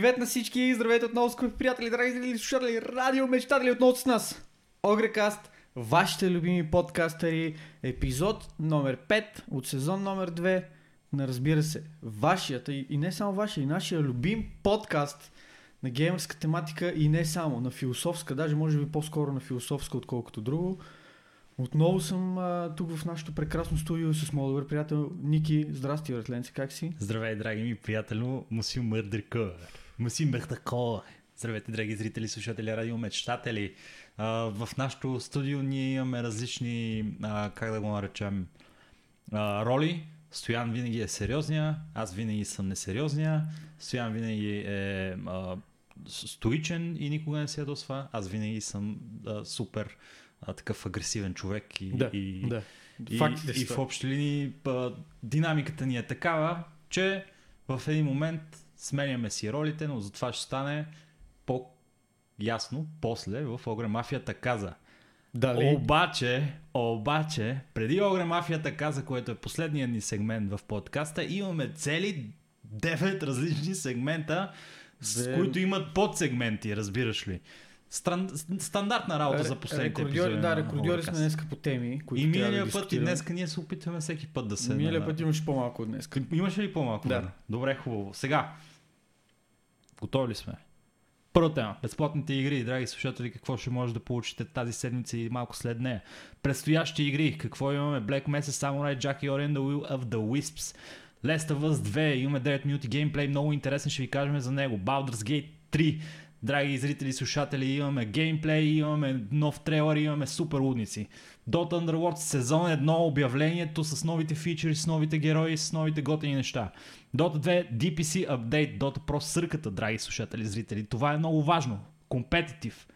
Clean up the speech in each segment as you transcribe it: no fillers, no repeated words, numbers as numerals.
Привет на всички и здравейте отново, скъпи приятели, драги зрители, слушатели, радиомечтатели, отново с нас. Огрекаст, вашите любими подкастери, епизод номер 5 от сезон номер 2 на, разбира се, вашията и не само вашия, и нашия любим подкаст на геймърска тематика и не само, на философска, даже може би по-скоро на философска, отколкото друго. Отново съм тук в нашото прекрасно студио с моят добър приятел Ники. Здрасти, братленци, как си? Здравей, драги ми приятелю, муси мърдърка, муси мърдърка. Здравейте, драги зрители, слушатели, радиомечтатели. В нашото студио ние имаме различни, как да го наречем, роли. Стоян винаги е сериозния, аз винаги съм несериозния, Стоян винаги е стоичен и никога не се ядосва, аз винаги съм супер такъв агресивен човек и, да, и, да. И в общи линии динамиката ни е такава, че в един момент сменяме си ролите, но за това ще стане по-ясно после в Огре Мафията каза. Дали? Обаче, преди Огре Мафията каза, което е последният ни сегмент в подкаста, имаме цели 9 различни сегмента, с които имат подсегменти, разбираш ли? Стандартна работа за последните епизоди. Да, рекордьори сме днеска по теми, които трябва да дискутираме. И миналия път и днеска ние се опитваме всеки път да се... Миналия път имаше по-малко от днеска. Имаше ли по-малко? Да. Добре, хубаво. Сега, готови ли сме? Първа тема. Безплатните игри, драги слушатели, какво ще може да получите тази седмица и малко след нея. Предстоящи игри, какво имаме? Black Mesa, Samurai Jack и Ori and the Will of the Wisps. Last of Us 2, имаме 9 минути геймплей, много интересен, ще ви кажем за него. Baldur's Gate 3. Драги зрители, слушатели, имаме геймплей, имаме нов трейлер, имаме супер лудници. Dota Underworld сезон 1, обявлението с новите фичери, с новите герои, с новите готини неща. Dota 2 DPC Update, Dota Pro сърката, драги слушатели, зрители. Това е много важно. Компетитив.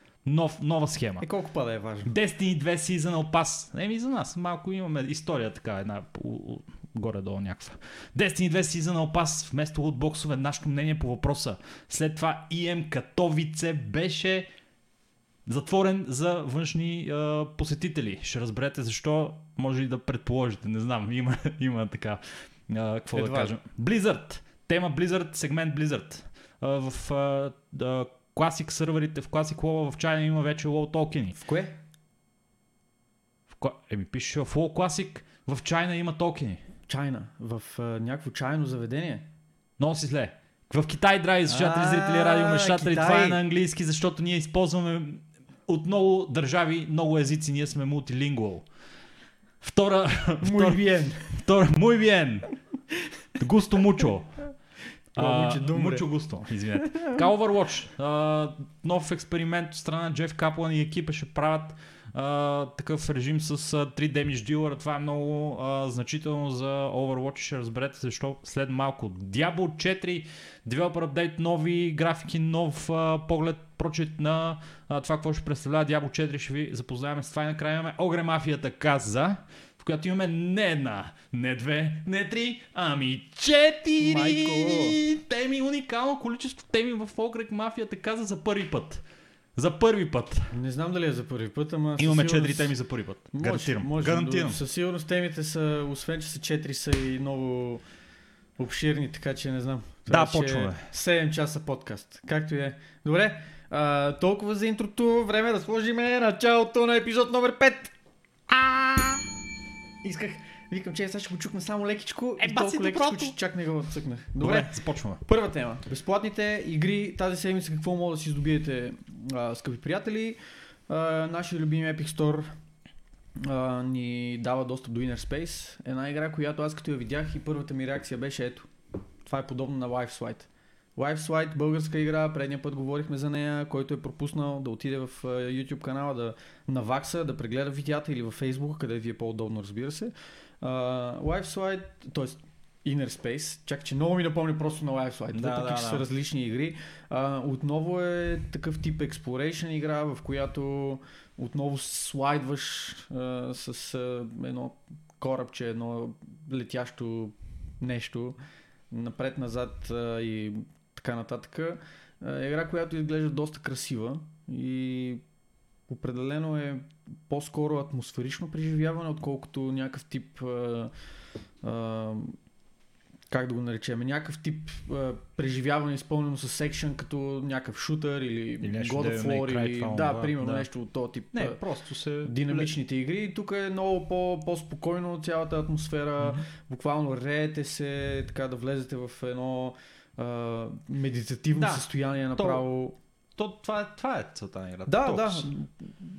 Нова схема. И колко пада е важно? Destiny 2 Seasonal Pass. Еми за нас, малко имаме история така, една... горе-долу някаква. Destiny 2 Seasonal Pass вместо лутбоксове, нашето мнение по въпроса. След това IEM Katowice беше затворен за външни посетители. Ще разберете защо, може и да предположите, не знам, има така, какво да кажем. Blizzard, тема Blizzard, сегмент Blizzard. В класик серверите, в класик лоба в чайна има вече лоу токени. В кое? Еми пише в лоу класик, в чайна има токени. Чайна, в някакво чайно заведение. Много си зле. В Китай, драги слушатели, зрители, радиомечтатели, това е на английски, защото ние използваме от много държави, много езици, ние сме мултилингвал. Втора... Muy bien. Gusto mucho. Мучо густо, извинете. Overwatch, нов експеримент от страна Джеф Каплан и екипа ще правят такъв режим с 3 damage dealer. Това е много значително за Overwatch. Ще разберете защо след малко. Diablo 4, Developer Update, нови графики, нов поглед, прочит на това какво ще представлява Diablo 4. Ще ви запознаваме с това и накрая имаме Огре Мафията каза, в която имаме не една, не две, не три, ами 4 Майко. Теми, уникално количество теми в Огре Мафията каза за първи път. За първи път. Не знам дали е за първи път, ама... Имаме 4 теми за първи път. Гарантирам. Със сигурност темите са, освен че са 4, са и много обширни, така че не знам. Това да, почваме. 7 часа подкаст, както и е. Добре, толкова за интрото, време да сложим началото на епизод номер 5. Исках, викам, че сега ще го чукна само лекичко и толкова лекичко, че чак не го отсъкнах. Добре, започваме. Първа тема. Безплатните игри тази седмица, какво мога да си здобиете, скъпи приятели. Нашия любим Epic Store ни дава достъп до Inner Space. Една игра, която аз като я видях и първата ми реакция беше ето. Това е подобно на Life's White. Life's White, българска игра, предния път говорихме за нея, който е пропуснал да отиде в YouTube канала, да навакса, да прегледа видеята или във Facebook, къде ви е по-удобно, разбира се. Life's White, т.е. Inner Space, чак че много ми напомня просто на Life's White, въпреки че са различни игри. Отново е такъв тип exploration игра, в която отново слайдваш с едно корабче, едно летящо нещо, напред-назад и така нататък. Игра, която изглежда доста красива и определено е по-скоро атмосферично преживяване, отколкото някакъв тип как да го наречем, някакъв тип преживяване, изпълнено с секшен, като някакъв шутър или God of War, или да, примерно нещо от този тип. Не, просто се динамичните игри. Тук е много по-спокойно цялата атмосфера, буквално реете се, така да влезете в едно медитативно състояние направо. Това е целта на играта. Да,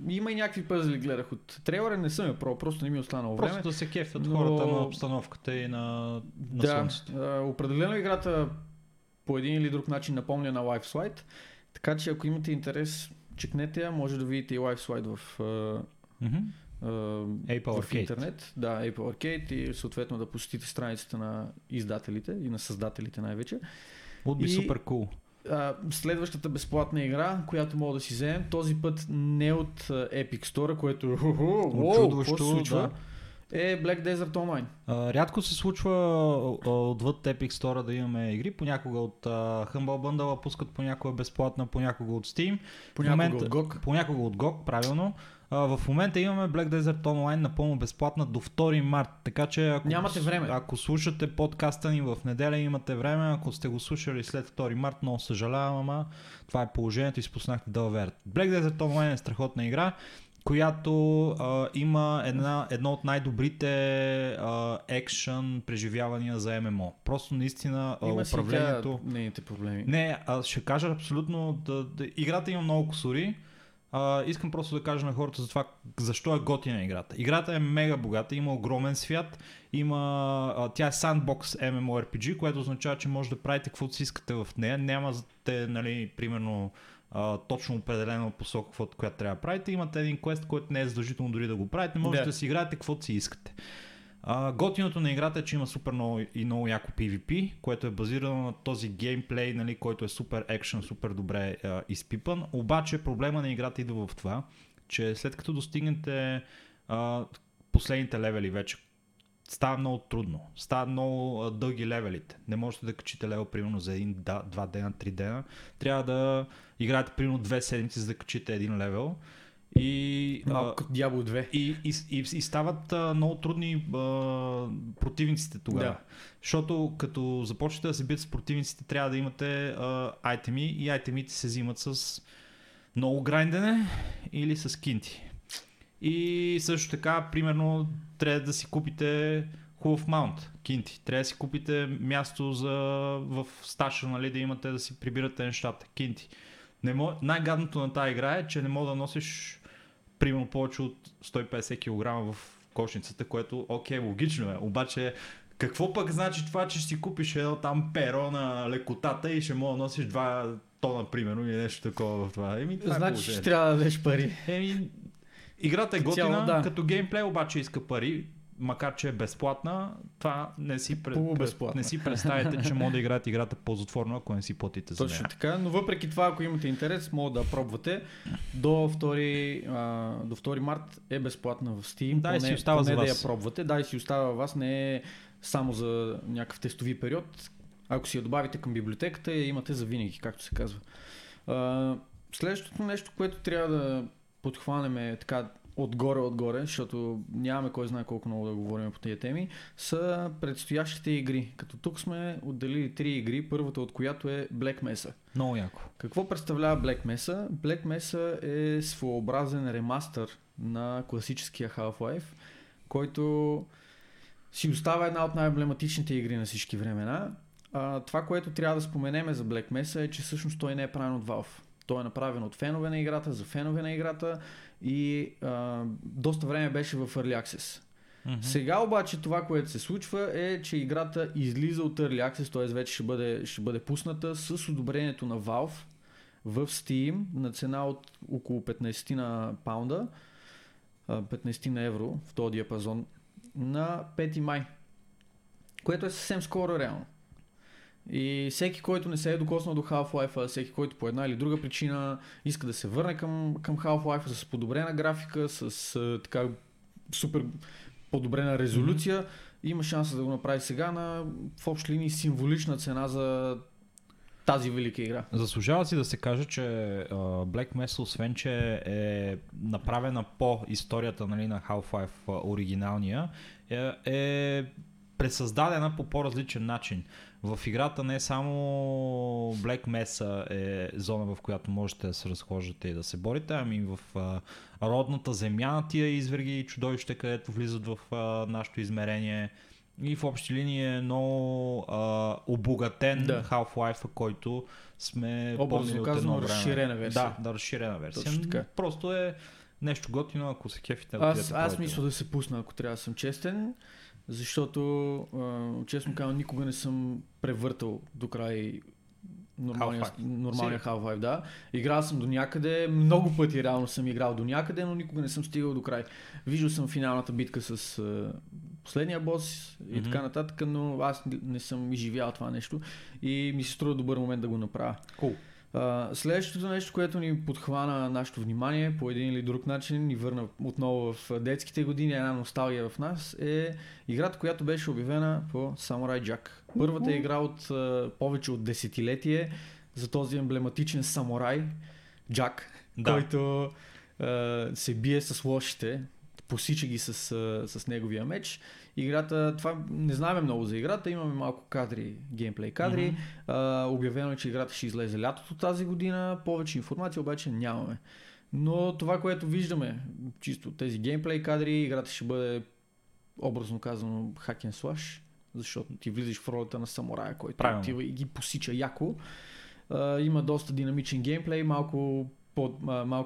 Има и някакви пъзли, гледах от трейлера, не съм я пробвал, просто не ми останало време. Просто да се кефят хората на обстановката и на слънцето. Определено играта по един или друг начин напомня на Life's White, така че ако имате интерес, чекнете я, може да видите и Life's White в в интернет. Да, Apple Arcade и съответно да посетите страницата на издателите и на създателите най-вече. Would be super cool. Следващата безплатна игра, която мога да си вземем, този път не от Epic Store, което се случва, е Black Desert Online. Рядко се случва отвъд Epic Store да имаме игри, понякога от Humble Bundle пускат, понякога безплатна, понякога от Steam, понякога от GOG, правилно. В момента имаме Black Desert Online напълно безплатна до 2 март, така че ако слушате подкаста ни в неделя, имате време. Ако сте го слушали след 2 март, много съжалявам, ама това е положението и спуснахте да уверят. Black Desert Online е страхотна игра, която има едно от най-добрите екшън преживявания за ММО. Просто наистина управлението... Нейните проблеми. Не, ще кажа абсолютно... Играта има много кусури. Искам просто да кажа на хората за това, защо е готина играта. Играта е мега богата, има огромен свят, тя е sandbox MMORPG, което означава, че може да правите каквото си искате в нея. Нямате, примерно, точно определена посока, която трябва да правите. Имате един квест, който не е задължително дори да го правите, можете да си играете каквото си искате. Готиното на играта е, че има супер много и много яко PvP, което е базирано на този геймплей, който е супер екшен, супер добре изпипан. Обаче проблема на играта идва в това, че след като достигнете последните левели вече, става много трудно, става много дълги левелите. Не можете да качите левел примерно за 1-2 дена, 3 дена. Трябва да играете примерно 2 седмици, за да качите един левел. Diablo 2. И стават много трудни противниците тогава. Да. Защото като започнете да се бият с противниците, трябва да имате айтеми, и айтемите се взимат с много грайндене или с кинти. И също така, примерно, трябва да си купите хубав маунт, кинти. Трябва да си купите място в сташа, да имате да си прибирате нещата, кинти. Най-гадното на тази игра е, че не мога да носиш примерно повече от 150 кг в кошницата, което логично е. Обаче какво пък значи това, че ще си купиш едно там перо на лекотата и ще мога да носиш 2 тона примерно или нещо такова в това. Това значи ще трябва да дадеш пари. Играта е готина, като геймплей обаче иска пари. Макар че е безплатна, това не си представите, че може да играете играта ползотворно, ако не си платите за нея. Точно така, но въпреки това, ако имате интерес, може да пробвате. До 2 март е безплатна в Steam, поне да я пробвате. Да, и си остава вас, не е само за някакъв тестови период. Ако си я добавите към библиотеката, я имате за винаги, както се казва. Следващото нещо, което трябва да подхванем е така, отгоре, защото нямаме кой знае колко много да говорим по тези теми, са предстоящите игри. Като тук сме отделили 3 игри, първата от която е Black Mesa. Много яко. Какво представлява Black Mesa? Black Mesa е своеобразен ремастър на класическия Half-Life, който си остава една от най-емблематичните игри на всички времена. Това, което трябва да споменем за Black Mesa е, че всъщност той не е правен от Valve. Той е направен от фенове на играта, за фенове на играта и доста време беше в Early Access. Сега обаче това, което се случва е, че играта излиза от Early Access, т.е. вече ще бъде пусната с одобрението на Valve в Steam на цена от около 15 на паунда, 15 на евро в този диапазон на 5 май, което е съвсем скоро реално. И всеки, който не се е докоснал до Half-Life, всеки, който по една или друга причина иска да се върне към Half-Life с подобрена графика, с така супер подобрена резолюция, има шанса да го направи сега в общи линии символична цена за тази велика игра. Заслужава си да се каже, че Black Mesa, освен че е направена по историята на Half-Life оригиналния, е пресъздадена по по-различен начин. В играта не само Black Mesa е зона, в която можете да се разхождате и да се борите, ами в родната земя на тия изверги и чудовища, където влизат в нашето измерение. И в общи линии е много обогатен Half-Life, който сме ползвали от едно време. Разширена версия. Да, разширена версия. Просто е нещо готино, ако се кефите. Аз мисля да се пусна, ако трябва да съм честен. Защото, честно казвам, никога не съм превъртал до край нормалния Half-Life. Да. Играл съм до някъде, много пъти реално съм играл до някъде, но никога не съм стигал до край. Виждал съм финалната битка с последния бос и така нататък, но аз не съм изживял това нещо и ми се струва добър момент да го направя. Cool. Следващото нещо, което ни подхвана нашето внимание, по един или друг начин ни върна отново в детските години, една носталгия в нас, е играта, която беше обявена по Samurai Jack. Първата игра от повече от десетилетие за този емблематичен самурай Джак, който се бие с лошите, посича ги с неговия меч. Играта, това не знаем много за играта, имаме малко кадри, геймплей кадри. Обявено е, че играта ще излезе лятото тази година, повече информация обаче нямаме. Но това, което виждаме, чисто тези геймплей кадри, играта ще бъде образно казано hack and slash, защото ти влизаш в ролята на самурая, който отива и ги посича яко. Има доста динамичен геймплей, малко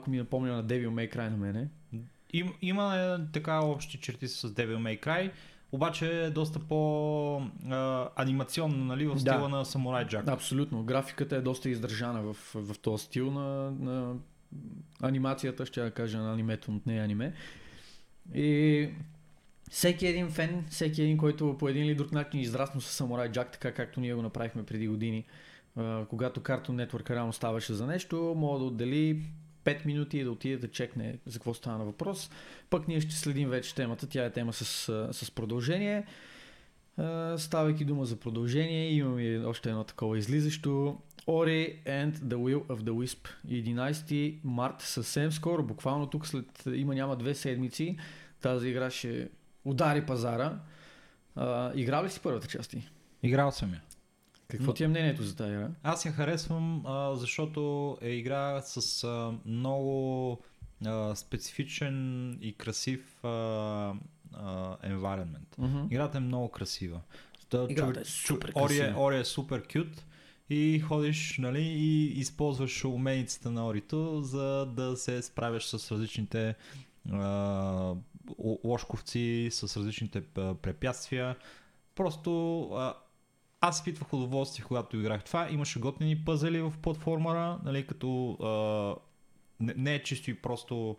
ми напомня на Devil May Cry на мене. Има така общи черти с Devil May Cry, обаче е доста по-анимационно, нали, в стила на Samurai Jack. Абсолютно, графиката е доста издържана в този стил на анимацията, ще да кажа на анимето, но не е аниме. И всеки един фен, всеки един, който по един или друг начин израснал с Samurai Jack, така както ние го направихме преди години, когато Cartoon Network реално ставаше за нещо, мога да отдели 5 минути и да отиде да чекне за какво стана въпрос. Пък ние ще следим вече темата. Тя е тема с продължение. Ставайки дума за продължение, имаме още едно такова излизащо. Ori and the Will of the Wisp. 11 март, съвсем скоро, буквално тук след има-няма 2 седмици. Тази игра ще удари пазара. Играл ли си първата част? Играл съм я. Какво ти е мнението за тази игра? Аз я харесвам, защото е игра с много специфичен и красив environment. Играта е много красива. Играта е супер красива. Ори е супер кют и ходиш, нали, и използваш уменицата на Орито, за да се справяш с различните лошковци, с различните препятствия. Просто аз изпитвах удоволствие, когато играх това. Имаше готини пъзели в платформера, нали, като не е чисто и просто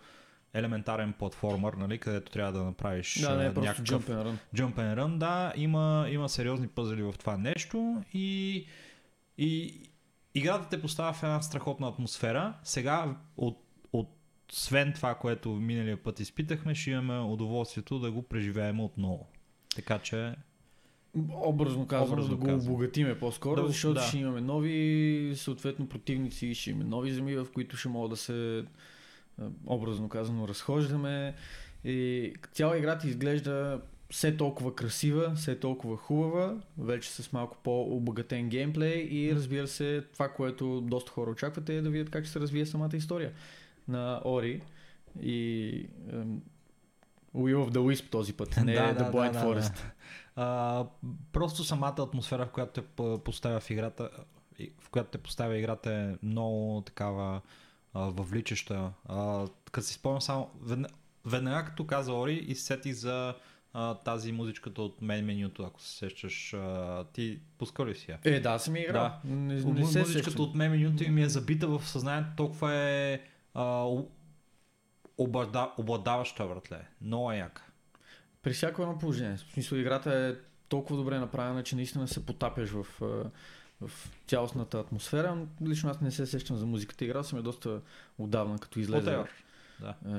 елементарен платформер, нали, където трябва да направиш някакъв jump and run. Да, има сериозни пъзели в това нещо и играта те поставя в една страхотна атмосфера. Сега освен това, което миналия път изпитахме, ще имаме удоволствието да го преживеем отново. Така че образно казвам, да го обогатиме по-скоро, защото ще имаме нови съответно противници, ще имаме нови земи, в които ще мога да се образно казано разхождаме. И цяла играта изглежда все толкова красива, все толкова хубава, вече с малко по-обогатен геймплей и разбира се това, което доста хора очаквате, е да видят как ще се развие самата история на Ori и Will of the Wisp този път, не The Blind Forest. Просто самата атмосфера, в която те поставя играта е много такава въвличаща. Като си спомням само, веднага като каза Ори, изсетих за тази музичката от менюто, ако се сещаш. Ти пускал ли си я? Да, съм я играл. Да. Не се музичката от менюто ми е забита в съзнанието, толкова е обладаваща, братле. Много е яка. При всяко едно положение. В смисъл, играта е толкова добре направена, че наистина се потапяш в цялостната атмосфера. Лично аз не се сещам за музиката. Играл съм я доста отдавна, като излезе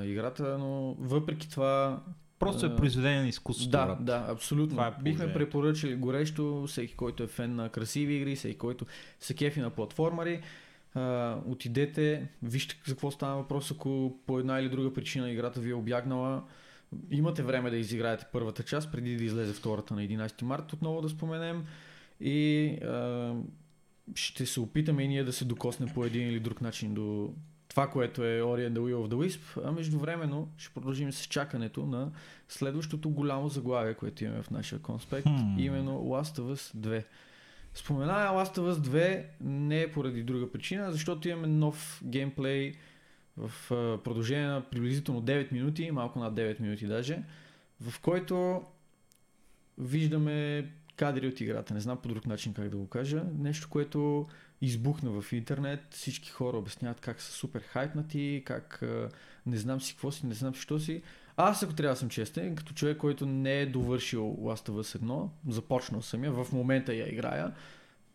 играта, но въпреки това просто е произведение на изкуството. Да, абсолютно. Е бихме препоръчали горещо всеки, който е фен на красиви игри, всеки, който се кефи на платформери. Отидете, вижте за какво става въпрос, ако по една или друга причина играта ви е обягнала. имате време да изиграете първата част, преди да излезе втората на 11 март, отново да споменем. И ще се опитаме и ние да се докоснем по един или друг начин до това, което е Ori and the Will of the Wisp, а междувременно ще продължим с чакането на следващото голямо заглавие, което имаме в нашия конспект, именно Last of Us 2. Споменая Last of Us 2 не е поради друга причина, защото имаме нов геймплей в продължение на приблизително 9 минути, малко над 9 минути даже, в който виждаме кадри от играта. Не знам по друг начин как да го кажа. Нещо, което избухна в интернет. Всички хора обясняват как са супер хайпнати, как не знам си какво си, не знам що си. Аз, ако трябва да съм честен, като човек, който не е довършил Last of Us 1, започнал съм я, в момента я играя,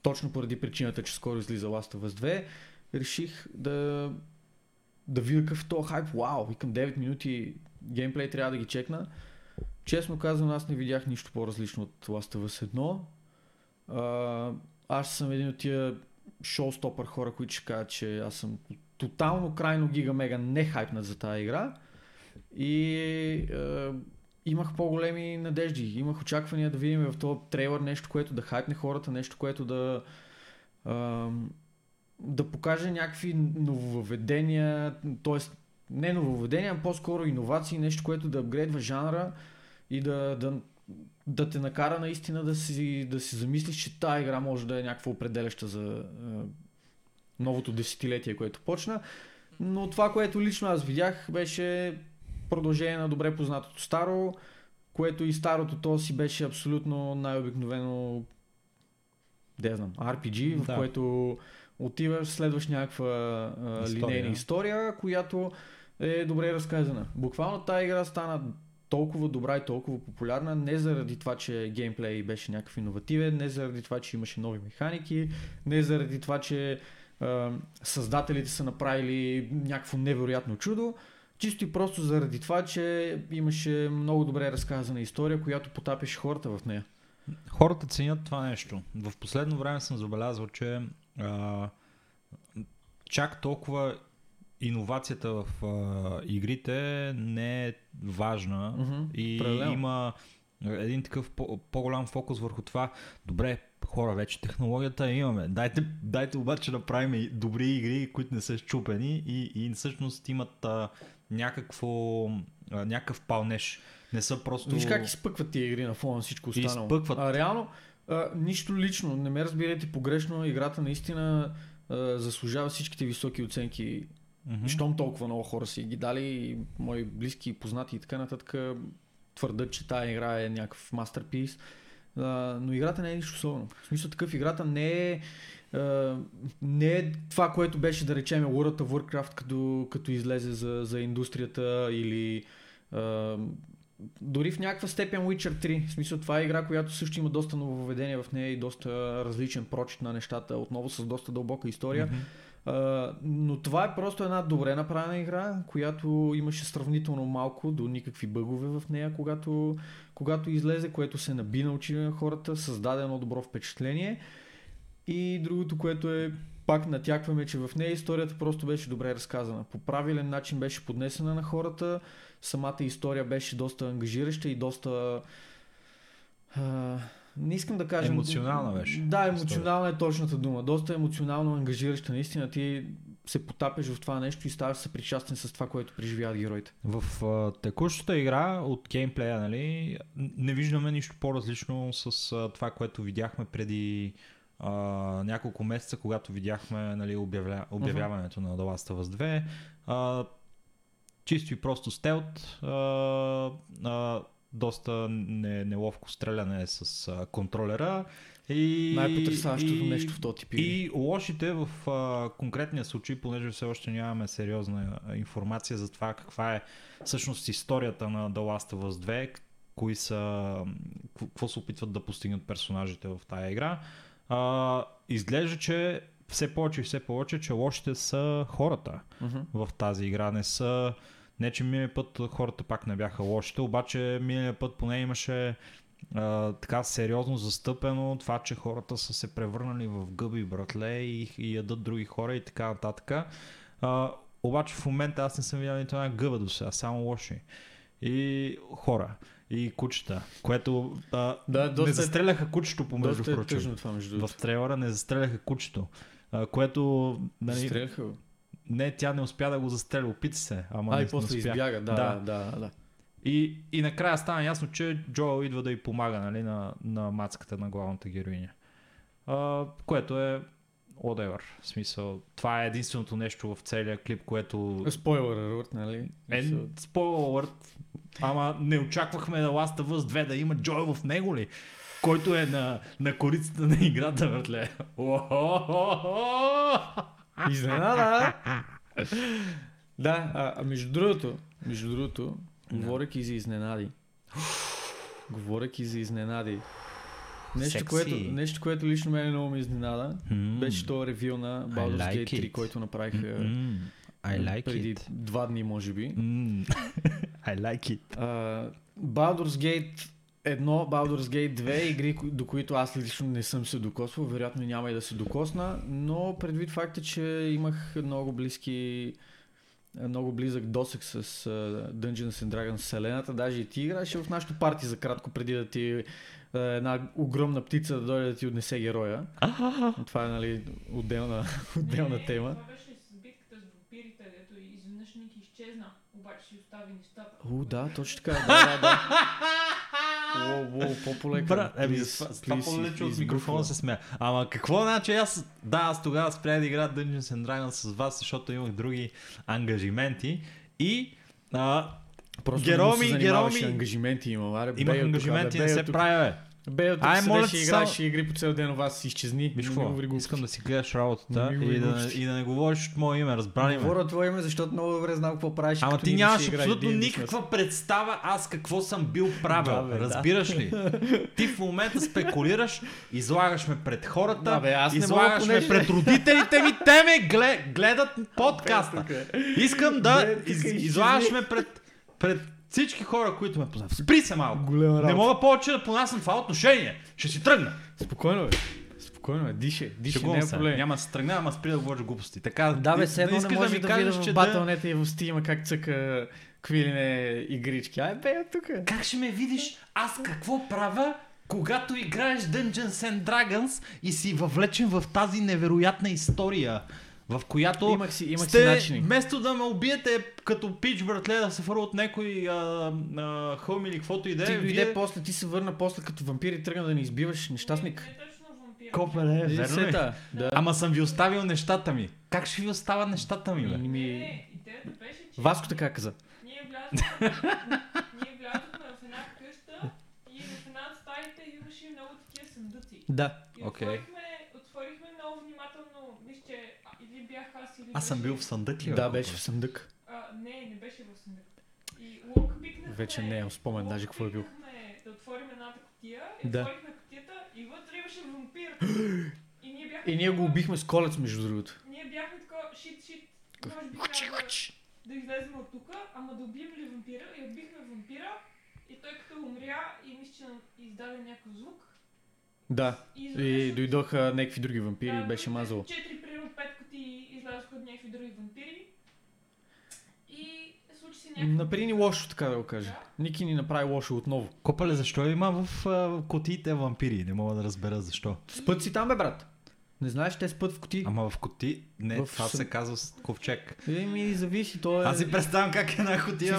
точно поради причината, че скоро излиза Last of Us 2, реших да видя какъв този хайп. Вау, викам 9 минути геймплей, трябва да ги чекна. Честно казвам, аз не видях нищо по-различно от Last of Us 1. Аз съм един от тия шоустопър хора, които ще кажат, че аз съм тотално крайно гига-мега не хайпнат за тази игра. И имах по-големи надежди, имах очаквания да видим в този трейлър нещо, което да хайпне хората, нещо, което да покаже някакви нововведения, т.е. не нововведения, а по-скоро иновации, нещо, което да апгрейдва жанра и да те накара наистина да си замислиш, че тая игра може да е някаква определяща за новото десетилетие, което почна. Но това, което лично аз видях, беше продължение на добре познатото старо, което и старото то си беше абсолютно най-обикновено, не знам, RPG, в което отиваш, следваш някаква линейна история, която е добре разказана. Буквално тая игра стана толкова добра и толкова популярна, не заради това, че геймплей беше някакъв иновативен, не заради това, че имаше нови механики, не заради това, че създателите са направили някакво невероятно чудо, чисто и просто заради това, че имаше много добре разказана история, която потапяше хората в нея. Хората ценят това нещо. В последно време съм забелязал, че чак толкова иновацията в игрите не е важна и правилно. Има един такъв по-голям фокус върху това. Добре, хора, вече технологията имаме. Дайте обаче да правим добри игри, които не са счупени и всъщност имат някакъв пълнеж. Не са просто... Виж как изпъкват тия игри на фона на всичко останало. Изпъкват. Реално, нищо лично, не ме разбирайте погрешно, играта наистина заслужава всичките високи оценки. Щом толкова много хора си ги дали, мои близки, познати и така нататък, твърдат, че тая игра е някакъв мастерпис. Но играта не е нищо особено. В смисъл такъв, играта не е това, което беше да речем World of Warcraft, като излезе за индустрията или дори в някаква степен Witcher 3. В смисъл това е игра, която също има доста нововведения в нея и доста различен прочит на нещата, отново с доста дълбока история. Но това е просто една добре направена игра, която имаше сравнително малко до никакви бъгове в нея, когато излезе, което се наби на очи на хората, създаде едно добро впечатление. И другото, което е, пак натякваме, че в нея историята просто беше добре разказана. По правилен начин беше поднесена на хората, самата история беше доста ангажираща и доста... не искам да кажа... Емоционална беше. Да, емоционална е точната дума. Доста емоционално ангажираща. Наистина ти се потапеш в това нещо и ставаш съпричастен с това, което преживяват героите. В текущата игра от геймплея, нали, не виждаме нищо по-различно с това, което видяхме преди няколко месеца, когато видяхме, нали, обявяването на The Last of Us 2. Чисто и просто стелт. Доста неловко стреляне с контролера. Най-потрясаващото нещо в този тип. И лошите в конкретния случай, понеже все още нямаме сериозна информация за това каква е всъщност историята на The Last of Us 2, какво се опитват да постигнат персонажите в тая игра. Изглежда, че все повече, че лошите са хората в тази игра. Не, че миналия път хората пак не бяха лошите, обаче миналия път поне имаше така сериозно застъпено това, че хората са се превърнали в гъби братле и ядат други хора и така нататък. Обаче в момента аз не съм видял нито една гъба до сега, само лоши. и хора, и кучета, което не застреляха кучето помежду прочим. В трейлера не застреляха кучето, което... Застреляха? Не, тя не успя да го застреля, опита се, ама не успя. Избяга, да. И накрая стана ясно, че Джоел идва да й помага, нали, на мацката на главната героиня. Което е whatever, в смисъл. Това е единственото нещо в целия клип, което... Спойлер алърт, нали? Спойлер алърт, ама не очаквахме на Last of Us 2 да има Джоел в него ли? Който е на корицата на играта, братле. Изненада! Да, между другото, говорейки за изненади. Нещо, което лично мен много ме изненада, беше това ревю на Baldur's Gate 3, който направиха преди 2 дни, може би. I like it. Baldur's Gate 1, Baldur's Gate 2, игри, до които аз лично не съм се докосвал, вероятно няма и да се докосна, но предвид факта, че имах много близък досек с Dungeons and Dragons вселената, даже и ти играше в нашото парти за кратко, преди да ти една огромна птица да дойде да ти отнесе героя. Това е, нали, отделна тема. Това беше с битката с вампирите, дето изведнъж Ники изчезна, обаче си остави нещата. Да, точно така, да. Уоу, по-полека. Това по-лече от микрофона се смея. Ама какво значи аз тогава спрях да играя Dungeons and Dragons с вас, защото имах други ангажименти и... Просто героми ангажименти имам. Имах ангажименти, не се прави, бе. Бе, тук ще играеш игри по цял ден, у вас изчезни. Искам да си гледаш работата и да не говориш от мое име, разбрали ме. Говоря от твое име, защото много добре знам какво правиш. Ама ти нямаш абсолютно никаква представа аз какво съм бил правил. Разбираш ли? Ти в момента спекулираш, излагаш ме пред хората, излагаш ме пред родителите ми, те ме гледат подкаста. Искам да излагаш ме пред всички хора, които ме познават. Спри се малко. Не мога повече да понасям това отношение. Ще си тръгна. Спокойно бе. Дише. Шегувам, не е проблем. Няма да се тръгна, ама спри да говориш глупости. Така, да бе, седно не може да видя в батълнета и в Steam как цъка квилине игрички. Ай бе, тук. Как ще ме видиш аз какво правя, когато играеш Dungeons and Dragons и си въвлечен в тази невероятна история? В която имах си вместо да ме убиете като пич, братле, да се фърва от някой хълм или каквото идея. После ти се върна после като вампир и тръгна да не избиваш нещастник. Копеле, верно ли? Да. Ама съм ви оставил нещата ми. Как ще ви остават нещата ми, бе? Не, идеята беше, че... Васко така каза. Ние влязохме в една къща и в една от стаите имаше много такива съндъци. Да, окей. Отворихме много внимателно, вижте, или бях аз, или... Аз съм бил в съндък ли? Да, беше в съндък. Не беше в съндък. И локбикнахме... Вече не е спомен даже какво е бил. Да отворим едната кутия, отворихме кутията и вътре имаше вампир. И ние го убихме с колец, между другото. Ние бяхме такова, шит, може би трябва да излезем от тука, ама да убием ли вампира и убихме вампира и той като умря и мисля, че издаде някакъв звук. Да, и дойдоха някакви други вампири, беше мазало. 4, примерно 5 кутии излязоха от някакви други вампири и случи се някакви... Напри ни лошо, така да го кажа. Да. Ники ни направи лошо отново. Копале, защо има в кутиите вампири? Не мога да разбера защо. Спът си там, бе, брат. Не знаеш, те спът в кутии. Ама в кутии? Не, това се казва с ковчег. Ми зависи, то е... Аз си представям как една кутия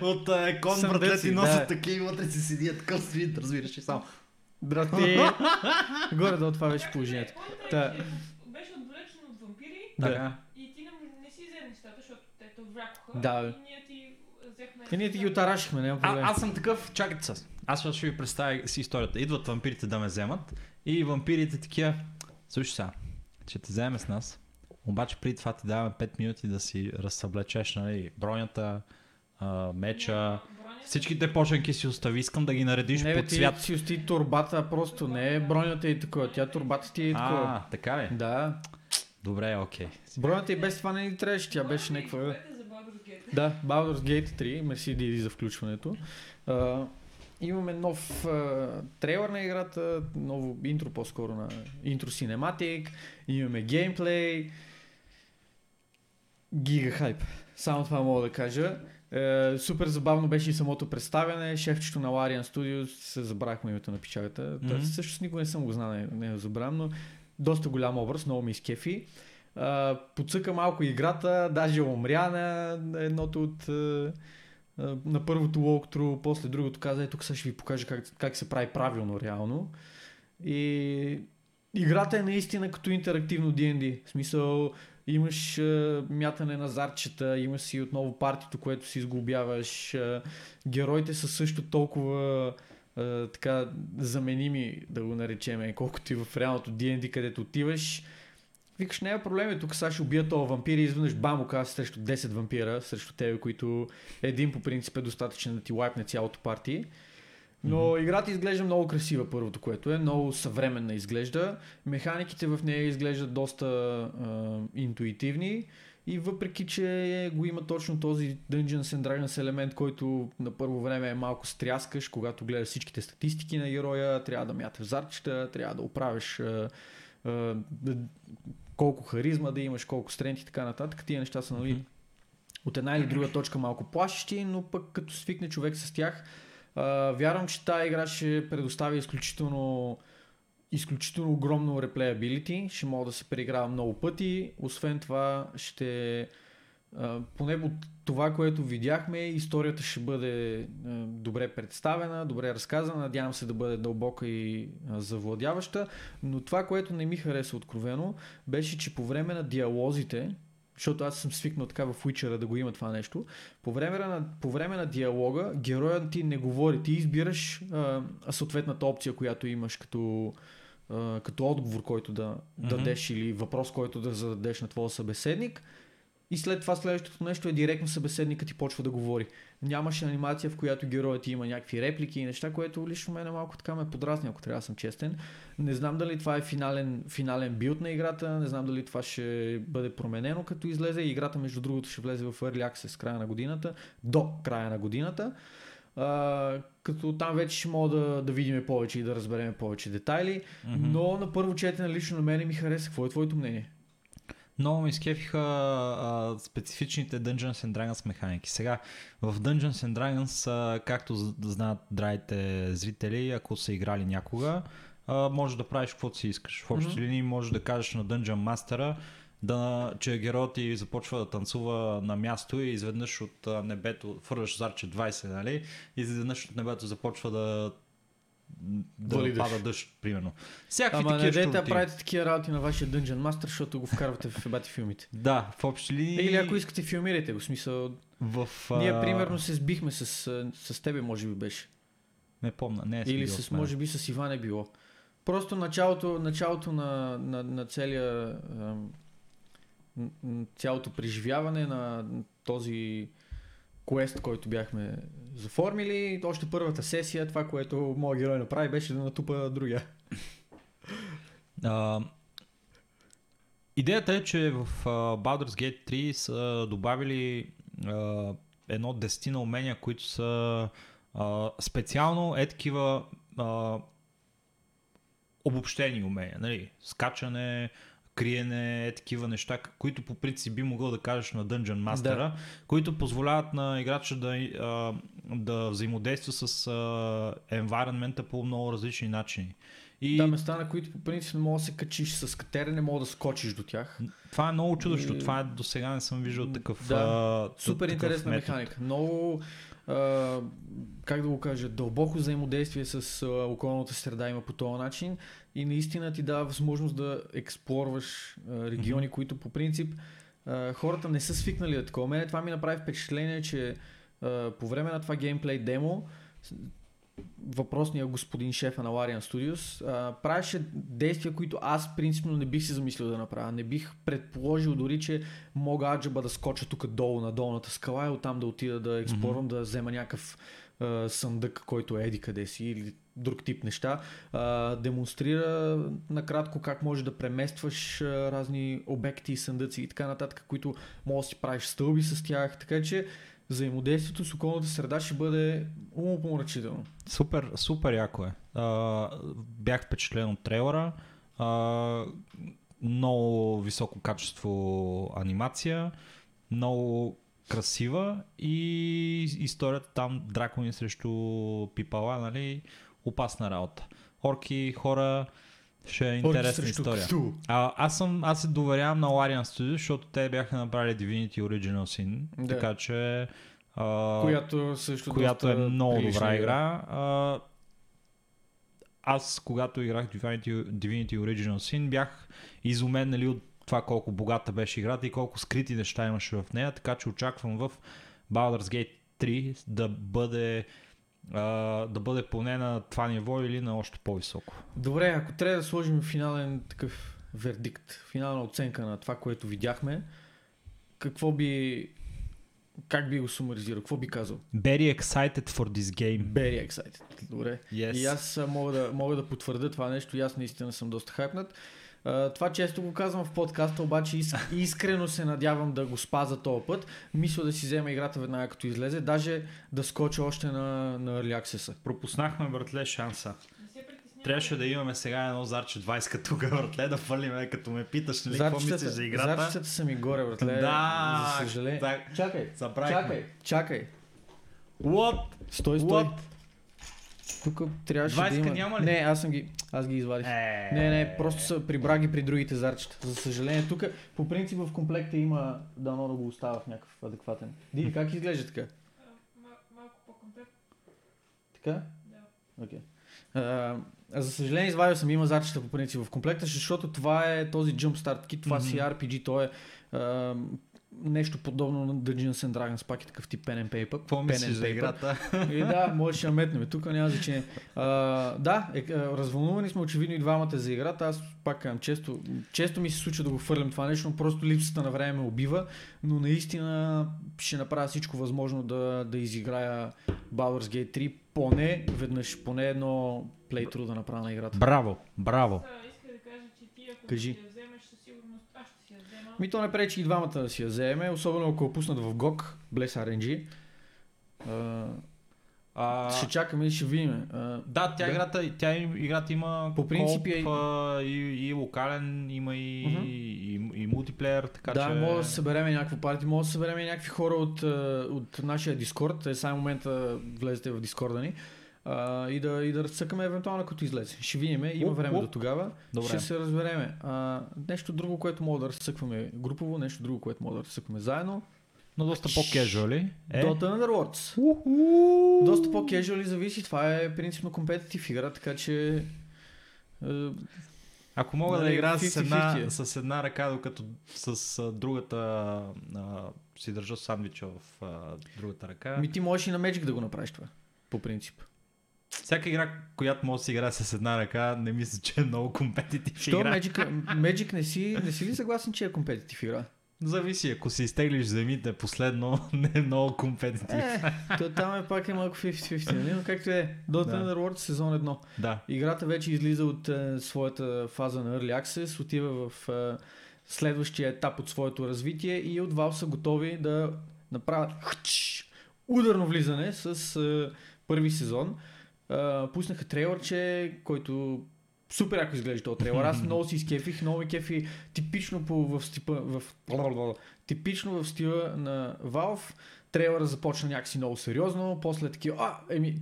от Екон, братле, ти носят такива и вътре си седият такъв свит, разбираш ли само. Брати, горе-долу това беше положението. Беше отвлечен от вампири и ти не си взе нещата, защото те те врякоха и ние ти взехме... И ние ти ги отарашихме, няма проблем. Аз съм такъв, чакайте се, аз ще ви представя си историята. Идват вампирите да ме вземат и вампирите такива, слушай сега, ще те вземе с нас, обаче преди това ти даваме 5 минути да си разсъблечеш, нали, бронята, меча... Всичките поченки си остави, искам да ги наредиш по цвят. Не, ти си усти турбата, просто не е бронята и такова, тя турбата ти е такова. Така ли? Да. Добре, окей. Бронята и без това не ни трябваше, тя беше някаква... Да, Baldur's Gate 3, мерси Диди за включването. Имаме нов трейлер на играта, ново интро по-скоро на интро синематик, имаме геймплей, гига хайп. Само това мога да кажа. Супер забавно беше и самото представяне. Шефчето на Larian Studios, се забрахме името на печалята. Mm-hmm. Също никога не съм го знал, не е забран, но доста голям образ, много ми изкефи. Подсъка малко играта, даже умря на едното от... на първото walkthrough, после другото каза, тук сега ще ви покажа как се прави правилно, реално. И играта е наистина като интерактивно D&D. В смисъл, имаш мятане на зарчета, имаш си отново партито, което си изглобяваш. Героите са също толкова така заменими, да го наречем, колкото и в реалното D&D, където отиваш. Викаш, не е проблем, тук сега ще убия този вампир и изведнъж бам, оказва се срещу 10 вампира, срещу тебе, които един по принцип е достатъчен да ти лайпне цялото парти. Но играта изглежда много красива, първото, което е, много съвременна изглежда. Механиките в нея изглеждат доста интуитивни и въпреки, че го има точно този Dungeons and Dragons елемент, който на първо време е малко стряскаш, когато гледаш всичките статистики на героя, трябва да мяташ зарчета, трябва да оправиш... колко харизма да имаш, колко стрент и така нататък. Тия неща са, нали, от една или друга точка малко плашещи, но пък като свикне човек с тях, вярвам, че тази игра ще предостави изключително огромно реплеабилити, ще мога да се преиграва много пъти. Освен това, ще поне от това, което видяхме, историята ще бъде добре представена, добре разказана, надявам се да бъде дълбока и завладяваща, но това, което не ми хареса откровено, беше, че по време на диалозите, защото аз съм свикнал така в Witcher-а да го има това нещо, по време на диалога героят ти не говори, ти избираш съответната опция, която имаш като отговор, който да дадеш или въпрос, който да зададеш на твоя събеседник. И след това следващото нещо е директно събеседникът ти почва да говори. Нямаше анимация, в която героят ти има някакви реплики и неща, което лично мен малко така ме подразни, ако трябва да съм честен. Не знам дали това е финален билд на играта, не знам дали това ще бъде променено като излезе. Играта, между другото, ще влезе в Early Access до края на годината. Като там вече ще мога да видим повече и да разберем повече детайли. Но на първо четене лично на мен ми хареса. Какво е твоето мнение? Много ми скефиха специфичните Dungeons and Dragons механики. Сега, в Dungeons and Dragons, както знаят драйите зрители, ако са играли някога, можеш да правиш каквото си искаш. В общи линии можеш да кажеш на Dungeon Master-а, че героят ти започва да танцува на място и изведнъж от небето, фърваш зарче 20, нали? И изведнъж от небето започва да пада дъжд, примерно. Всякакви такива щурти. Ама не дете правите такива работи на вашия Dungeon Master, защото го вкарвате в ебати филмите. Да, в общи линии... Или ако искате, филмирайте го, смисъл... Ние примерно се сбихме с тебе, може би беше. Не помня, не е сбил. Или може би с Иван е било. Просто началото на цялото преживяване на този... квест, който бяхме заформили. Още първата сесия, това, което моят герой направи, беше да натупа другия. Идеята е, че в Baldur's Gate 3 са добавили едно 10 умения, които са специално такива обобщени умения. Нали? Скачане, криене, такива неща, които по принцип би могъл да кажеш на Dungeon Master-а, да. Които позволяват на играча да взаимодейства с environment-а по много различни начини. И... Да, места, на които по принцип не мога да се качиш с катерене, не мога да скочиш до тях. Това е много чудещо, това до сега не съм виждал такъв супер интересна механика. Много, как да го кажа, дълбоко взаимодействие с околната среда има по този начин и наистина ти дава възможност да експлорваш региони, които по принцип хората не са свикнали да такова. Мене това ми направи впечатление, че по време на това геймплей демо въпросния господин шефа на Larian Studios правеше действия, които аз принципно не бих си замислил да направя. Не бих предположил дори, че мога аджаба да скоча тук долу на долната скала и оттам да отида да експлорвам, да взема някакъв съндък, който е еди къде си или друг тип неща. Демонстрира накратко как можеш да преместваш разни обекти, съндъци и така нататък, които може да си правиш стълби с тях, така че взаимодействието с околната среда ще бъде умопомрачително. Супер, супер яко е. Бях впечатлен от трейлера. Много високо качество анимация. Много красива и историята там, дракони срещу пипала, нали, опасна работа. Орки, хора, ще е интересна история. Аз се доверявам на Larian Studios, защото те бяха направили Divinity Original Sin, да. Така че която е много добра игра. Аз, когато играх Divinity Original Sin, бях изумен, нали, от това колко богата беше играта и колко скрити неща имаше в нея, така че очаквам в Baldur's Gate 3 да бъде поне на това ниво или на още по-високо. Добре, ако трябва да сложим финален такъв вердикт, финална оценка на това, което видяхме, как би го сумаризирал? Какво би казал? Very excited for this game. Very excited. Добре. Yes. И аз мога да потвърда това нещо и аз наистина съм доста хайпнат. Това често го казвам в подкаста, обаче искрено се надявам да го спаза този път. Мисля да си взема играта веднага като излезе, даже да скоча още на Early Access-а. Пропуснахме, братле, шанса. Трябваше да имаме сега едно зарче 20-ка тук, братле, да фалиме, като ме питаш, нали, какво мислиш за играта. Зарчетата са ми горе, братле, за съжаление. Чакай. What? Стой. Тук трябваше да има... 20-ка няма ли? Не, аз ги извадих. Не, просто са прибрах ги при другите зарчета. За съжаление, тук по принцип в комплекта има дано да го остава в някакъв адекватен. Диди, как изглежда така? Малко по-комплект. Така? Да. Окей. За съжаление, извадил съм, има зарчета по принцип в комплекта, защото това е този Jumpstart Kit, това си RPG, то е нещо подобно на Dungeons & Dragons, пак е такъв тип pen and paper. Какво мислиш за играта? И да, можеш да метнем, тук няма значение. Развълнувани сме очевидно и двамата за играта, аз пак казвам, често ми се случва да го хвърлям това нещо, но просто липсата на време ме убива, но наистина ще направя всичко възможно да изиграя Baldur's Gate 3, поне веднъж, поне едно плейтро да направя на играта. Браво! Иска да кажа, че ти ако ще я вземеш със сигурност, аз ще си я взема. Ми то не пречи и двамата да си я вземе, особено ако я пуснат в GOG, Bless RNG. Ще чакаме и ще видим. Да, играта има по принцип и локален, има и мултиплеер, така че... Да, може да съберем някаква партия, може да съберем някакви хора от нашия Дискорд, сега момента влезете в Дискорда ни, и да разцъкаме евентуално като излезе. Ще видим, има време до тогава, добре. Ще се разбереме. Нещо друго, което мога да разцъкваме групово, нещо друго, което мога да разцъкваме заедно. Но доста по-кежуали. Dota Underworld. Доста по-кежуали зависи. Това е принципно компетитив игра, така че... Ако мога да игра с една ръка, докато с другата си държа сандвича в другата ръка... Ми ти можеш и на Magic да го направиш това, по принцип. Всяка игра, която може да се играе с една ръка, не мисля, че е много компетитив игра. Що Magic не си ли съгласен, че е компетитив игра? Зависи, ако си изтеглиш земите последно, не е много компетитив. То там пак е малко 50-50, но както е, Dota Underworld сезон 1. Да. Играта вече излиза от своята фаза на Early Access, отива в следващия етап от своето развитие и от Valve са готови да направят ударно влизане с първи сезон. Пуснаха трейлърче, който... Супер ако изглежда този трейлър. Аз много си изкефих, много кефи типично типично в стила на Valve. Трейлъра започна някакси много сериозно, после такива,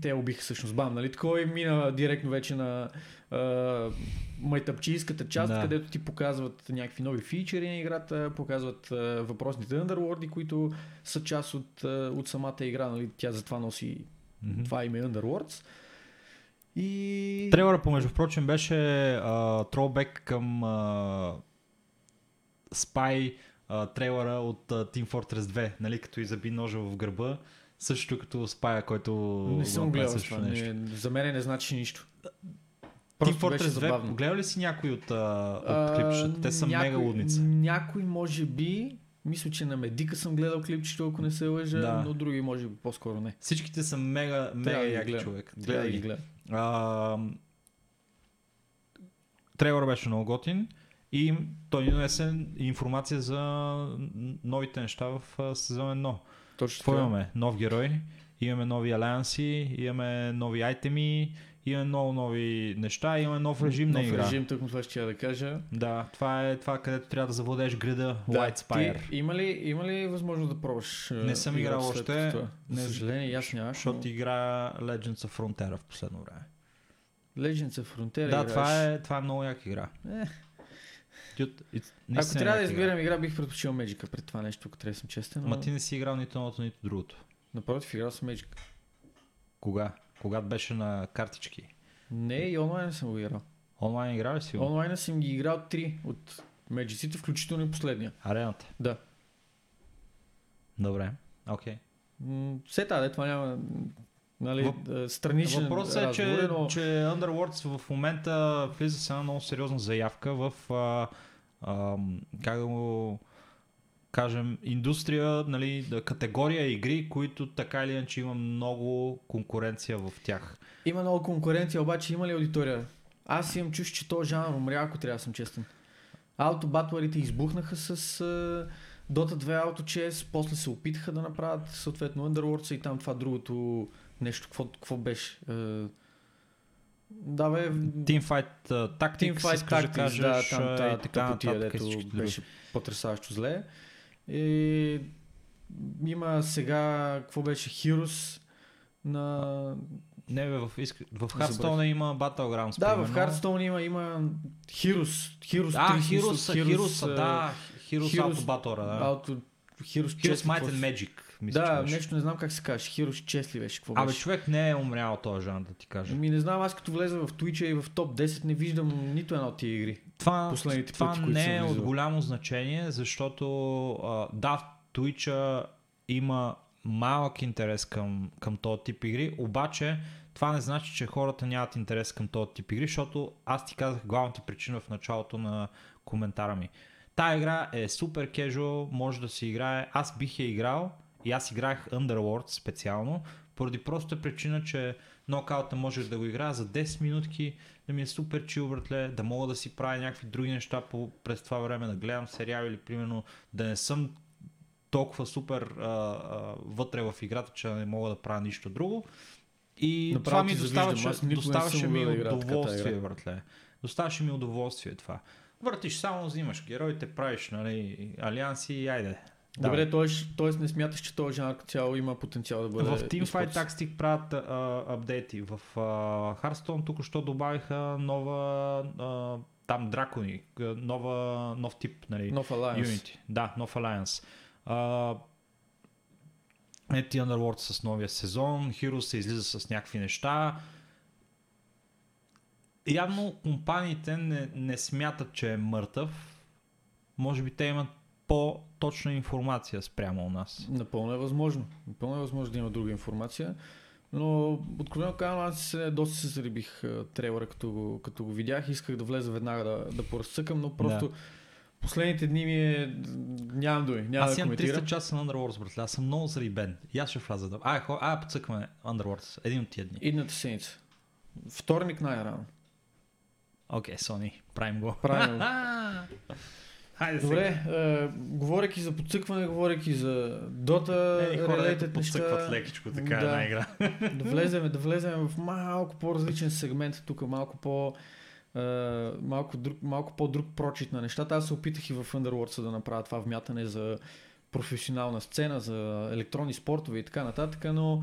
те убиха всъщност бам, нали? Такова и мина директно вече на майтъпчийската част, да. Където ти показват някакви нови фичери на играта, показват въпросните Underworld, които са част от самата игра, нали? Тя затова носи това име Underworlds. И... Трейлъра, помежду впрочем, беше тролбек към Spy трейлъра от Team Fortress 2, нали, като и заби ножа в гърба, също като Spy, който... Не съм гледал това, за мен не значи нищо. Просто Team Fortress 2, гледал ли си някой от клипчета? Те са мега лудница. Някой може би... Мисля, че на Медика съм гледал клипчето, ако не се лъжа, да. Но други може би по-скоро не. Всичките са мега яки човек. Гледай ги. Трейлър беше много готин и той ни донесе информация за новите неща в сезон 1. Точно. Какво имаме? Нов герой, имаме нови алианси, имаме нови айтеми, Има много нови неща, има нов режим на игра. Нов режим, тук това ще я да кажа. Да, това е това, където трябва да завладееш града, да, White Spire. Има ли възможност да пробваш? Не съм играл още. За съжаление, ясно. Защото игра Legends of Frontier в последно време. Legends of Frontier. Да, това е много яка игра. Ако трябва да избирам игра, бих предпочел Magic пред това нещо, ако трябва да съм честен. Но... Ма ти не си играл нито едното, нито другото. Напротив, играл съм Magic. Кога? Когато беше на картички. Не, и онлайн съм го играл. Онлайн игра ли си? Онлайн съм ги играл 3 от Magic-ите, включително и последния. Арената? Да. Добре, окей. Все тази, това няма... Нали, страничен въпрос е, че, но... че Underworld в момента влиза с една много сериозна заявка в как да го кажем, индустрия, нали, категория игри, които така или иначе има много конкуренция в тях. Има много конкуренция, обаче има ли аудитория? Аз имам чуш, че този жанр умря, ако трябва да съм честен. Аутобатлърите избухнаха с Dota 2 AutoChess, после се опитаха да направят съответно Underworld и там това другото нещо, какво беше. Да, бе... Teamfight Tactics, да, там така потия, дето беше потресаващо зле. И... Има сега, какво беше, Heroes на... Не бе, в Hearthstone има Battlegrounds. Да, примерно. В Hearthstone има Heroes 3. А, Heroes, да. Heroes Auto Battle, да. Heroes Might and Magic. Мисля, да, нещо не знам как се казваш. Хирош Чесли беше. Какво беше? Абе, човек не е умрял този жанр, да ти кажа. Не знам, аз като влеза в Twitch и в топ 10 не виждам нито една от тия игри. Това не е от голямо значение, защото да, в Twitch има малък интерес към този тип игри, обаче това не значи, че хората нямат интерес към този тип игри, защото аз ти казах главната причина в началото на коментара ми. Тая игра е супер кежуал, може да се играе, аз бих я играл. И аз играх Underworld специално, поради проста причина, че нокаута можеш да го играя за 10 минутки, да ми е супер чил, братле, да мога да си правя някакви други неща през това време, да гледам сериал или примерно да не съм толкова супер вътре в играта, че не мога да правя нищо друго. И направо това ми доставаше ми удоволствие, братле. Доставаше ми удоволствие това. Въртиш, само взимаш героите, правиш, нали, алианси и айде. Да. Добре, т.е. не смяташ, че този жанр цяло има потенциал да бъде... В Teamfight Tactics правят апдейти. В Hearthstone току-що добавиха нова... там дракони. Нов тип, нали? Нов Alliance. Да, нов Alliance. Ети Underworld с новия сезон. Heroes се излиза с някакви неща. Явно компаниите не смятат, че е мъртъв. Може би те имат по-точна информация спрямо у нас. Напълно е възможно. Напълно е възможно да има друга информация. Но откровено казвам, аз доста се зарибих трейлера, като го видях. Исках да влеза веднага да поразцъкам, но просто последните дни ми е... Нямам думи, няма да коментирам. Аз имам 300 часа на Underworlds, братле. Аз съм много зарибен. И аз ще вляза да... подцъкваме Underworlds. Един от тия дни. Идната седмица. Вторник най-рано. Окей, Sony. Правим го. Хайде. Добре, говоряки за подцъкване, говоряки за Dota... Хората подцъкват лекичко, така една игра. Да влезем в малко по-различен сегмент, тук малко по-друг прочит на нещата. Аз се опитах и в Underworld да направя това вмятане за професионална сцена, за електронни спортове и така нататък, но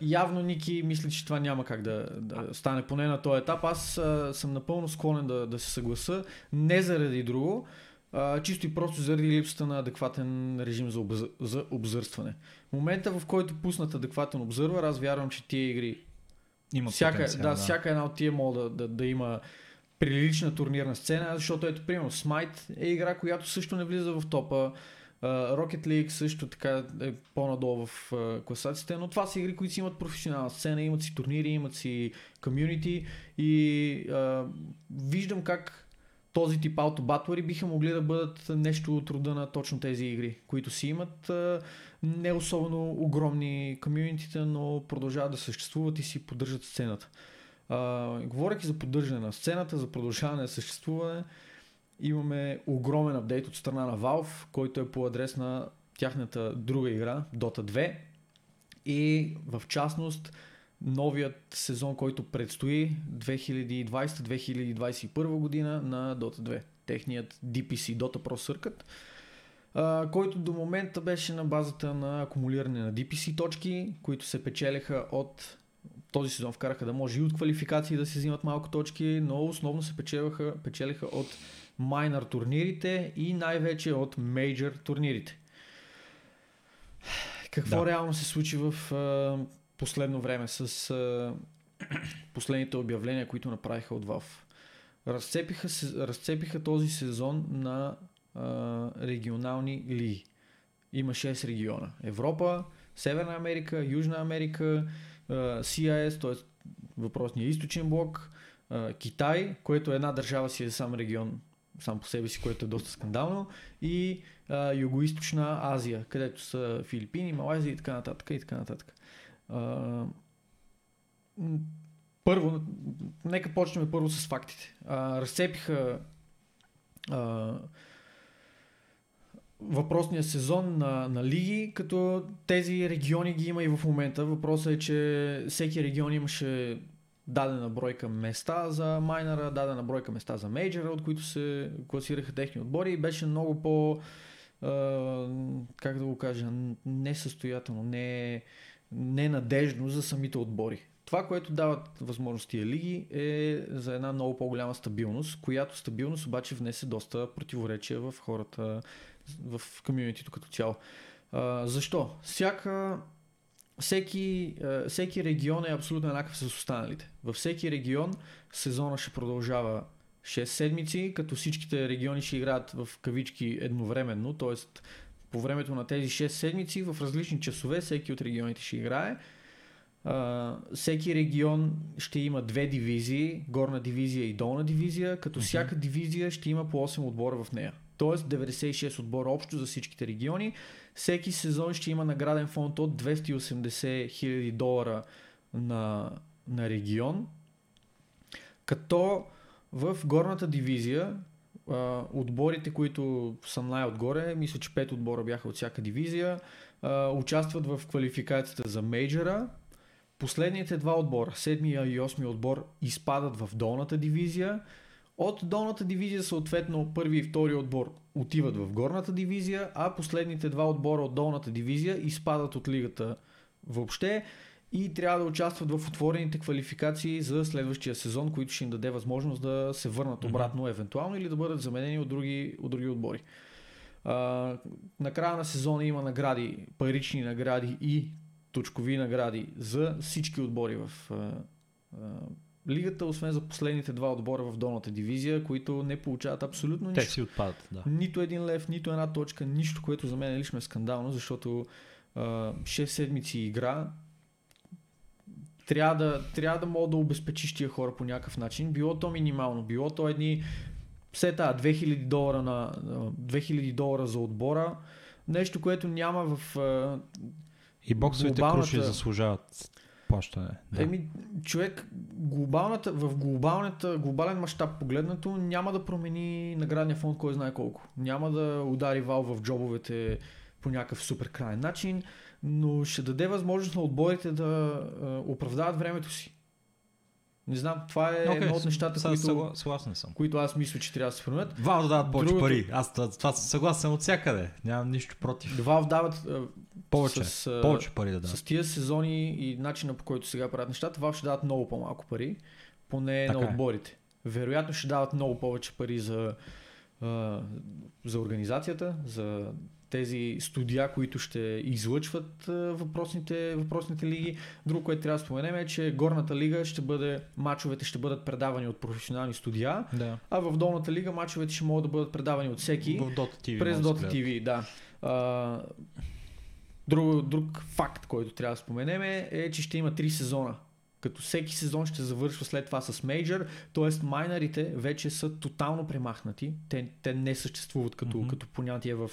явно Ники мисли, че това няма как да стане, поне на този етап. Аз съм напълно склонен да се съгласа, не заради друго, чисто и просто заради липсата на адекватен режим за обзърстване. В момента, в който пуснат адекватен обзървър, аз вярвам, че тия игри има потенциал. Всяка една от тия може да има прилична турнирна сцена, защото ето, примерно, Smite е игра, която също не влиза в топа. Rocket League също така е по-надолу в класацията, но това са игри, които си имат професионална сцена, имат си турнири, имат си комьюнити и виждам как този тип аутобатлъри биха могли да бъдат нещо от рода на точно тези игри, които си имат не особено огромни комьюнитите, но продължават да съществуват и си поддържат сцената. Говоряки за поддържане на сцената, за продължаване на съществуване, имаме огромен апдейт от страна на Valve, който е по адрес на тяхната друга игра, Dota 2, и в частност новият сезон, който предстои 2020-2021 година на Dota 2. Техният DPC, Dota Pro Circuit, който до момента беше на базата на акумулиране на DPC точки, които се печелеха от... Този сезон вкараха да може и от квалификации да се взимат малко точки, но основно се печелеха от майнър турнирите и най-вече от мейджър турнирите. Какво реално се случи в последно време с последните обявления, които направиха от Valve? Разцепиха този сезон на регионални лиги. Има 6 региона. Европа, Северна Америка, Южна Америка, CIS, т.е. въпросния източен блок, Китай, което една държава си е сам регион сам по себе си, което е доста скандално, и Югоизточна Азия, където са Филипини, Малайзия и така нататък. Първо, нека почнем първо с фактите. Разцепиха въпросния сезон на лиги, като тези региони ги има и в момента. Въпросът е, че всеки регион имаше дадена бройка места за майнера, дадена бройка места за мейджера, от които се класираха техни отбори, и беше много по... как да го кажа, несъстоятелно, ненадежно за самите отбори. Това, което дават възможност тия лиги, е за една много по-голяма стабилност, която стабилност обаче внесе доста противоречия в хората, в комьюнитито като цяло. Защо? Всеки регион е абсолютно еднакъв с останалите. Във всеки регион сезона ще продължава 6 седмици, като всичките региони ще играят в кавички едновременно, т.е. по времето на тези 6 седмици в различни часове всеки от регионите ще играе. Всеки регион ще има две дивизии, горна дивизия и долна дивизия, като всяка дивизия ще има по 8 отбора в нея. Тоест 96 отбора общо за всичките региони. Всеки сезон ще има награден фонд от $280,000 на регион. Като в горната дивизия отборите, които са най-отгоре, мисля, че 5 отбора бяха от всяка дивизия, участват в квалификацията за мейджора. Последните два отбора, 7-я и 8-я отбор, изпадат в долната дивизия. От долната дивизия съответно първи и втори отбор отиват в горната дивизия, а последните два отбора от долната дивизия изпадат от лигата въобще и трябва да участват в отворените квалификации за следващия сезон, които ще им даде възможност да се върнат обратно евентуално или да бъдат заменени от други отбори. На края на сезона има награди, парични награди и точкови награди за всички отбори в лигата, освен за последните два отбора в долната дивизия, които не получават абсолютно нищо. Те си отпадат, да. Нито един лев, нито една точка, нищо, което за мен лично е скандално, защото 6 седмици игра трябва да мога да обезпечиш тия хора по някакъв начин. Било то минимално, било то едни $2000 $2000 за отбора, нещо, което няма в... И боксовите круши заслужават плащане. Да. Човек, глобален мащаб погледнато, няма да промени наградния фонд кой знае колко. Няма да удари вал в джобовете по някакъв супер крайен начин, но ще даде възможност на отборите да оправдават времето си. Не знам, това е едно от нещата, които аз мисля, че трябва да се променят. Valve дават повече пари. Аз това съм съгласен от всякъде. Нямам нищо против. Valve дават повече пари да дават. С тия сезони и начина, по който сега правят нещата, Valve ще дават много по-малко пари, поне така на отборите. Вероятно ще дават много повече пари за организацията, за тези студия, които ще излъчват въпросните лиги. Друго, което трябва да споменем, е, че горната лига мачовете ще бъдат предавани от професионални студия, да, а в долната лига мачовете ще могат да бъдат предавани от всеки през Dota TV. Да. Друг факт, който трябва да споменем, е, че ще има 3 сезона. Като всеки сезон ще завършва след това с мейджър, т.е. майнарите вече са тотално премахнати. Те не съществуват като понятие в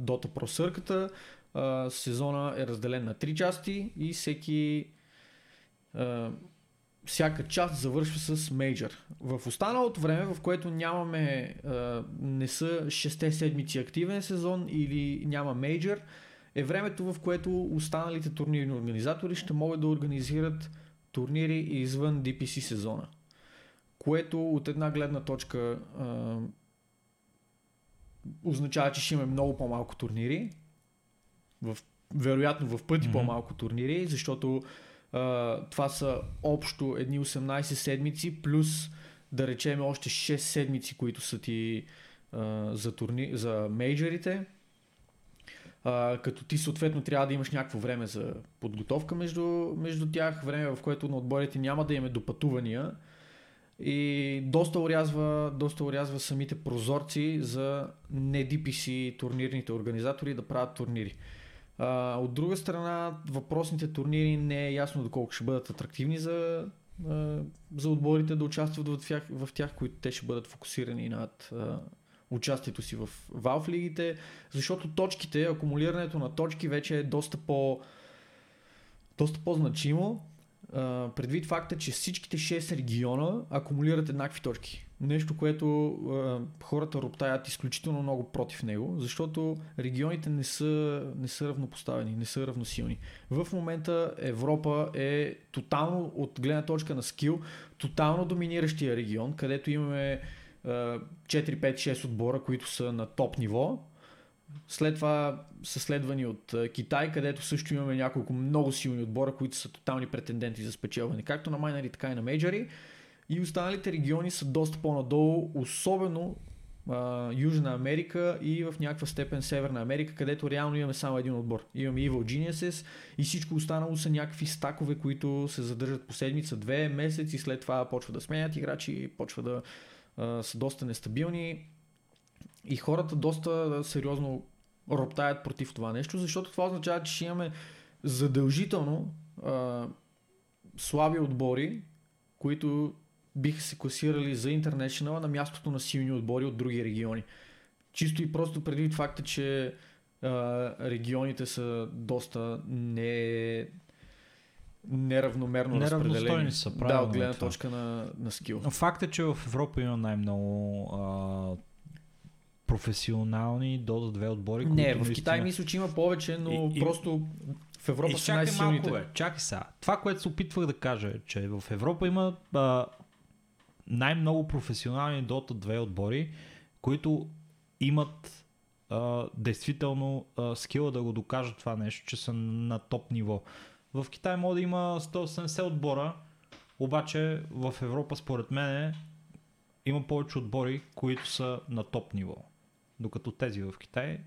Dota Pro Circuit. Сезона е разделен на 3 части и всяка част завършва с мейджър. В останалото време, в което нямаме не са 6 седмици активен сезон или няма мейджър, е времето, в което останалите турнирни организатори ще могат да организират турнири извън DPC сезона, което от една гледна точка означава, че ще имаме много по-малко турнири, вероятно в пъти по-малко турнири, защото това са общо едни 18 седмици, плюс да речем още 6 седмици, които са ти за мейджорите, като ти съответно трябва да имаш някакво време за подготовка между тях, време в което на отборите няма да имаме допътувания и доста орязва самите прозорци за не DPC турнирните организатори да правят турнири. От друга страна, въпросните турнири не е ясно доколко ще бъдат атрактивни за отборите да участват в тях, които те ще бъдат фокусирани над участието си в Valve лигите, защото точките, акумулирането на точки вече е доста по-значимо, предвид факта, че всичките 6 региона акумулират еднакви точки. Нещо, което хората роптаят изключително много против него, защото регионите не са равнопоставени, не са равносилни. В момента Европа е тотално, от гледна точка на скил, тотално доминиращия регион, където имаме 4-5-6 отбора, които са на топ ниво. След това са следвани от Китай, където също имаме няколко много силни отбора, които са тотални претенденти за спечелване, както на майнери, така и на мейджори. И останалите региони са доста по-надолу, особено Южна Америка и в някаква степен Северна Америка, където реално имаме само един отбор. Имаме Evil Geniuses и всичко останало са някакви стакове, които се задържат по седмица, две, месец и след това почва да сменят играчи, почва да са доста нестабилни. И хората доста сериозно роптаят против това нещо, защото това означава, че ще имаме задължително слаби отбори, които биха се класирали за International на мястото на силни отбори от други региони. Чисто и просто предвид факта, че регионите са доста неравномерно разпределени. Са, да, от гледна точка на скил. Факт е, че в Европа има най-много професионални Dota 2 отбори. Не, в Китай мисля, че има повече, но просто в Европа са най-силните. Чакай сега. Това, което се опитвах да кажа е, че в Европа има най-много професионални Dota 2 отбори, които имат действително скила да го докажат това нещо, че са на топ ниво. В Китай може да има 180 отбора, обаче в Европа според мен има повече отбори, които са на топ ниво. Докато тези в Китай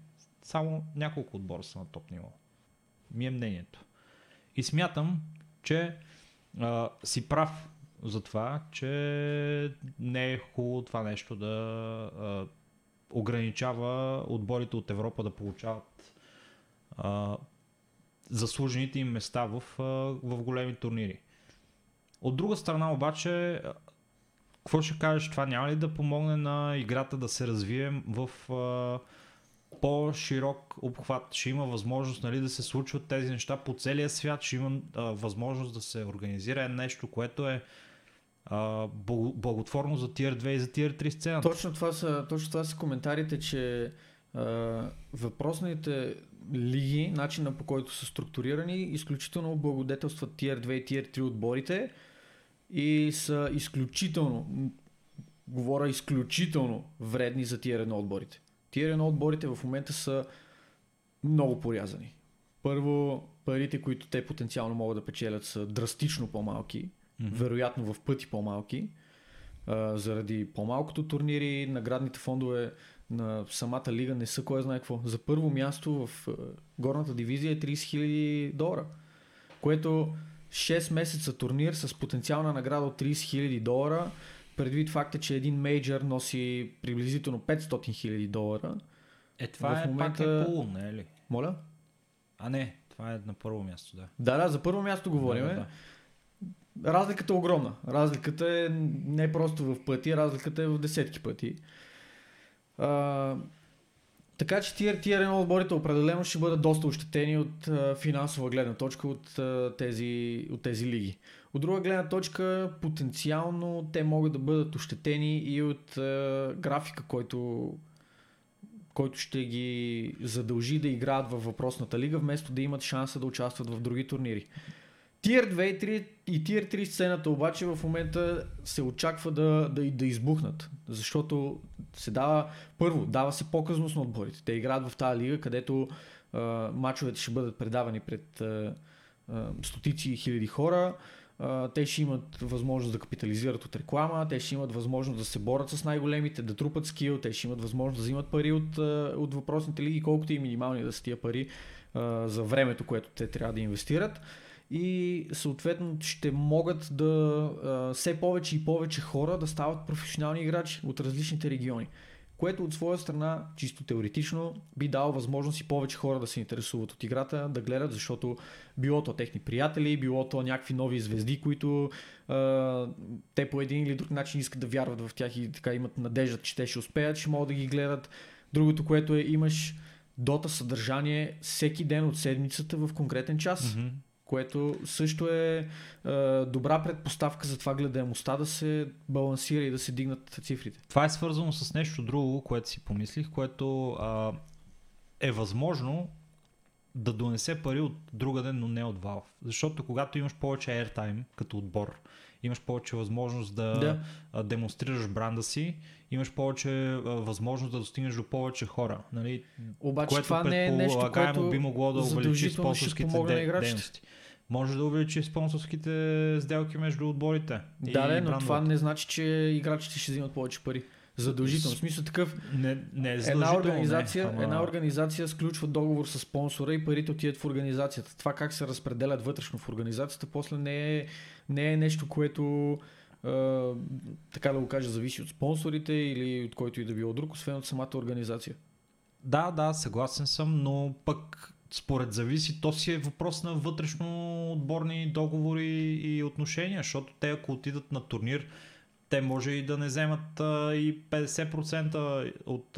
само няколко отбора са на топ ниво. Ми е мнението. И смятам, че си прав за това, че не е хубаво това нещо да ограничава отборите от Европа да получават заслужените им места в големи турнири. От друга страна обаче, какво ще кажеш, това няма ли да помогне на играта да се развие в по-широк обхват? Ще има възможност, нали, да се случват тези неща по целия свят, ще има възможност да се организира нещо, което е благотворно за Tier 2 и за Tier 3 сцената. Точно това са коментарите, че въпросните лиги, начина по който са структурирани, изключително благодетелстват Tier 2 и Tier 3 отборите и са изключително вредни за Tier 1 отборите. Tier 1 отборите в момента са много порязани. Първо, парите, които те потенциално могат да печелят, са драстично по-малки, вероятно в пъти по-малки, заради по-малкото турнири, наградните фондове на самата лига не са кой знае какво. За първо място в горната дивизия е $30,000, което 6 месеца турнир с потенциална награда от $30,000, предвид факта, че един мейджор носи приблизително $500,000. Е, това в момента пак е полу, не е ли? Моля? А не, това е на първо място, да. Да, за първо място говорим. Да. Разликата е огромна. Разликата е не просто в пъти, разликата е в десетки пъти. Така че Tier 1 отборите определено ще бъдат доста ощетени от финансова гледна точка от тези лиги. От друга гледна точка, потенциално те могат да бъдат ощетени и от графика, който който ще ги задължи да играят във въпросната лига, вместо да имат шанса да участват в други турнири. Тир 2 и 3 и Тир 3 сцената обаче в момента се очаква да избухнат, защото се дава, първо, дава се показност на отборите. Те играят в тази лига, където мачовете ще бъдат предавани пред стотици и хиляди хора. Те ще имат възможност да капитализират от реклама, те ще имат възможност да се борят с най-големите, да трупат скил, те ще имат възможност да взимат пари от въпросните лиги, колкото и минимални да са тия пари за времето, което те трябва да инвестират. И съответно ще могат да все повече и повече хора да стават професионални играчи от различните региони, което от своя страна, чисто теоретично, би дало възможност и повече хора да се интересуват от играта, да гледат, защото било то техни приятели, било то някакви нови звезди, които те по един или друг начин искат да вярват в тях и така имат надежда, че те ще успеят, ще могат да ги гледат. Другото, което е, имаш Dota съдържание всеки ден от седмицата в конкретен час, mm-hmm. което също е добра предпоставка за това гледаемостта да се балансира и да се дигнат цифрите. Това е свързано с нещо друго, което си помислих, което е възможно да донесе пари от другаде, но не от Valve. Защото когато имаш повече airtime като отбор, имаш повече възможност да демонстрираш бранда си, имаш повече възможност да достигнеш до повече хора. Нали? Обаче което това не е нещо, което би могло да увеличи спонсорските дейности. Може да увеличи спонсорските сделки между отборите. Да, но това не значи, че играчите ще взимат повече пари. Задължително. В смисъл такъв, не е задължително, една организация сключва договор с спонсора и парите отидат в организацията. Това как се разпределят вътрешно в организацията, после не е нещо, което така да го кажа, зависи от спонсорите или от който и да било друг, освен от самата организация. Да, съгласен съм, но пък според зависи, то си е въпрос на вътрешно отборни договори и отношения, защото те ако отидат на турнир, те може и да не вземат и 50% от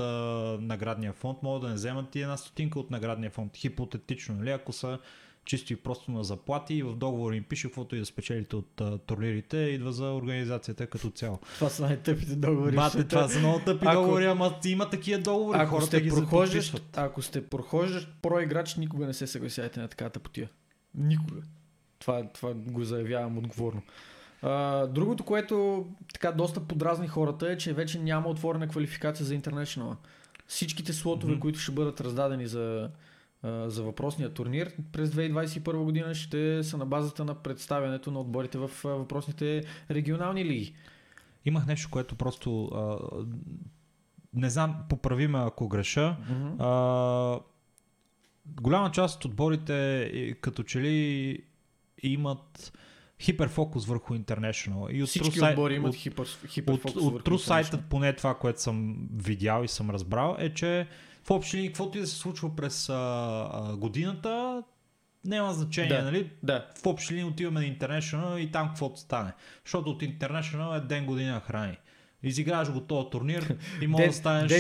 наградния фонд, могат да не вземат и една стотинка от наградния фонд. Хипотетично, нали? Ако са чисто и просто на заплати и в договора им пише каквото и да спечелите от турнирите, идва за организацията като цяло. Това са най-тъпите договори. Това са много тъпи договори, ама има такива договори, хората ги запишат. Ако сте прохождащ проиграч, никога не се съгласяйте на такава тъпотия. Никога. Това го заявявам отговорно. Другото, което така доста подразни хората е, че вече няма отворена квалификация за International. Всичките слотове, mm-hmm. които ще бъдат раздадени за въпросния турнир през 2021 година ще са на базата на представянето на отборите в въпросните регионални лиги. Имах нещо, което просто не знам, поправи ме ако греша. Mm-hmm. Голяма част от отборите като че ли имат хиперфокус върху International. И от всички отбори имат хиперфокус върху International. От True сайта, поне това, което съм видял и съм разбрал, е, че в общи линии, каквото и да се случва през годината, няма значение, нали? Да. В общи линии отиваме на International и там каквото стане. Защото от International е ден година храни. Изиграваш го този турнир и може да станеш...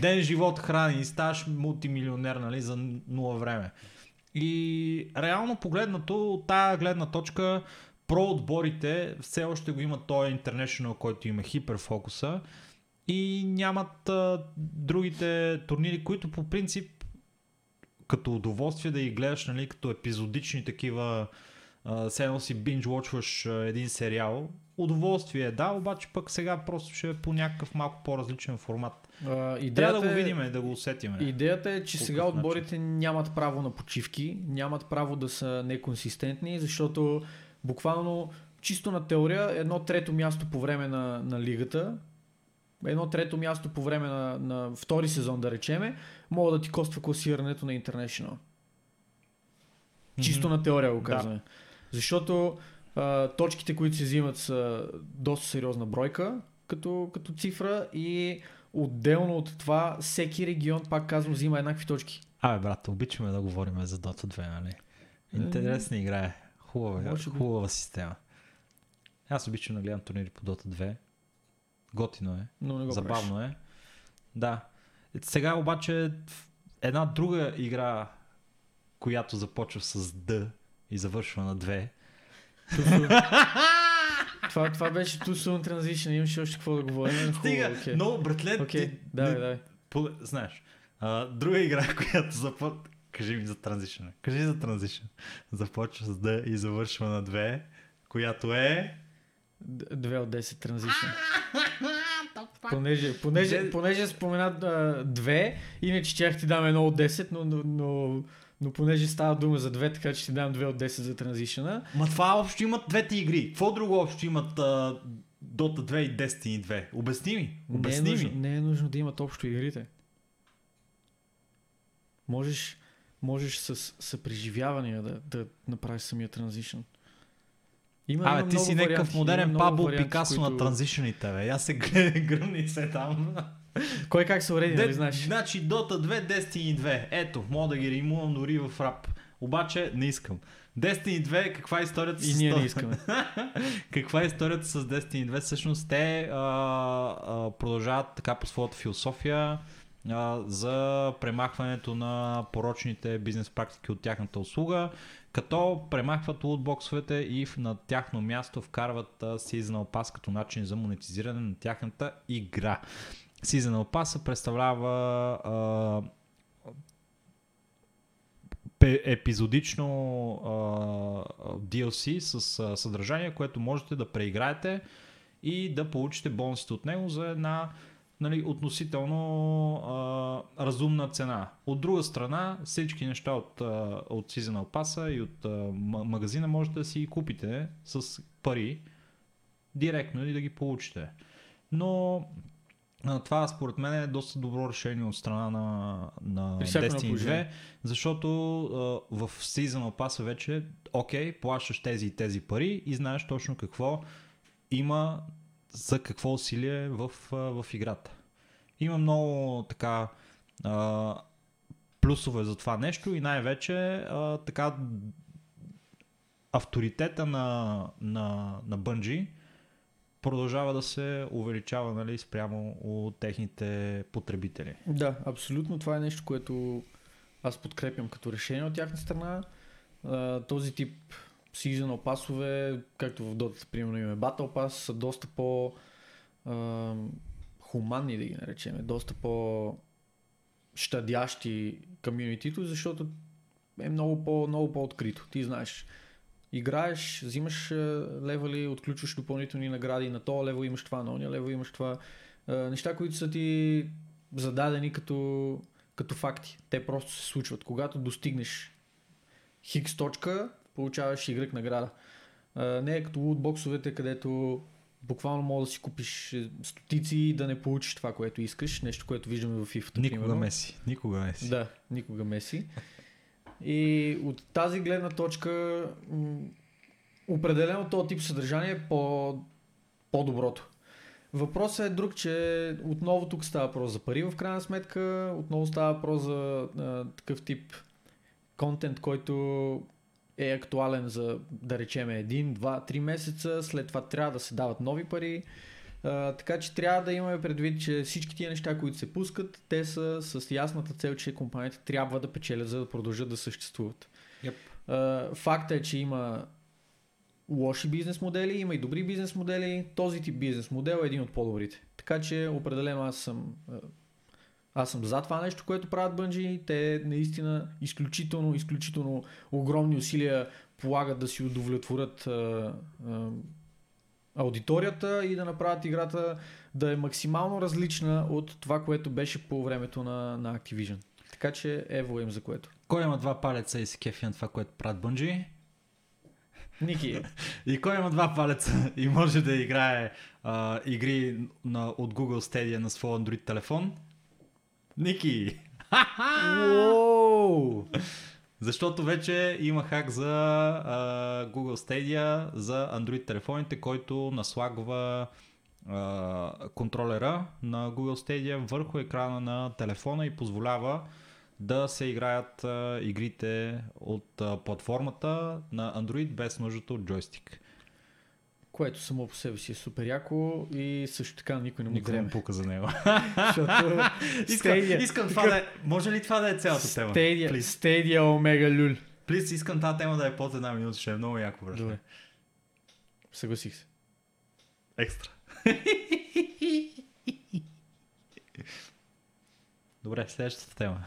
Ден живот храни и ставаш мултимилионер, нали, за нула време. И реално погледнато, от тая гледна точка, про отборите все още го имат този International, който има хиперфокуса и нямат другите турнири, които по принцип като удоволствие да ги гледаш, нали, като епизодични такива, седно си биндж-вотчваш един сериал. Удоволствие, да, обаче пък сега просто ще е по някакъв малко по-различен формат. Трябва да го видим и да го усетим. Идеята е, че сега отборите нямат право на почивки, нямат право да са неконсистентни, защото буквално чисто на теория 1/3 място по време на лигата, 1/3 място по време на втори сезон, да речеме, мога да ти коства класирането на International. Чисто на теория го казваме. Да. Защото точките, които се взимат, са доста сериозна бройка като цифра и отделно от това всеки регион, пак казвам, взима еднакви точки. Абе, брат, обичаме да говорим за Dota 2, нали? Интересна игра е. Хубава система. Аз обичам да гледам турнири по Dota 2. Готино е. Забавно е. Да. Сега обаче една друга игра, която започва с D и завършва на 2. Това беше Too Soon Transition, имаше още какво да говорим. Стига, но братле, Знаеш, друга игра, която започва... Кажи ми за транзишън. Започва с да и завършва на 2, която е... 2 от 10 транзишън. Понеже спомена 2, иначе чех ти дам 1 от 10, но понеже става дума за 2, така че ти дам 2 от 10 за транзишъна. Ма това общо имат двете игри. Какво друго общо имат Dota 2 и Destiny 2? Обясни ми. Не е нужно да имат общо игрите. Можеш с съпреживявания да направиш самия транзишън. Ти си някакъв модерен Пабло Пикасо, които... на транзишъните, бе. Аз се гръмни и се там. Кой как се уреди, нали знаеш? Значи Dota 2, Destiny 2. Ето, мога да ги ремувам дори в рап. Обаче не искам. Destiny 2, каква е историята с... И ние не искаме. Каква е историята с Destiny 2? Всъщност те продължават така по своята философия за премахването на порочните бизнес практики от тяхната услуга, като премахват лутбоксовете и на тяхно място вкарват Seasonal Pass като начин за монетизиране на тяхната игра. Seasonal Pass представлява епизодично DLC с съдържание, което можете да преиграете и да получите бонусите от него за една, нали, относително разумна цена. От друга страна, всички неща от Seasonal Pass и от магазина можете да си ги купите с пари директно и да ги получите. Но това според мен е доста добро решение от страна на Destiny 2, защото в Seasonal Pass вече плащаш тези и тези пари и знаеш точно какво има, за какво усилие в играта. Има много така плюсове за това нещо и най-вече така авторитета на Bungie продължава да се увеличава, нали, спрямо от техните потребители. Да, абсолютно. Това е нещо, което аз подкрепям като решение от тяхна страна. Този тип Seasonal пасове, както в Dota примерно имаме Battle Pass, са доста по хуманни, да ги наречем, доста по щадящи комьюнитито, защото е много по-открито. Ти знаеш, играеш, взимаш левели, отключваш допълнителни награди, на тоя левел имаш това, на ония левел имаш това. Неща, които са ти зададени като факти. Те просто се случват. Когато достигнеш хикс точка, получаваш Y награда. Не е като лутбоксовете, където буквално може да си купиш стотици и да не получиш това, което искаш. Нещо, което виждаме в ИФ. Никога Меси. Да, никога Меси. И от тази гледна точка определено този тип съдържание е по-доброто. Въпросът е друг, че отново тук става въпрос за пари в крайна сметка. Отново става въпрос за такъв тип контент, който е актуален за, да речем, 1, 2, 3 месеца, след това трябва да се дават нови пари. Така че трябва да имаме предвид, че всички тия неща, които се пускат, те са с ясната цел, че компаниите трябва да печелят, за да продължат да съществуват. Yep. Факта е, че има лоши бизнес модели, има и добри бизнес модели. Този тип бизнес модел е един от по-добрите. Така че определено аз съм за това нещо, което правят Bungie. Те наистина изключително огромни усилия полагат да си удовлетворят аудиторията и да направят играта да е максимално различна от това, което беше по времето на Activision. Така че ево им за което. Кой има два палеца и се кефи на това, което правят Bungie? Ники. И кой има два палеца и може да играе игри от Google Stadia на своя Android телефон? Ники! Защото вече има хак за Google Stadia за Android телефоните, който наслагва контролера на Google Stadia върху екрана на телефона и позволява да се играят игрите от платформата на Android без нуждата от джойстик. Което само по себе си е супер яко и също така никой не му вземе. Никой не пука за него. Искам това да е... Може ли това да е цялата тема? Stadia Omega Lul. Плиз, искам тази тема да е под една минута, ще е много яко, брат. Добре. Съгласих се. Екстра. Добре, следващата тема.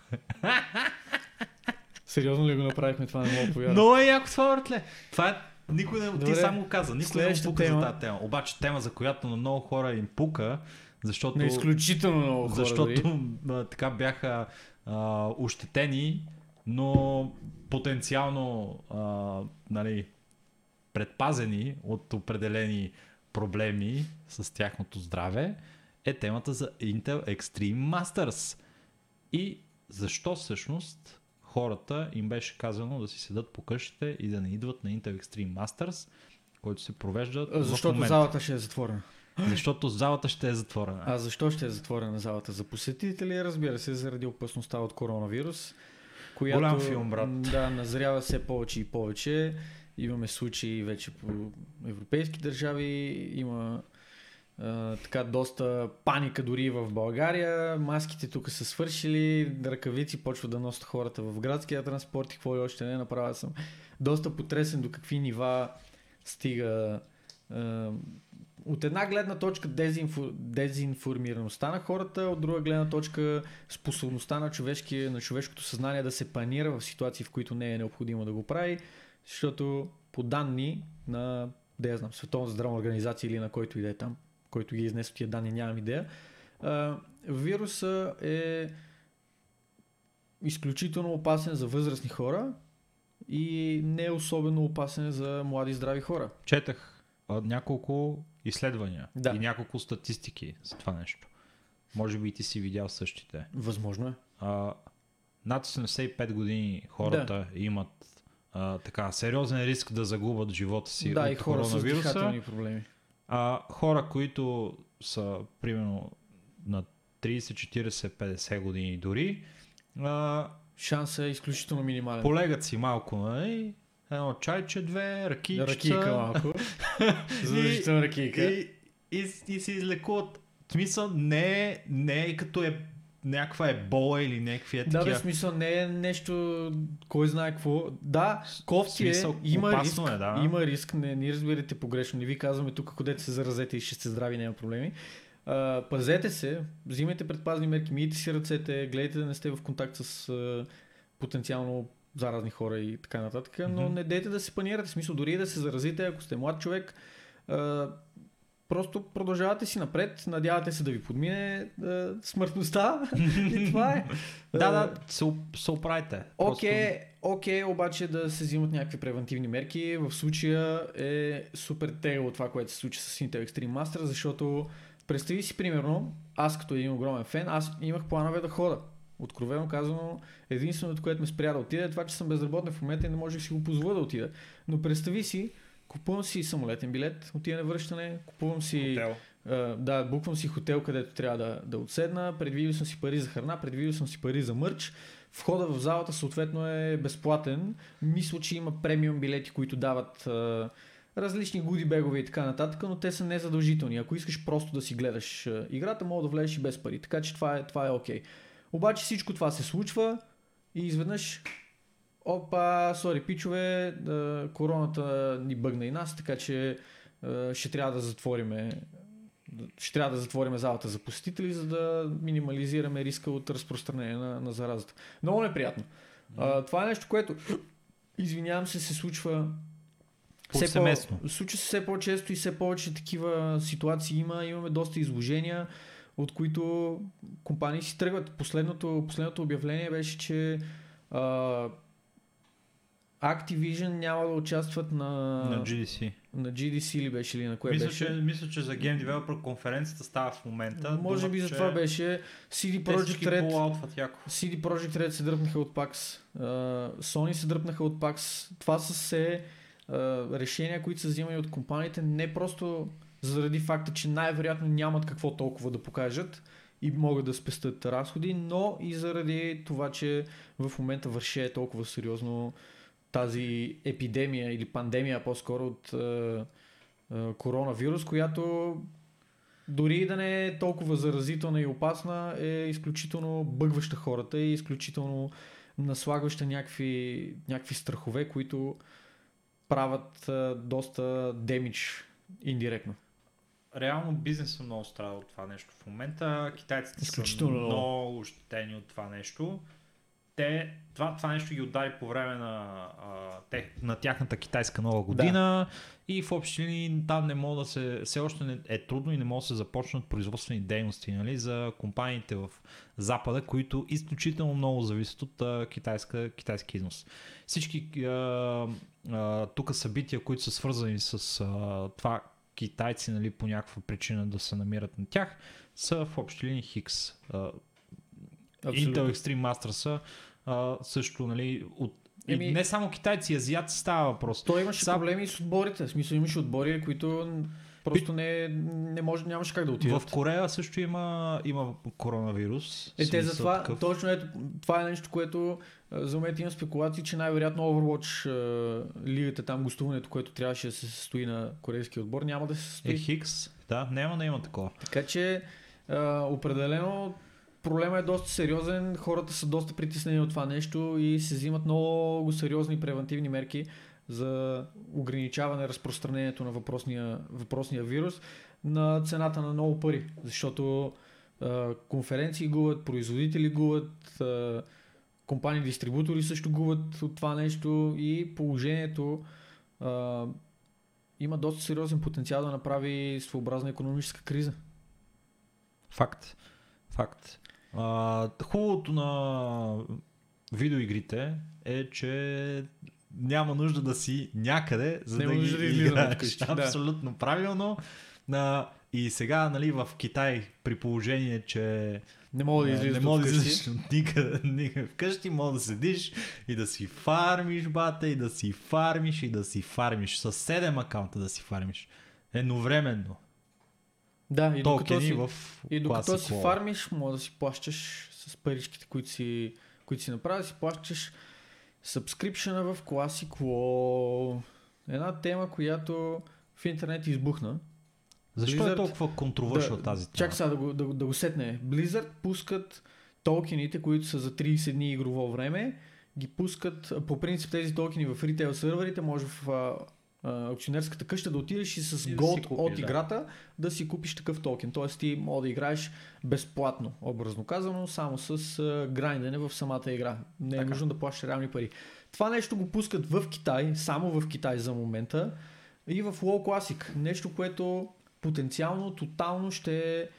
Сериозно ли го направихме това? Не мога да повярвам. Но е яко това, братле. Това е... Никой не... Добре, ти само го каза. Никой не му пука тема за тази тема. Обаче тема, за която на много хора им пука, защото... Не, изключително много хора. Защото така бяха ощетени, но потенциално нали, предпазени от определени проблеми с тяхното здраве, е темата за Intel Extreme Masters. И защо всъщност хората им беше казано да си седат по къщите и да не идват на Intel Extreme Masters, който се провеждат в момента. Защото залата ще е затворена. Защото залата ще е затворена. А защо ще е затворена залата? За посетители, разбира се, заради опасността от коронавирус, която... Голям филм, брат. Да, назрява все повече и повече. Имаме случаи вече по европейски държави, има така доста паника дори в България, маските тук са свършили, ръкавици почват да носят хората в градския транспорт и какво ли още не направя. Съм доста потресен до какви нива стига от една гледна точка дезинформираността на хората, от друга гледна точка способността на човешкото съзнание да се панира в ситуации, в които не е необходимо да го прави, защото по данни на Световна здравна организация или на който иде там, който ги изнесе тия данни, нямам идея. Вируса е изключително опасен за възрастни хора и не е особено опасен за млади здрави хора. Четах няколко изследвания и няколко статистики за това нещо. Може би и ти си видял същите. Възможно е. Над 75 години хората имат така, сериозен риск да загубят живота си от коронавируса. Да, и хора с проблеми. Хора, които са примерно на 30, 40, 50 години дори, шансът е изключително минимален. Полегат си малко, нали? Едно чайче, две, ракичца. Ракийка малко. Задължително ракийка. И се излекуват. В смисъл не е като е някаква ебола или някакви е такива. Да, в смисъл не е нещо, кой знае какво. Да, кофти е, има риск, не разбирате погрешно, не ви казваме тук, ако дете се заразете и ще сте здрави, няма проблеми. Пазете се, взимайте предпазни мерки, мийте си ръцете, гледайте да не сте в контакт с потенциално заразни хора и така нататък, но не дейте да се панирате, в смисъл дори да се заразите, ако сте млад човек, просто продължавате си напред, надявате се да ви подмине смъртността и това е. Да, се оправите. Окей, обаче да се взимат някакви превентивни мерки. В случая е супер тегло това, което се случи с Intel Extreme Master, защото представи си примерно, аз като един огромен фен, аз имах планове да хода. Откровено казано, единственото, което ме спря да отида е това, че съм безработен в момента и не можех си го позволя да отида. Но представи си, купувам си самолетен билет, отиване връщане, купувам си... буквам си хотел, където трябва да отседна, предвидил съм си пари за храна, предвидил съм си пари за мърч, входа в залата съответно е безплатен, мисля, че има премиум билети, които дават различни гудибегове и така нататък, но те са незадължителни. Ако искаш просто да си гледаш играта, мога да влезеш и без пари, така че това е окей. Обаче всичко това се случва и изведнъж... Опа, сори пичове, короната ни бъгна и нас, така че ще трябва да затворим залата за посетители, за да минимализираме риска от разпространение на заразата. Много неприятно. Това е нещо, което, извинявам се случва повсеместно. Случва се все по-често и все повече такива ситуации има. Имаме доста изложения, от които компании си тръгват. Последното обявление беше, че Activision няма да участват на GDC. На GDC ли беше или на кое беше? Мисля, че за Game Developer конференцията става в момента. Може би за това беше. CD Projekt Red се дръпнаха от PAX. Sony се дръпнаха от PAX. Това са все решения, които са взимани от компаниите. Не просто заради факта, че най-вероятно нямат какво толкова да покажат и могат да спестят разходи, но и заради това, че в момента върше е толкова сериозно тази епидемия или пандемия по-скоро от коронавирус, която дори да не е толкова заразителна и опасна, е изключително бъгваща хората и изключително наслагваща някакви страхове, които правят доста демидж индиректно. реално бизнесът много страда от това нещо. В момента китайците са много ощетени от това нещо. Те, това нещо ги удари по време на, на тяхната китайска нова година, да. И в общи линии там не мога да се, все още не, е трудно и не могат да се започнат производствени дейности, нали, за компаниите в Запада, които изключително много зависят от китайски износ. Всички тук събития, които са свързани с това китайци, нали, по някаква причина да се намират на тях, са в общи линии хикс. Intel Extreme Master са също, нали, от... Еми... не само китайци, азиатци става въпрос. Той имаше проблеми и с отборите. В смисъл, имаше отбори, които просто не може, нямаше как да отидат. В Корея също има коронавирус. Е, те затова, такъв... точно ето, това е нещо, което за момента има спекулации, че най-вероятно Overwatch лигата, там гостуването, което трябваше да се състои на корейския отбор, няма да се състои. Е, хикс, да, няма да има такова. Така че, определено, проблемът е доста сериозен, хората са доста притиснени от това нещо и се взимат много сериозни превентивни мерки за ограничаване разпространението на въпросния вирус на цената на много пари, защото конференции губят, производители губят, компании-дистрибутори също губят от това нещо и положението има доста сериозен потенциал да направи своеобразна икономическа криза. Факт. Хубавото на видеоигрите е, че няма нужда да си някъде, за да ги играеш. Абсолютно правилно. И сега, нали, в Китай, при положение, че не мога да излизаш от никъде вкъщи, мога да седиш и да си фармиш, бата, и да си фармиш. С 7 акаунта да си фармиш. Едновременно. Да, и докато си фармиш, може да си плащаш с паричките, които си направи, си плащаш сабскрипшена в Classic WoW. Една тема, която в интернет избухна. Защо Blizzard е толкова контровършна тази тема? Чак сега да го сетне. Blizzard пускат токените, които са за 30 дни игрово време, ги пускат, по принцип тези токени в ритейл серверите, може в акционерската къща да отидеш и с голд от играта да си купиш такъв токен. Тоест ти може да играеш безплатно, образно казано, само с грайндене в самата игра. Не е нужно да плащаш реални пари. Това нещо го пускат в Китай, само в Китай за момента, и в WoW Classic. Нещо, което потенциално, тотално ще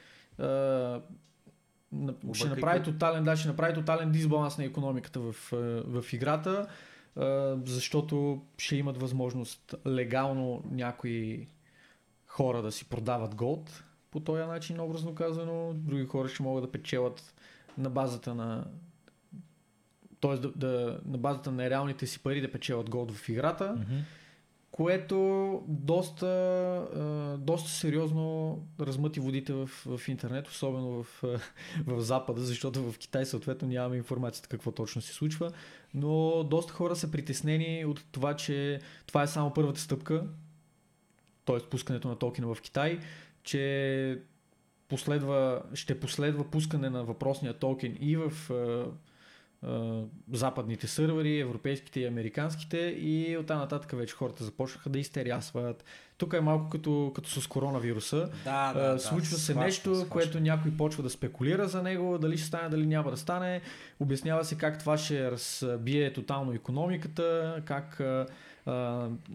направи тотален дисбаланс на икономиката в играта. Защото ще имат възможност легално някои хора да си продават голд по този начин, образно казано, други хора ще могат да печелят на базата на на базата на реалните си пари да печелят голд в играта, mm-hmm. което доста сериозно размъти водите в интернет, особено в Запада, защото в Китай съответно нямаме информацията какво точно се случва, но доста хора са притеснени от това, че това е само първата стъпка, т.е. пускането на токена в Китай, че ще последва пускане на въпросния токен и в западните сървъри, европейските и американските, и оттам нататък вече хората започнаха да изтерясват. Тук е малко като с коронавируса. Случва се нещо, което някой почва да спекулира за него, дали ще стане, дали няма да стане. Обяснява се как това ще разбие тотално икономиката, как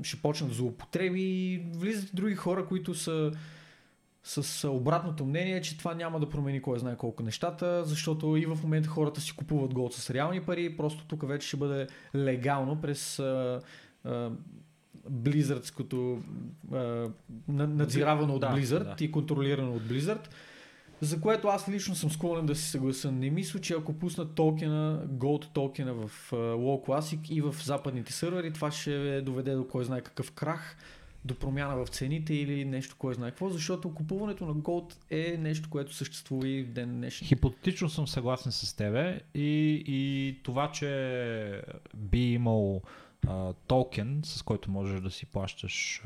ще почнат злоупотреби. Влизат други хора, които са с обратното мнение, че това няма да промени кой знае колко нещата, защото и в момента хората си купуват голд с реални пари, просто тук вече ще бъде легално през Blizzardското надзиравано от Blizzard и контролирано от Blizzard, за което аз лично съм склонен да се съгласа. Не мисля, че ако пуснат токена, голд токена в WoW Classic и в западните сървъри, това ще доведе до кой знае какъв крах, до промяна в цените или нещо, кое знае какво, защото купуването на голд е нещо, което съществува и в ден днешен. Хипотетично съм съгласен с тебе и това, че би имал токен, с който можеш да си плащаш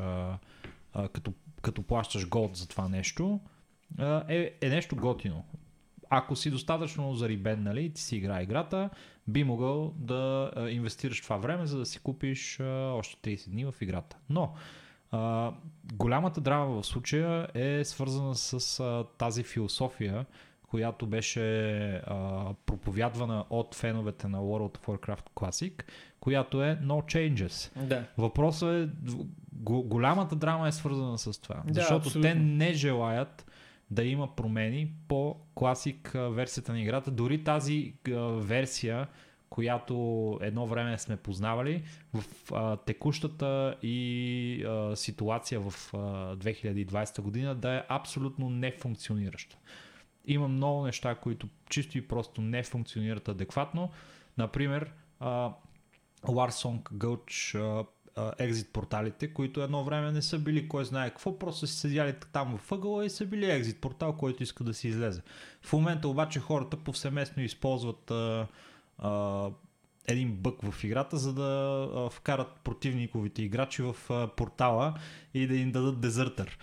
като плащаш голд за това нещо, е нещо готино. Ако си достатъчно зарибен, нали, ти си игра играта, би могъл да инвестираш това време, за да си купиш още 30 дни в играта. Но Голямата драма в случая е свързана с тази философия, която беше проповядвана от феновете на World of Warcraft Classic, която е No Changes. Да. Въпросът е, голямата драма е свързана с това, да, защото абсолютно. Те не желаят да има промени по Classic версията на играта, дори тази версия, която едно време сме познавали в текущата и ситуация в 2020 година да е абсолютно нефункционираща. Има много неща, които чисто и просто не функционират адекватно. Например, Warsong, Gulch, екзит порталите, които едно време не са били кой знае какво, просто са седяли там в ъгъла и са били екзит портал, който иска да си излезе. В момента обаче хората повсеместно използват един бък в играта, за да вкарат противниковите играчи в портала и да им дадат дезертър.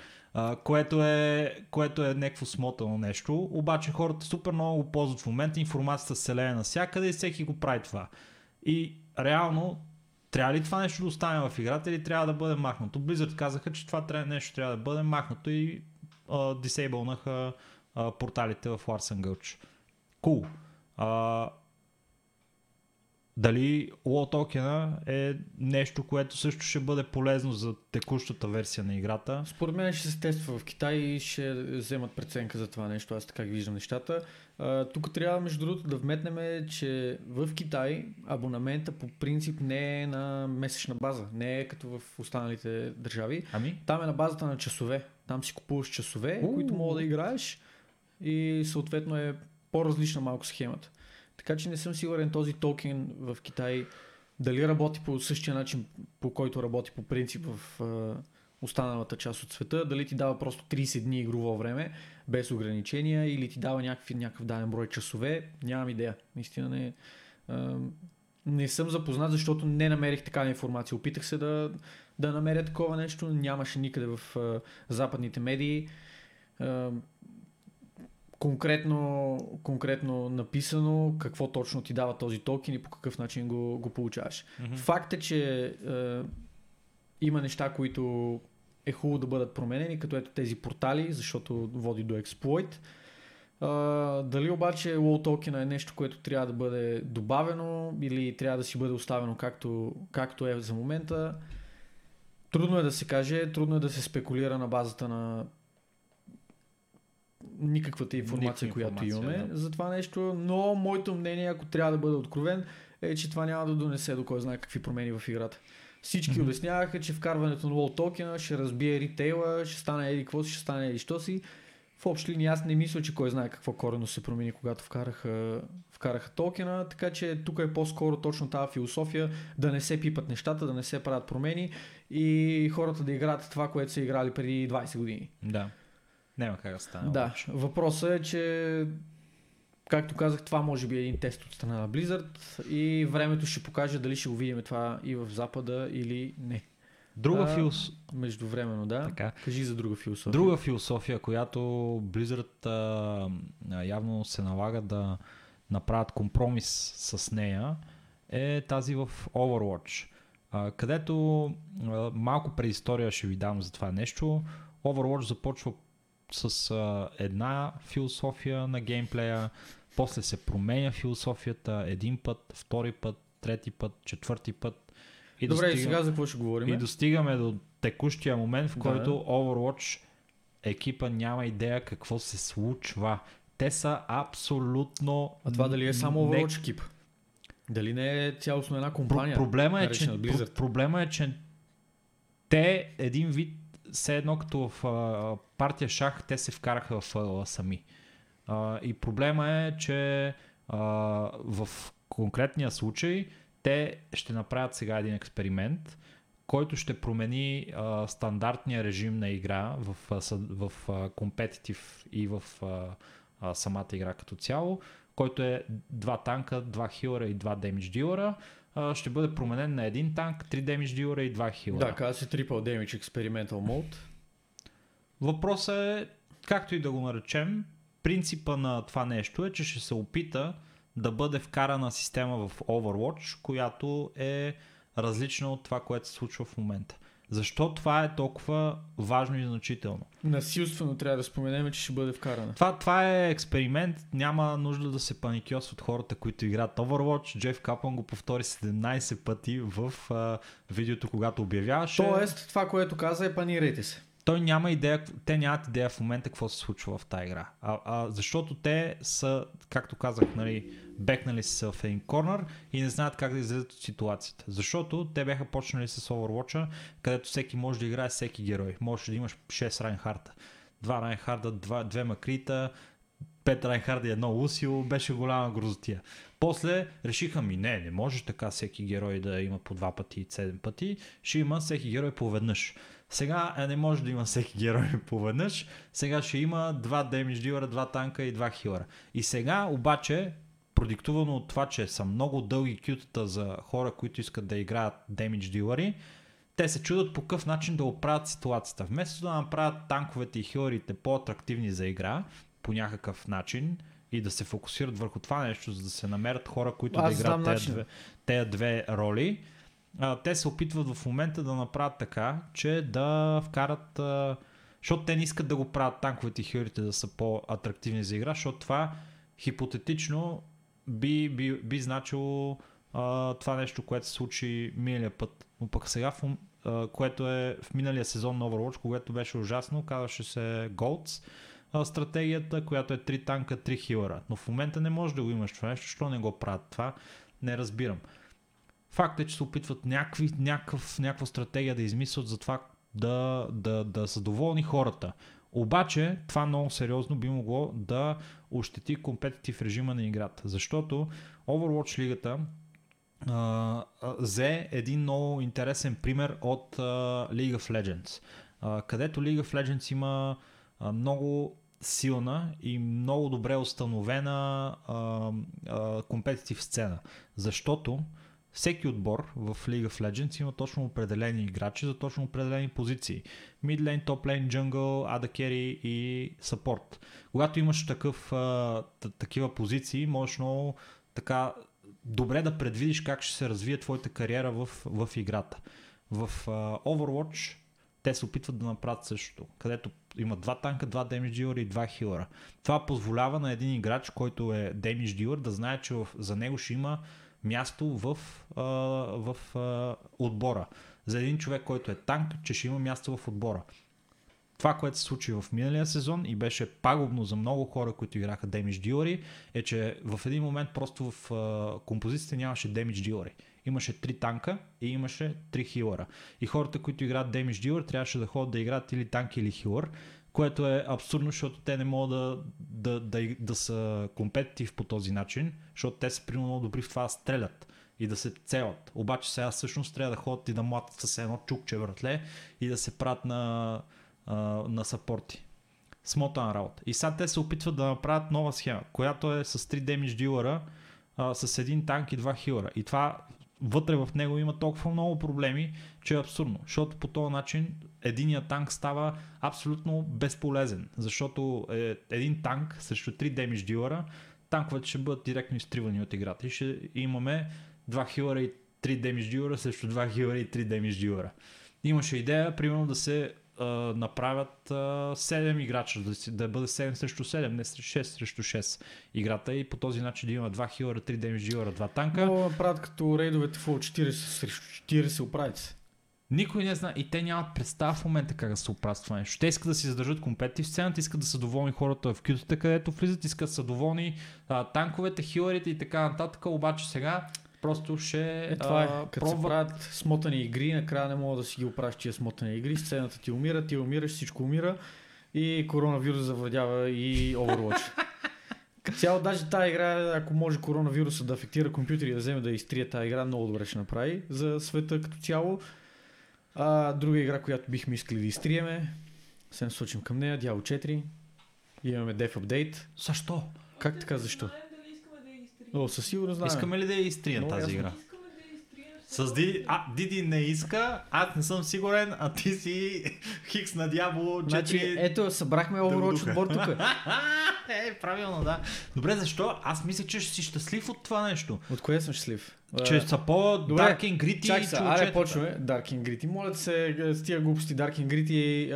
Което е някакво смотано нещо, обаче хората супер много го ползват в момента, информацията се лее навсякъде и всеки го прави това. И реално, трябва ли това нещо да остане в играта или трябва да бъде махнато? Blizzard казаха, че това нещо трябва да бъде махнато и дисейбълнаха порталите в Larsen Gulch. Cool. Дали Law Token е нещо, което също ще бъде полезно за текущата версия на играта? Според мен ще се тества в Китай и ще вземат преценка за това нещо. Аз така ги виждам нещата. Тук трябва, между другото, да вметнем, че в Китай абонамента по принцип не е на месечна база. Не е като в останалите държави. Ами? Там е на базата на часове. Там си купуваш часове, които мога да играеш и съответно е по-различна малко схемата. Така че не съм сигурен този токен в Китай дали работи по същия начин, по който работи по принцип в останалата част от света, дали ти дава просто 30 дни игрово време без ограничения или ти дава някакъв даден брой часове, нямам идея. Наистина не съм запознат, защото не намерих такава информация. Опитах се да намеря такова нещо, нямаше никъде в западните медии. Конкретно написано какво точно ти дава този токен и по какъв начин го получаваш. Mm-hmm. Факт е, че има неща, които е хубаво да бъдат променени, като ето тези портали, защото води до експлойт. Дали обаче Law Token е нещо, което трябва да бъде добавено или трябва да си бъде оставено както е за момента, трудно е да се каже, трудно е да се спекулира на базата на никаквата информация, която имаме за това нещо, но моето мнение, ако трябва да бъда откровен, е, че това няма да донесе до кой знае какви промени в играта. Всички обясняваха, че вкарването на Law Token ще разбие ритейла, ще стане еди какво си, ще стане еди що си. В общи линии аз не мисля, че кой знае какво коренно се промени, когато вкараха токена, така че тук е по-скоро точно тази философия да не се пипат нещата, да не се правят промени и хората да играят това, което са играли преди 20 години. Да. Няма как да стане. Да, въпросът е, че както казах, това може би е един тест от страна на Blizzard и времето ще покаже дали ще го видим това и в Запада или не. Друга философия. Междувременно, да. Така. Кажи за друга философия. Друга философия, която Blizzard явно се налага да направят компромис с нея, е тази в Overwatch. Където малко предистория ще ви дам за това нещо. Overwatch започва с една философия на геймплея, после се променя философията един път, втори път, трети път, четвърти път. И добре, сега за какво ще говорим? И достигаме до текущия момент, в който Overwatch екипа няма идея какво се случва. Те са абсолютно... А това дали е само Overwatch екип? Дали не е цялостно една компания? Проблема е, че те един вид все едно като в партия шах, те се вкараха в сами. И проблема е, че в конкретния случай те ще направят сега един експеримент, който ще промени стандартния режим на игра в компетитив и в самата игра като цяло, който е 2 танка, 2 хилера и 2 демидж дилера. Ще бъде променен на един танк, 3 демидж дилера и 2 хилера. Да, каза се Triple Damage Experimental Mode. Въпросът е, както и да го наречем, принципа на това нещо е, че ще се опита да бъде вкарана система в Overwatch, която е различна от това, което се случва в момента. Защо това е толкова важно и значително? Насилствено трябва да споменем, че ще бъде вкарана. Това е експеримент, няма нужда да се паникьосват хората, които играят Overwatch. Джеф Капън го повтори 17 пъти в видеото, когато обявяваше. Тоест, това, което каза е панирайте се. Той няма идея, те нямат идея в момента какво се случва в тази игра. Защото те са, както казах, нали, бекнали са в един корнер и не знаят как да излезат от ситуацията. Защото те бяха почнали с Overwatch-а, където всеки може да играе всеки герой. Можеш да имаш 6 райнхарта, 2 райнхарта, 2 макрита, 5 райнхарта и 1 усил. Беше голяма грозотия. После решиха ми, не може така всеки герой да има по 2 пъти и 7 пъти. Ще има всеки герой поведнъж. Сега не може да има всеки герой поведнъж. Сега ще има 2 демидж дилера, 2 танка и 2 хилера. И сега обаче, продиктувано от това, че са много дълги кютата за хора, които искат да играят демидж дилери, те се чудат по какъв начин да оправят ситуацията. Вместо да направят танковете и хилерите по-атрактивни за игра, по някакъв начин, и да се фокусират върху това нещо, за да се намерят хора, които да играят тези две роли, те се опитват в момента да направят така, че да вкарат... Защото те не искат да го правят танковете и хилерите да са по-атрактивни за игра, защото това хипотетично би значило това нещо, което се случи миналия път. Но пък сега, което е в миналия сезон на Overwatch, което беше ужасно, казваше се Golds, стратегията, която е 3 танка, 3 хилера. Но в момента не можеш да го имаш това нещо, защо не го правят това, не разбирам. Факт е, че се опитват някаква стратегия да измислят за това да са доволни хората. Обаче това много сериозно би могло да ощети компетитив режима на играта. Защото Overwatch лигата взе един много интересен пример от League of Legends. Където League of Legends има много силна и много добре установена компетитив сцена. Защото всеки отбор в League of Legends има точно определени играчи за точно определени позиции. Мидлейн, топлейн, джунгъл, ада кери и сапорт. Когато имаш такива позиции, можеш много така добре да предвидиш как ще се развие твоята кариера в играта. В Overwatch те се опитват да направят същото, където има 2 танка, 2 damage dealer и 2 хилера. Това позволява на един играч, който е damage dealer, да знае, че за него ще има място в отбора. За един човек, който е танк, че ще има място в отбора. Това, което се случи в миналия сезон и беше пагубно за много хора, които играха damage dealer, е, че в един момент просто в композицията нямаше damage dealer. Имаше 3 танка и имаше 3 хилера. И хората, които играят damage dealer, трябваше да ходят да играят или танк, или хилер, което е абсурдно, защото те не могат да са компетитив по този начин, защото те са примерно добри в това да стрелят и да се целят. Обаче сега всъщност трябва да ходят и да младат с едно чукче вратле и да се правят на сапорти. Смотан работа. И сега те се опитват да направят нова схема, която е с 3 damage dealer-а, с един танк и 2 хилера. И това вътре в него има толкова много проблеми, че е абсурдно, защото по този начин единият танк става абсолютно безполезен, защото един танк срещу 3 damage dealer, танковете ще бъдат директно изтривани от играта и ще имаме 2 хилера и 3 damage dealer срещу 2 хилера и 3 damage dealer. Имаше идея, примерно да се направят 7 играча, да бъде 7 срещу 7, не 6 срещу 6 играта и по този начин да има 2 хилера, 3 damage dealer, 2 танка. Но правят като рейдовете в 40 срещу 40 оправят се. Никой не знае и те нямат представа в момента как да се оправят това нещо. Те искат да си задържат компетитив сцената, искат да са доволни хората в кютата, където влизат, искат да са доволни танковете, хилерите и така нататък, обаче сега просто ще като се правят смотани игри, накрая не мога да си ги оправиш тия смотани игри, сцената ти умира, ти умираш, всичко умира и коронавирус завладява и Overwatch. Цяло, даже тази игра, ако може коронавируса да афектира компютъри и да вземе да изтрие тази игра, много добре ще направи за света като цяло. Друга игра, която бихме искали да изтриеме, се насочим към нея, Diablo 4, имаме Dev Update. Защо? Как така защо? О, със сигурно знаем. Искаме ли да я изтрием тази игра? С Диди. А, Диди не иска, аз не съм сигурен, а ти си хикс на Diablo 4. Значи, ето, събрахме Overwatch отбор тук. Е, правилно, да. Добре, защо? Аз мисля, че ще си щастлив от това нещо. От кое съм щастлив? Че са по-Dark and Gritty. Чак са, аре, почваме. Dark and Gritty. Моля да се с тия глупости. Dark and Gritty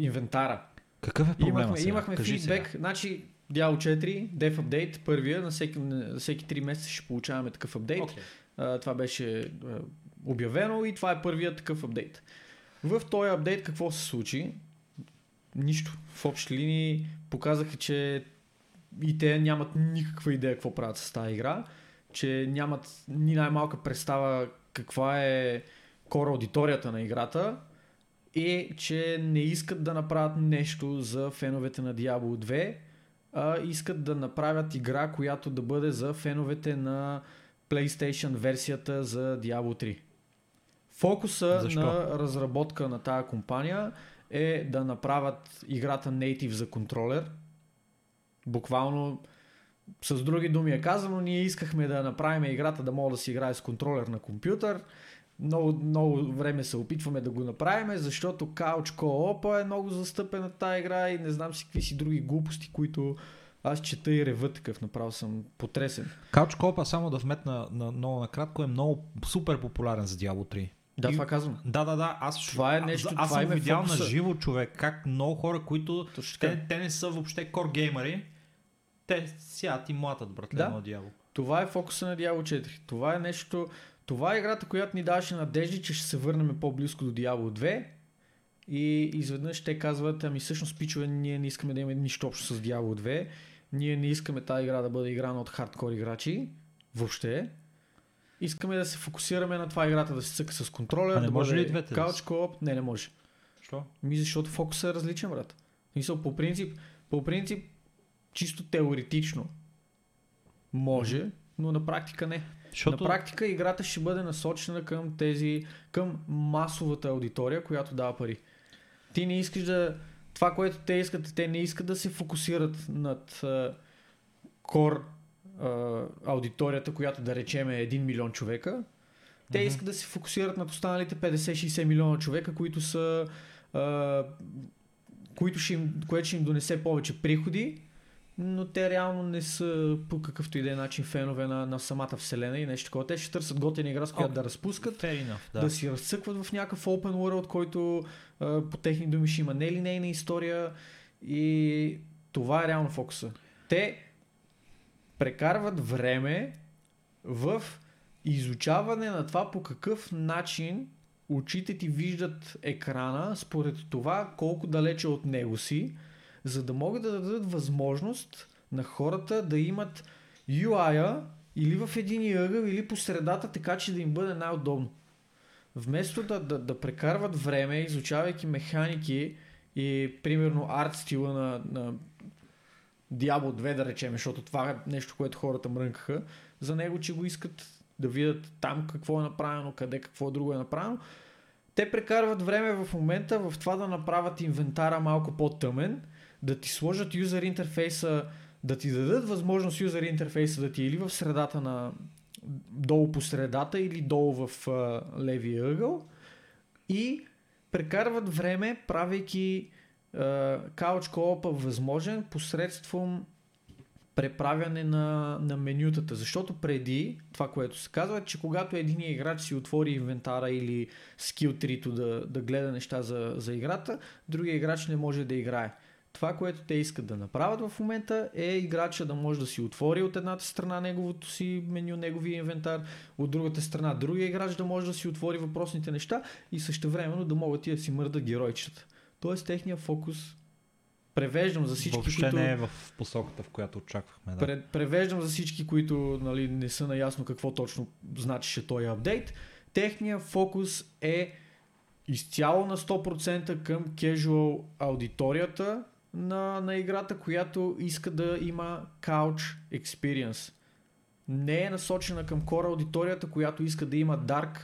инвентара. Какъв е проблема? Имахме фидбек, значи Diablo 4, Dev Update, първия, на всеки 3 месеца ще получаваме такъв апдейт. Okay. Това беше обявено и това е първият такъв апдейт. В този апдейт какво се случи? Нищо. В общи линии показаха, че и те нямат никаква идея какво правят с тази игра, че нямат ни най-малка представа каква е кора аудиторията на играта и че не искат да направят нещо за феновете на Diablo 2, а искат да направят игра, която да бъде за феновете на PlayStation версията за Diablo 3. Фокуса на разработка на тая компания е да направят играта native за контролер. Буквално, с други думи е казано, ние искахме да направим играта да може да се играе с контролер на компютър. Много, много време се опитваме да го направим, защото Couch Co-op е много застъпена тая игра и не знам си какви си други глупости, които аз чета и рева такъв, направо съм потресен. Couch Co-op, само да вметна много накратко, е много супер популярен за Diablo 3. Да, и това казвам. Да. Аз съм видял на живо, човек, как много хора, които те не са въобще core геймери, те сядат и млатат, братле, да, на Diablo. Това е фокуса на Diablo 4. Това е нещо... Това е играта, която ни даваше надежди, че ще се върнем по-близко до Diablo 2 и изведнъж те казват, ами всъщност, пичове, ние не искаме да имаме нищо общо с Diablo 2, ние не искаме тази игра да бъде играна от хардкор играчи, въобще. Искаме да се фокусираме на това играта да се цъка с контролер, да бъде couch co-op. Не може. Що? Защото фокусът е различен, брат. Мисъл, по принцип, чисто теоретично може, но на практика не. Защото... На практика играта ще бъде насочена към масовата аудитория, която дава пари. Ти не искаш да... Това, което те искат, те не искат да се фокусират над кор аудиторията, която да речем е 1 милион човека. Те искат да се фокусират над останалите 50-60 милиона човека, които са... което ще им донесе повече приходи. Но те реално не са по какъвто и да е начин фенове на самата вселена и нещо такова. Те ще търсят готина игра, с която да разпускат, да си разцъкват в някакъв open world, който по техни думи ще има нелинейна история и това е реално фокуса. Те прекарват време в изучаване на това по какъв начин очите ти виждат екрана според това колко далече от него си, за да могат да дадат възможност на хората да имат UI-а или в един ъгъл, или по средата, така че да им бъде най-удобно. Вместо да прекарват време, изучавайки механики и примерно арт стила на Diablo 2, да речем, защото това е нещо, което хората мрънкаха за него, че го искат да видят там какво е направено, къде какво друго е направено. Те прекарват време в момента в това да направят инвентара малко по-тъмен, да ти сложат юзер интерфейса, да ти дадат възможност юзер интерфейса да ти е или в средата на долу по средата, или долу в левия ъгъл, и прекарват време, правейки couch co-op възможен посредством преправяне на менютата, защото преди това, което се казва, че когато един играч си отвори инвентара или скил трито да гледа неща за играта, другия играч не може да играе. Това, което те искат да направят в момента, е играча да може да си отвори от едната страна неговото си меню, неговия инвентар, от другата страна другия играч да може да си отвори въпросните неща и същевременно да могат и да си мърдат геройчета. Тоест техният фокус, превеждам за всички, въобще които... не е в посоката, в която очаквахме. Да. Превеждам за всички, които не са наясно какво точно значише този апдейт. Техният фокус е изцяло на 100% към casual аудиторията на играта, която иска да има couch experience. Не е насочена към core аудиторията, която иска да има dark,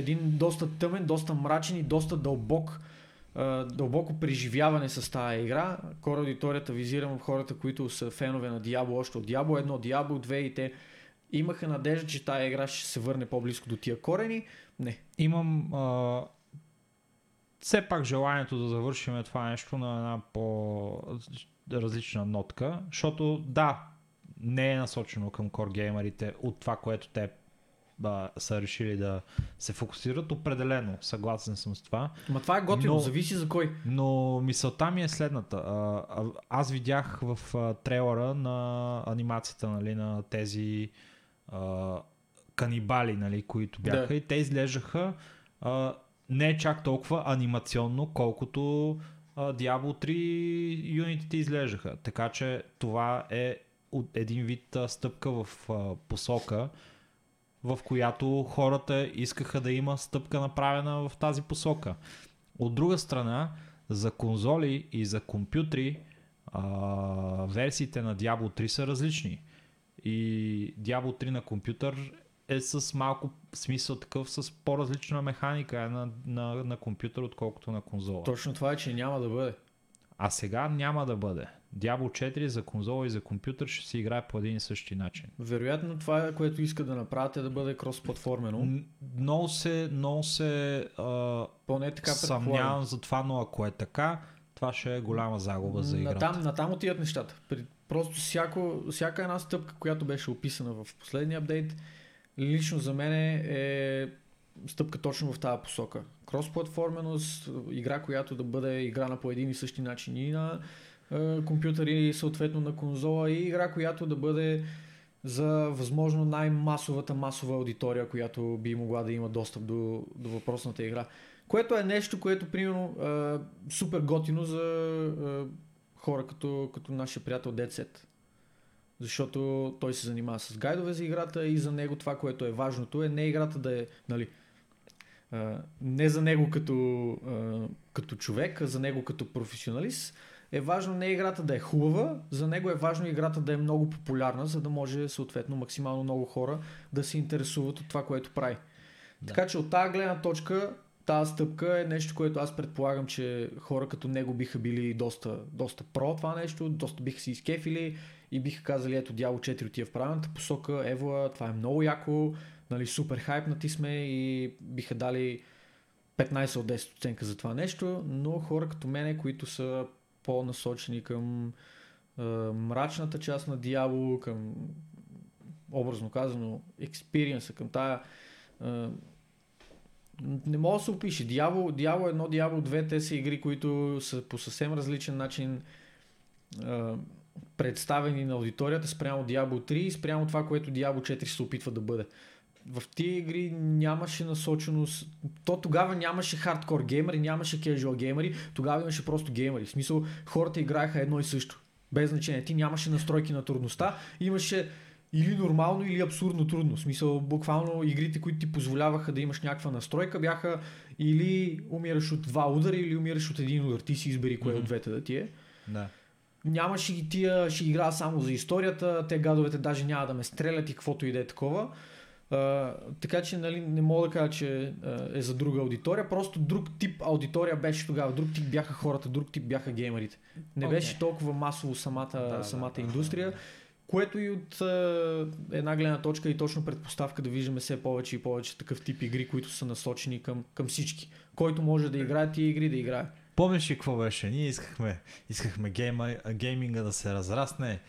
един доста тъмен, доста мрачен и доста дълбоко преживяване с тази игра. Core аудиторията визирам хората, които са фенове на Diablo, още от Diablo 1, Diablo 2, и те Имаха надежда, че тая игра ще се върне по-близко до тия корени. Не. Имам все пак желанието да завършим това нещо на една по-различна нотка, защото да, не е насочено към коргеймерите от това, което те са решили да се фокусират. Определено, съгласен съм с това. Ма това е готино, зависи за кой. Но мисълта ми е следната. Аз видях в трейлера на анимацията, нали, на тези канибали, нали, които бяха, да, и те изглеждаха не чак толкова анимационно, колкото Diablo 3 юнитите изглеждаха. Така че това е един вид стъпка в посока, в която хората искаха да има стъпка направена в тази посока. От друга страна, за конзоли и за компютри версиите на Diablo 3 са различни. И Diablo 3 на компютър е с малко смисъл такъв, с по-различна механика на компютър, отколкото на конзола. Точно това е, че няма да бъде. А сега няма да бъде. Diablo 4 за конзола и за компютър ще се играе по един и същи начин. Вероятно това е, което иска да направят, е да бъде кросплатформено. Много се съмнявам за това, но ако е така, това ще е голяма загуба за играта. Натам отиват нещата. Просто всяка една стъпка, която беше описана в последния апдейт, лично за мен е стъпка точно в тази посока. Кросплатформеност, игра, която да бъде играна по един и същи начин и на компютъри и съответно на конзола, и игра, която да бъде за възможно най-масовата масова аудитория, която би могла да има достъп до въпросната игра. Което е нещо, което примерно супер готино за хора като нашия приятел Dead Set. Защото той се занимава с гайдове за играта и за него това, което е важното, е не играта да е, нали, не за него като човек, а за него като професионалист. Е важно не играта да е хубава, за него е важно играта да е много популярна, за да може съответно максимално много хора да се интересуват от това, което прави. Да. Така че от тази гледна точка, тази стъпка е нещо, което аз предполагам, че хора като него биха били доста про това нещо, доста биха си изкефили и биха казали, ето Diablo 4 отива в правилната посока, Евла, това е много яко, нали, супер хайпнати сме и биха дали 15 от 10 оценка за това нещо, но хора като мене, които са по-насочени към мрачната част на Diablo, към, образно казано, експириенса, към тая... не мога да се опише. Diablo 1, Diablo 2, те са игри, които са по съвсем различен начин представени на аудиторията спрямо Diablo 3 и спрямо това, което Diablo 4 се опитва да бъде. В тия игри нямаше насоченост, то тогава нямаше хардкор геймери, нямаше кежуал геймери, тогава имаше просто геймери. В смисъл, хората играеха едно и също. Без значение, ти нямаше настройки на трудността, имаше или нормално, или абсурдно трудно. В смисъл, буквално игрите, които ти позволяваха да имаш някаква настройка, бяха или умираш от два удара, или умираш от един удар. Ти си избери кое от двете да ти е. Да. Нямаше и тия, ще игра само за историята, те гадовете даже няма да ме стрелят и каквото и да е такова. Така че, нали, не мога да кажа, че е за друга аудитория, просто друг тип аудитория беше тогава, друг тип бяха хората, друг тип бяха геймерите. Не беше толкова масово самата индустрия, което и от една гледна точка и точно предпоставка да виждаме все повече и повече такъв тип игри, които са насочени към всички. Който може да играе тия игри, да играе. Помниш ли какво беше? Ние искахме гейминга да се разрасне,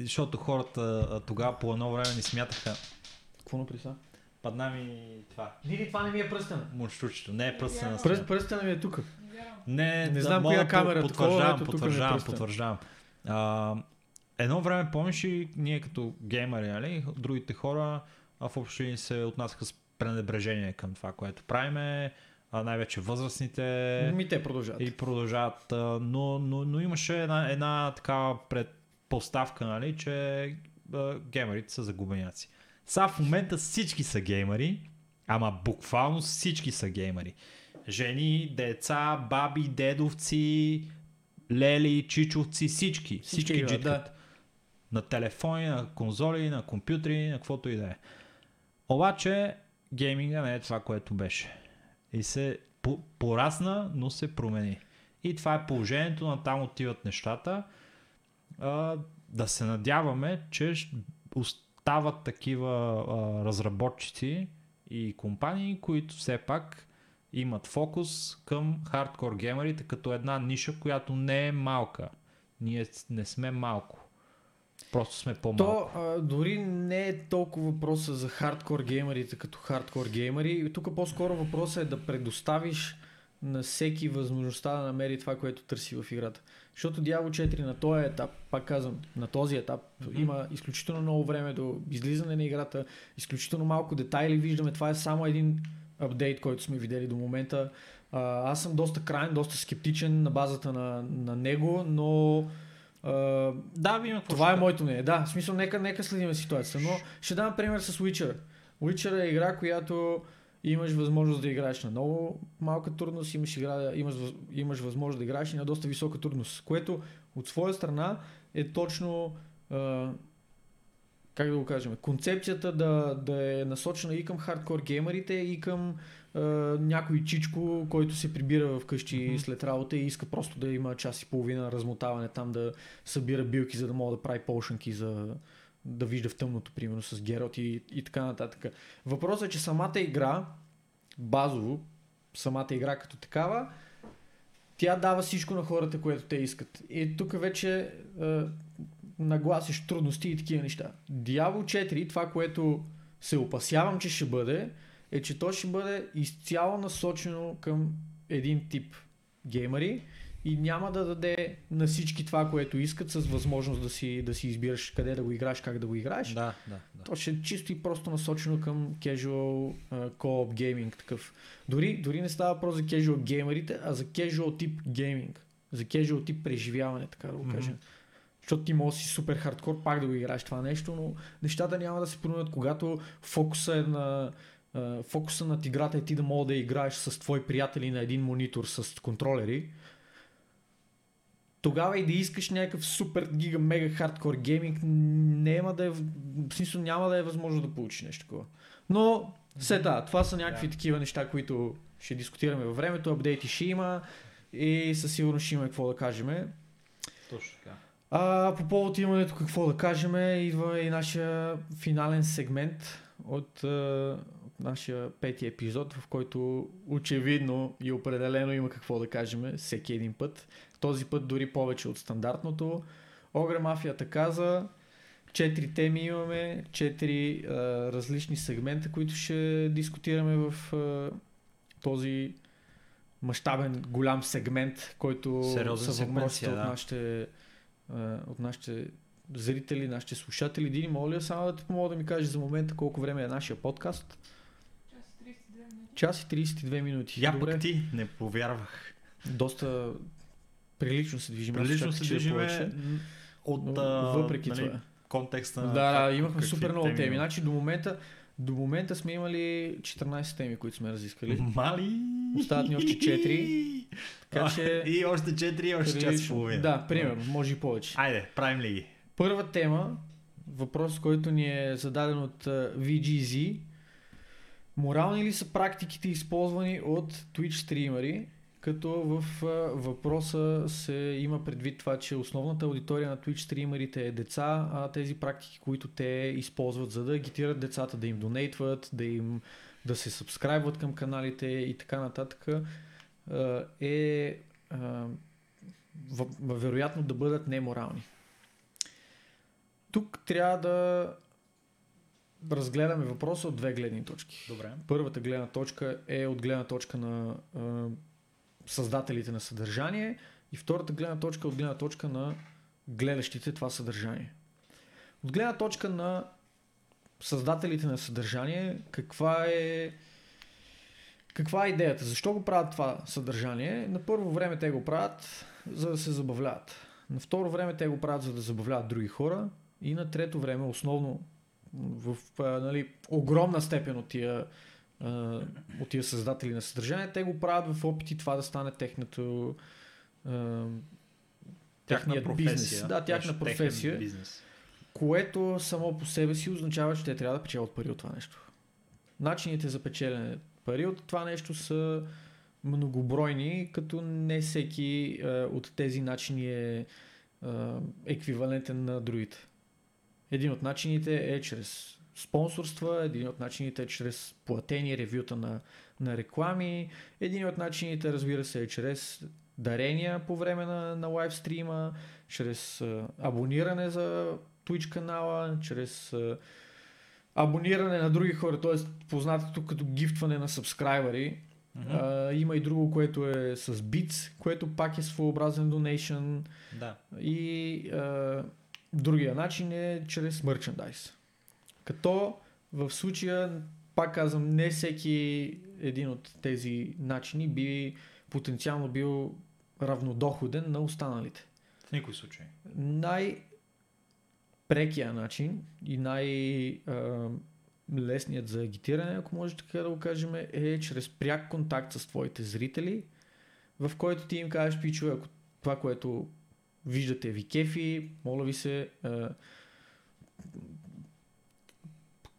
защото хората тогава по едно време ни смятаха. Какво написа? Падна ми това. Диди, това не ми е пръстена. Мунштучето, не е пръстена. Пръстена ми е тук. Не знам коя камера. Потвърждавам. Едно време, помниш ли, ние като геймери, нали, другите хора в общи се отнасяха с пренебрежение към това, което правиме. Най-вече възрастните. Те продължават. И продължават. Но имаше една такава предпоставка, нали, че геймерите са загубеняци. Сега в момента всички са геймери, ама буквално всички са геймери. Жени, деца, баби, дедовци, лели, чичовци, всички джиткат. Да. На телефони, на конзоли, на компютри, на каквото и да е. Обаче гейминга не е това, което беше. И се порасна, но се промени. И това е положението, на там отиват нещата. Да се надяваме, че стават такива разработчици и компании, които все пак имат фокус към хардкор геймерите като една ниша, която не е малка. Ние не сме малко. Просто сме по-малко. То дори не е толкова въпроса за хардкор геймерите като хардкор геймери. Тук по-скоро въпросът е да предоставиш на всеки възможността да намери това, което търси в играта. Защото Diablo 4 на този етап, пак казвам, на този етап има изключително много време до излизане на играта, изключително малко детайли виждаме. Това е само един апдейт, който сме видели до момента. Аз съм доста крайен, доста скептичен на базата на него, но да, има това е моето мнение. Да, в смисъл, нека следим ситуацията, но ще дам пример с Witcher. Witcher е игра, която имаш възможност да играеш на много малка трудност, имаш възможност да играеш и на доста висока трудност, което от своя страна е точно как да го кажем, концепцията да е насочена и към хардкор геймерите, и към някой чичко, който се прибира вкъщи след работа и иска просто да има час и половина размотаване там, да събира билки, за да мога да прави полшанки, за да вижда в тъмното, примерно с Гералт и така нататък. Въпросът е, че самата игра, базово, самата игра като такава, тя дава всичко на хората, което те искат. И тук вече нагласиш трудности и такива неща. Diablo 4, това, което се опасявам, че ще бъде, е, че то ще бъде изцяло насочено към един тип геймери и няма да даде на всички това, което искат, с възможност да си избираш къде да го играеш, как да го играеш. Да. То ще е чисто и просто насочено към casual co-op gaming такъв. Дори не става въпрос за casual геймерите, а за casual тип гейминг. За casual тип преживяване, така да го кажем. Защото ти може да си супер хардкор пак да го играеш това нещо, но нещата няма да се променят, когато фокуса над играта е ти да мога да играеш с твои приятели на един монитор с контролери. Тогава и да искаш някакъв супер гига мега хардкор гейминг, няма да е възможно да получиш нещо такова. Но това са някакви такива неща, които ще дискутираме във времето, апдейти ще има и със сигурност ще има какво да кажем. Точно така. По повод имането какво да кажем, идва и нашия финален сегмент от нашия пети епизод, в който очевидно и определено има какво да кажем всеки един път. Този път дори повече от стандартното. Огре мафията каза, 4 теми имаме, 4 различни сегмента, които ще дискутираме в този мащабен голям сегмент, който сериозен са въпросите от нашите зрители, нашите слушатели. Дини, моля ли само да ти помога да ми кажеш за момента колко време е нашия подкаст? Час и 32 минути. Я пък ти не повярвах. Доста прилично се движим. Прилично се движим въпреки това. Контекста на... Да, имахме супер много теми. Значи до момента сме имали 14 теми, които сме разискали. Мали! Остават ни още 4. Така че... И още 4 и още час и половина. Да, примерно, може и повече. Айде, правим ли ги? Първа тема, въпрос, който ни е зададен от VGZ. Морални ли са практиките, използвани от Twitch стримери? Като в въпроса се има предвид това, че основната аудитория на Twitch стримерите е деца, а тези практики, които те използват, за да агитират децата, да им донейтват, да се сабскрайбват към каналите и така нататък, е вероятно да бъдат неморални. Тук трябва да разгледаме въпроса от две гледни точки. Добре. Първата гледна точка е от гледна точка на създателите на съдържание и втората гледна точка е от гледна точка на гледащите това съдържание. От гледна точка на създателите на съдържание, каква е идеята? Защо го правят това съдържание? На първо време те го правят, за да се забавляват. На второ време те го правят, за да забавляват други хора. И на трето време, основно в огромна степен от тия създатели на съдържание, те го правят в опити това да стане техният професия, бизнес. Да, тяхна професия. Което само по себе си означава, че те трябва да печелят пари от това нещо. Начините за печелене пари от това нещо са многобройни, като не всеки от тези начини е еквивалентен на другите. Един от начините е чрез спонсорства, един от начините е чрез платени ревюта на реклами, един от начините, разбира се, е чрез дарения по време на лайвстрима, чрез абониране за Twitch канала, чрез абониране на други хора, т.е. познатото като гифтване на сабскрайбъри. Има и друго, което е с битс, което пак е своеобразен донейшън. Да. И другия начин е чрез мерчендайз. Като в случая, пак казвам, не всеки един от тези начини би потенциално бил равнодоходен на останалите. В никой случай. Най-прекия начин и най-лесният за агитиране, ако може така да го кажем, е чрез пряк контакт с твоите зрители, в който ти им кажеш: пичове, ако това, което виждате, ви кефи, моля ви се,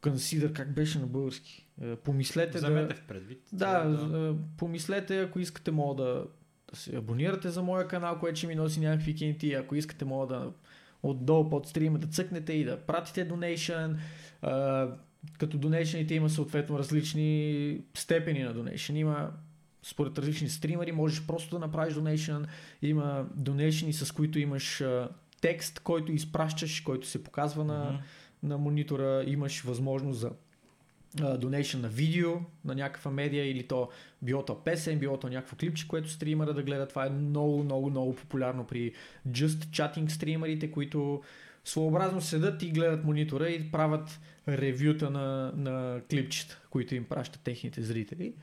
консидер, как беше на български. Помислете да... в предвид. Да, помислете, ако искате, мога да се абонирате за моя канал, което ще ми носи някакви кинти. Ако искате, мога да отдолу под стрима да цъкнете и да пратите донейшън. Като донейшъните има съответно различни степени на донейшън. Има според различни стримери, можеш просто да направиш донейшън. Има донейшъни, с които имаш текст, който изпращаш, който се показва на монитора, имаш възможност за донейшън на видео, на някаква медия, или то било то песен, било то някакво клипче, което стримера да гледа. Това е много, много, много популярно при Just Chatting стримерите, които своеобразно седат и гледат монитора и правят ревюта на клипчета, които им пращат техните зрители.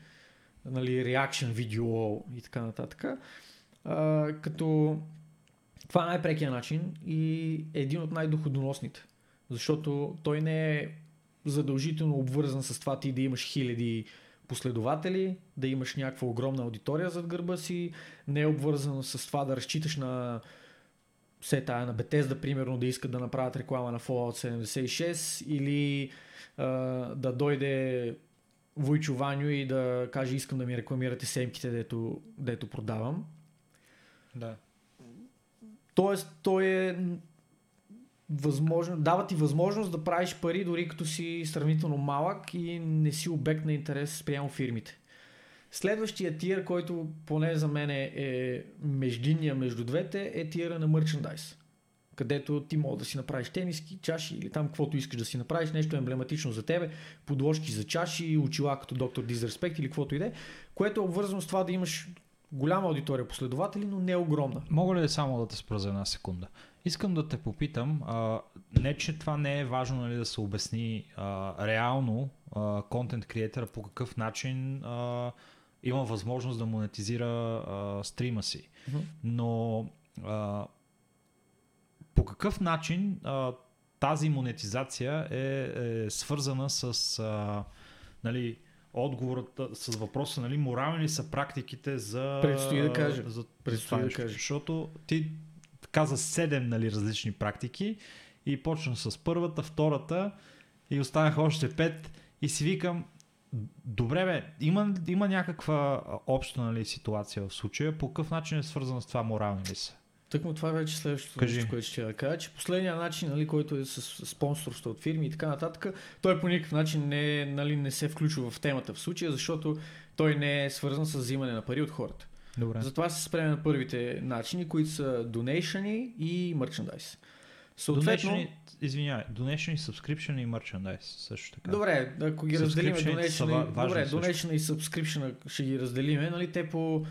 Нали, реакшн видео и така нататък. Като това е най-прекия начин и един от най-доходоносните. Защото той не е задължително обвързан с това ти да имаш хиляди последователи, да имаш някаква огромна аудитория зад гърба си, не е обвързан с това да разчиташ на все тая, на Bethesda, примерно, да искат да направят реклама на Fallout 76 или да дойде Войчо Ваню и да каже: искам да ми рекламирате семките, дето продавам. Да. Тоест, той е... дава ти възможност да правиш пари, дори като си сравнително малък и не си обект на интерес спрямо фирмите. Следващия тир, който поне за мен е междинния между двете, е тира на мерчендайз, където ти може да си направиш тениски, чаши или там каквото искаш да си направиш, нещо емблематично за тебе, подложки за чаши, очила като Dr. Disrespect или каквото и да е, което е обвързано с това да имаш голяма аудитория последователи, но не огромна. Мога ли само да те спра за една секунда? Искам да те попитам, не че това не е важно, нали, да се обясни реално контент креатора по какъв начин има възможност да монетизира стрима си, но по какъв начин тази монетизация е свързана с нали, отговорът с въпроса, нали, морални ли са практиките за... Предстои да кажа. Предстои да кажа. Защото ти каза 7, нали, различни практики и почна с първата, втората и останаха още 5 и си викам: добре бе, има някаква обща, нали, ситуация в случая, по какъв начин е свързана с това морални ли са? Тъкмо това вече следващото нещо, което ще я кажа, че последният начин, нали, който е с спонсорство от фирми и така нататък, той по никакъв начин не, нали, не се включва в темата в случая, защото той не е свързан с взимане на пари от хората. Добре. Затова се спреме на първите начини, които са донейшъни и мерчендайз. Съответно... Извинявай, донейшъни, субскрипшън и мерчендайз също така. Добре, ако ги разделиме донейшън и субскрипшън ще ги разделиме, нали, те по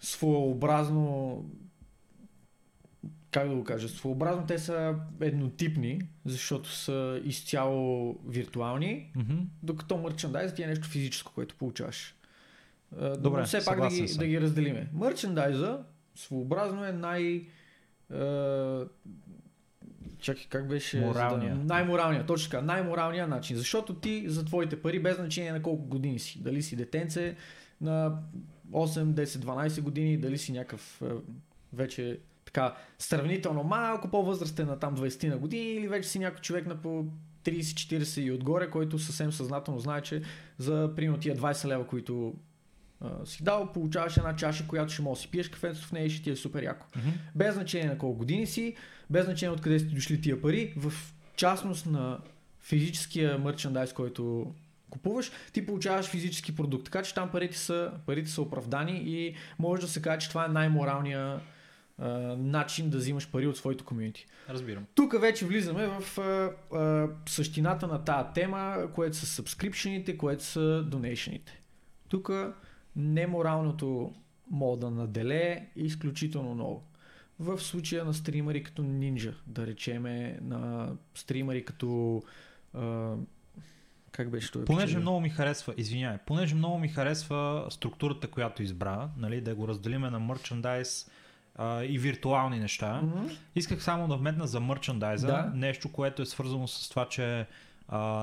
своеобразно... Как да го кажа? Своеобразно те са еднотипни, защото са изцяло виртуални, докато мерчендайз е нещо физическо, което получаваш. Добре, но все пак да ги разделиме. Мерчендайза своеобразно е чакай, как беше? Най-моралният, точно така, най-моралният начин. Защото ти за твоите пари, без значение на колко години си, дали си детенце на 8, 10, 12 години, дали си някакъв вече така сравнително малко по-възрастен на там 20 на години, или вече си някой човек на по 30-40 и отгоре, който съвсем съзнателно знае, че за примерно тия 20 лева, които си дал, получаваш една чаша, която ще може да си пиеш кафенцето в нея и ще ти е супер яко. Без значение на колко години си, без значение откъде сте дошли тия пари, в частност на физическия мерчендайз, който купуваш, ти получаваш физически продукт. Така че там парите са оправдани и може да се каже, че това е най-моралният начин да взимаш пари от своите комьюнити. Разбирам. Тук вече влизаме в същината на тая тема, което са сабскрипшените, което са донейшените. Тук неморалното мога да наделее изключително много. В случая на стримари като Ninja, да речеме, на стримари като... Как беше това? Понеже много ми харесва, понеже много ми харесва структурата, която избра, нали, да го разделиме на мерчендайз и виртуални неща, mm-hmm. исках само да вметна за мерчендайза, да. Нещо, което е свързано с това, че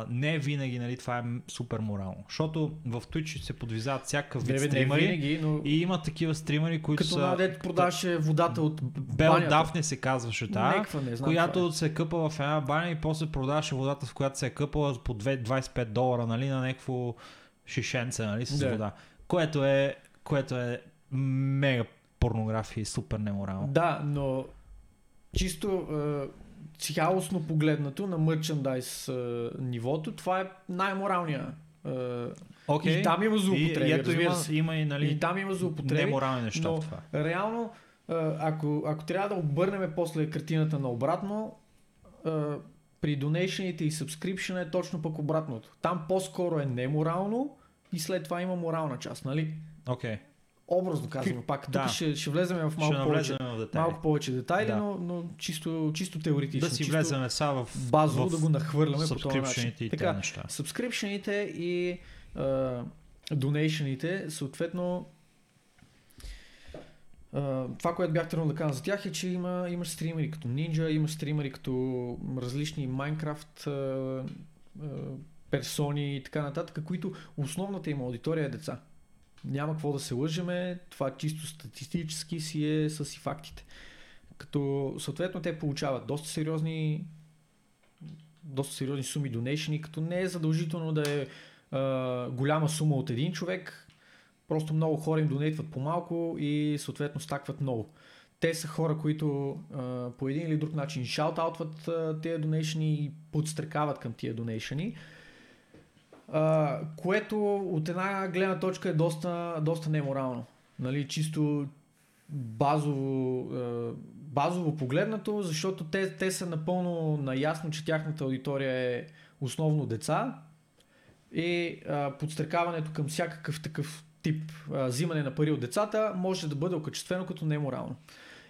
не винаги, нали, това е супер морално. Защото в Twitch се подвизават всякакъв вид стримари винаги, но... и има такива стримари, които като са... Като надето продаваше водата от банята. Бел Дафне се казваше, да, която се е къпала в една баня и после продаваше водата, в която се е къпала по $25, нали, на някакво шишенце, нали, с вода. Което е мега порнография и супер неморално. Да, но чисто... цялостно погледнато на мерчендайз нивото, това е най-моралния. И там има злоупотреби. И там има злоупотреби. Неморални неща в това. Реално, ако трябва да обърнем после картината наобратно, при донейшените и сабскрипшена е точно пък обратното. Там по-скоро е неморално и след това има морална част, нали? Окей. Образно казвам, пак. Да. Тук ще влеземе в малко повече детайли, да. но чисто теоретично. Да си влеземе са в базово, да го нахвърляме по този начин. И така, неща. Субскрипшените и донейшените, съответно, това, което бях тръгнал да кажа за тях е, че има стримери като Ninja, има стримери като различни Minecraft персони и така нататък, които основната им аудитория е деца. Няма какво да се лъжеме, това чисто статистически са си фактите. Като съответно те получават доста сериозни суми донейшени, като не е задължително да е голяма сума от един човек, просто много хора им донейтват по-малко и съответно стакват много. Те са хора, които по един или друг начин шаутаутват тия донейшени и подстрекават към тия донейшени. Което от една гледна точка е доста неморално. Нали, чисто базово погледнато, защото те са напълно наясно, че тяхната аудитория е основно деца и подстрекаването към всякакъв такъв тип взимане на пари от децата може да бъде окачествено като неморално.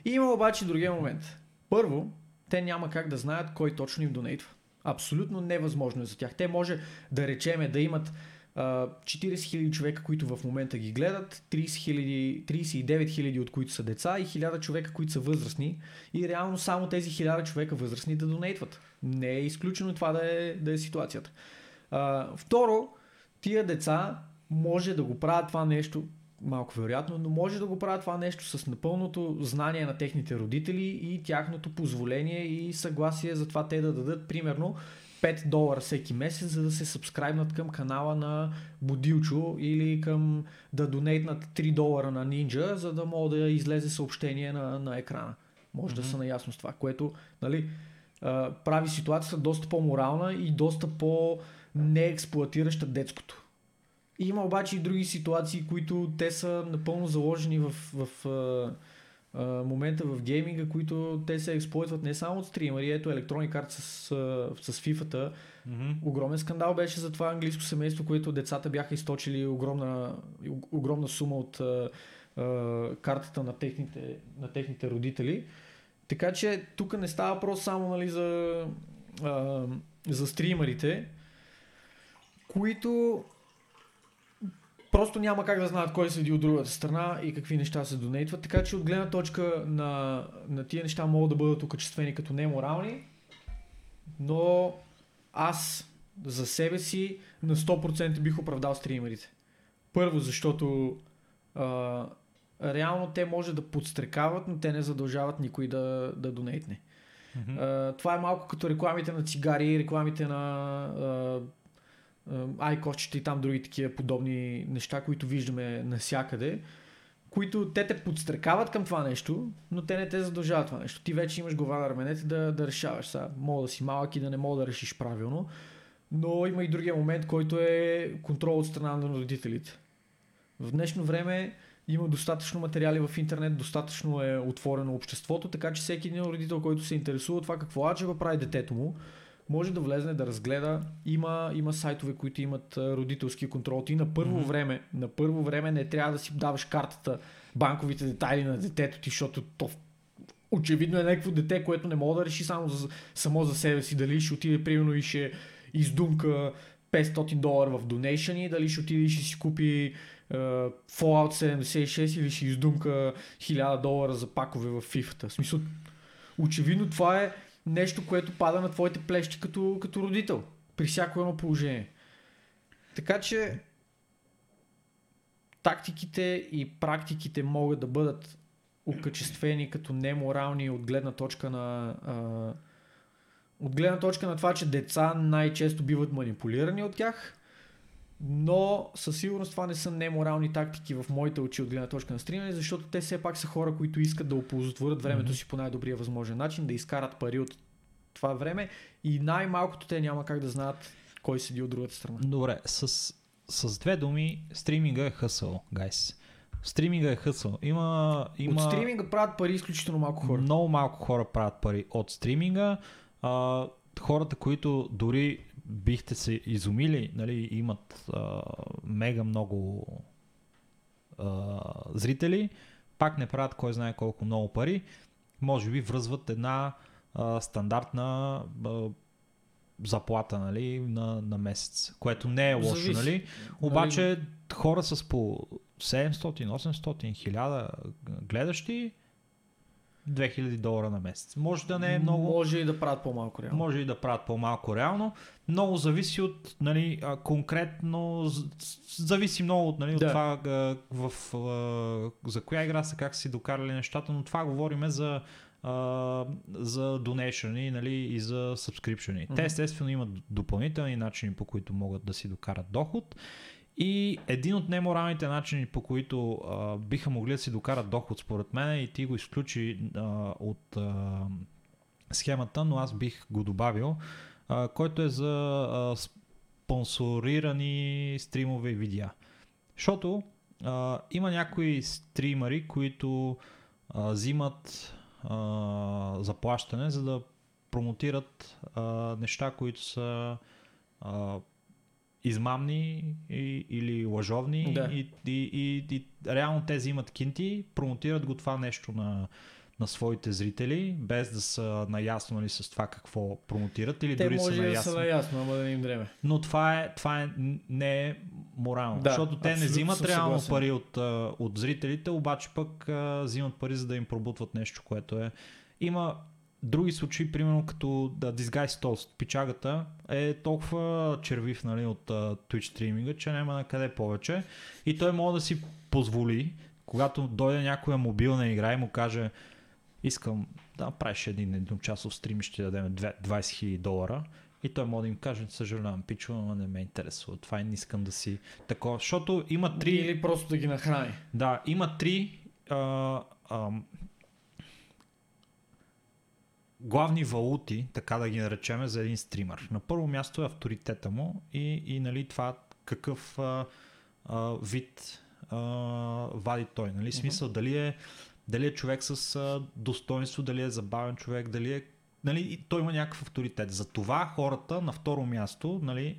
И има обаче другия момент. Първо, те няма как да знаят кой точно им донейтва. Абсолютно невъзможно е за тях. Те може да речеме да имат 40 000 човека, които в момента ги гледат, 39 000 от които са деца и 1000 човека, които са възрастни и реално само тези 1000 човека възрастни да донейтват. Не е изключено това да е ситуацията. Второ, тия деца може да го правят това нещо, малко вероятно, но може да го правят това нещо с напълното знание на техните родители и тяхното позволение и съгласие за това те да дадат примерно $5 всеки месец, за да се сабскрайбнат към канала на Будилчо или към да донейтнат $3 на Ninja, за да мога да излезе съобщение на екрана. Може да са наясно с това, което, нали, прави ситуацията доста по-морална и доста по-неексплоатираща детското. Има обаче и други ситуации, които те са напълно заложени в момента в гейминга, които те се експлойтват не само от стримари. Ето Electronic Arts с FIFA-та. Mm-hmm. Огромен скандал беше за това английско семейство, което децата бяха източили огромна сума от картата на техните родители. Така че тук не става въпрос само, нали, за стримарите, които просто няма как да знаят кой седи от другата страна и какви неща се донейтват, така че от гледна точка на тия неща могат да бъдат окачествени като неморални, но аз за себе си на 100% бих оправдал стримерите. Първо, защото реално те може да подстрекават, но те не задължават никой да донейтне. Mm-hmm. Това е малко като рекламите на цигари, рекламите на... айкосчета и там други такива подобни неща, които виждаме навсякъде. които те те подстрекават към това нещо, но те не те задължават това нещо. Ти вече имаш глава на раменете да решаваш. Сега мога да си малък и да не мога да решиш правилно, но има и другия момент, който е контрол от страна на родителите. В днешно време има достатъчно материали в интернет, достатъчно е отворено обществото, така че всеки един родител, който се интересува това какво аджеба прави детето му, може да влезне да разгледа. Има сайтове, които имат родителски контрол. Ти на първо време, не трябва да си даваш картата, банковите детайли на детето ти, защото то очевидно е някакво дете, което не мога да реши само за себе си. Дали ще отиде примерно и ще издумка $500 в донейшъни, дали ще отиде и ще си купи Fallout 76 или ще издумка $1000 за пакове в FIFA-та. В смисъл, очевидно това е нещо, което пада на твоите плещи като родител. При всяко едно положение. Така че тактиките и практиките могат да бъдат окачествени като неморални от гледна точка на това, че деца най-често биват манипулирани от тях, но със сигурност това не са неморални тактики в моите очи от гледна точка на стримане, защото те все пак са хора, които искат да оползотворят времето си по най-добрия възможен начин, да изкарат пари от това време и най-малкото те няма как да знаят кой седи от другата страна. Добре, с две думи, стриминга е хъсъл, гайс. Стриминга е хъсъл. От стриминга правят пари изключително малко хора. Много малко хора правят пари от стриминга. Хората, които дори бихте се изумили, нали, имат мега много зрители, пак не правят кой знае колко много пари, може би връзват една стандартна заплата, нали, на месец, което не е лошо, зависи, нали? Обаче хора с по 700, 800, 1000 гледащи, $2000 на месец. Може да не е много. Може и да правят по-малко реално. Много зависи от, нали, конкретно, зависи много от, нали, от това за коя игра са, как си докарали нещата, но това говорим за донейшъни, нали, и за сабскрипшъни. Те естествено имат допълнителни начини, по които могат да си докарат доход. И един от неморалните начини, по които биха могли да си докарат доход, според мен, и ти го изключи от схемата, но аз бих го добавил, който е за спонсорирани стримове и видеа. Защото има някои стримари, които взимат заплащане, за да промотират неща, които са измамни или лъжовни, и реално тези имат кинти, промотират го това нещо на своите зрители, без да са наясно ли с това какво промотират, или те дори са наясно. Те може да са наясно, ама да не им дреме. Но това не е морално, защото те не взимат реално пари от зрителите, обаче пък взимат пари, за да им пробутват нещо, което е. Има други случаи, примерно като Disguise Toast, пичагата е толкова червив, нали, от Twitch стриминга, че няма на къде повече и той може да си позволи, когато дойде някоя мобилна игра и му каже: искам да правиш един часов стрим, ще дадем $20,000, и той може да им каже: съжалявам, пичува, но не ме интересува, това и не искам да си такова, защото има три... Или просто да ги нахрани. Да, има три... главни валути, така да ги наречем, за един стример. На първо място е авторитета му и нали, това какъв вид вади той. Нали? Смисъл, дали е човек с достоинство, дали е забавен човек, дали е... Нали, той има някакъв авторитет. Затова хората на второ място, нали,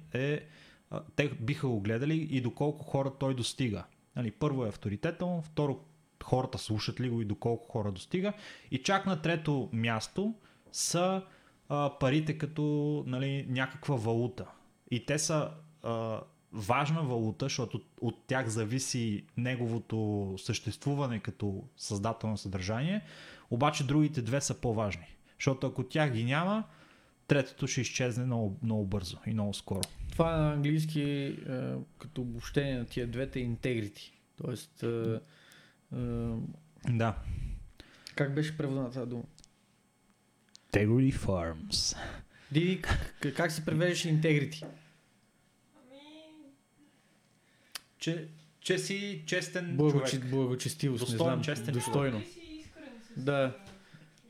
те биха го гледали и доколко хора той достига. Нали, първо е авторитета му, второ хората слушат ли го и доколко хора достига, и чак на трето място са парите като, нали, някаква валута. И те са важна валута, защото от тях зависи неговото съществуване като създателно съдържание, обаче другите две са по-важни, защото ако тях ги няма, третото ще изчезне много, много бързо и много скоро. Това на английски като обобщение на тия двете е integrity, т.е. Да. Как беше преведена тази дума? Integrity Farms. Диди, как се превеждаше Integrity? Ами... че си честен човек. Благочестивост, достоен, не знам, честен, достойно. Дали си искрен с... Да.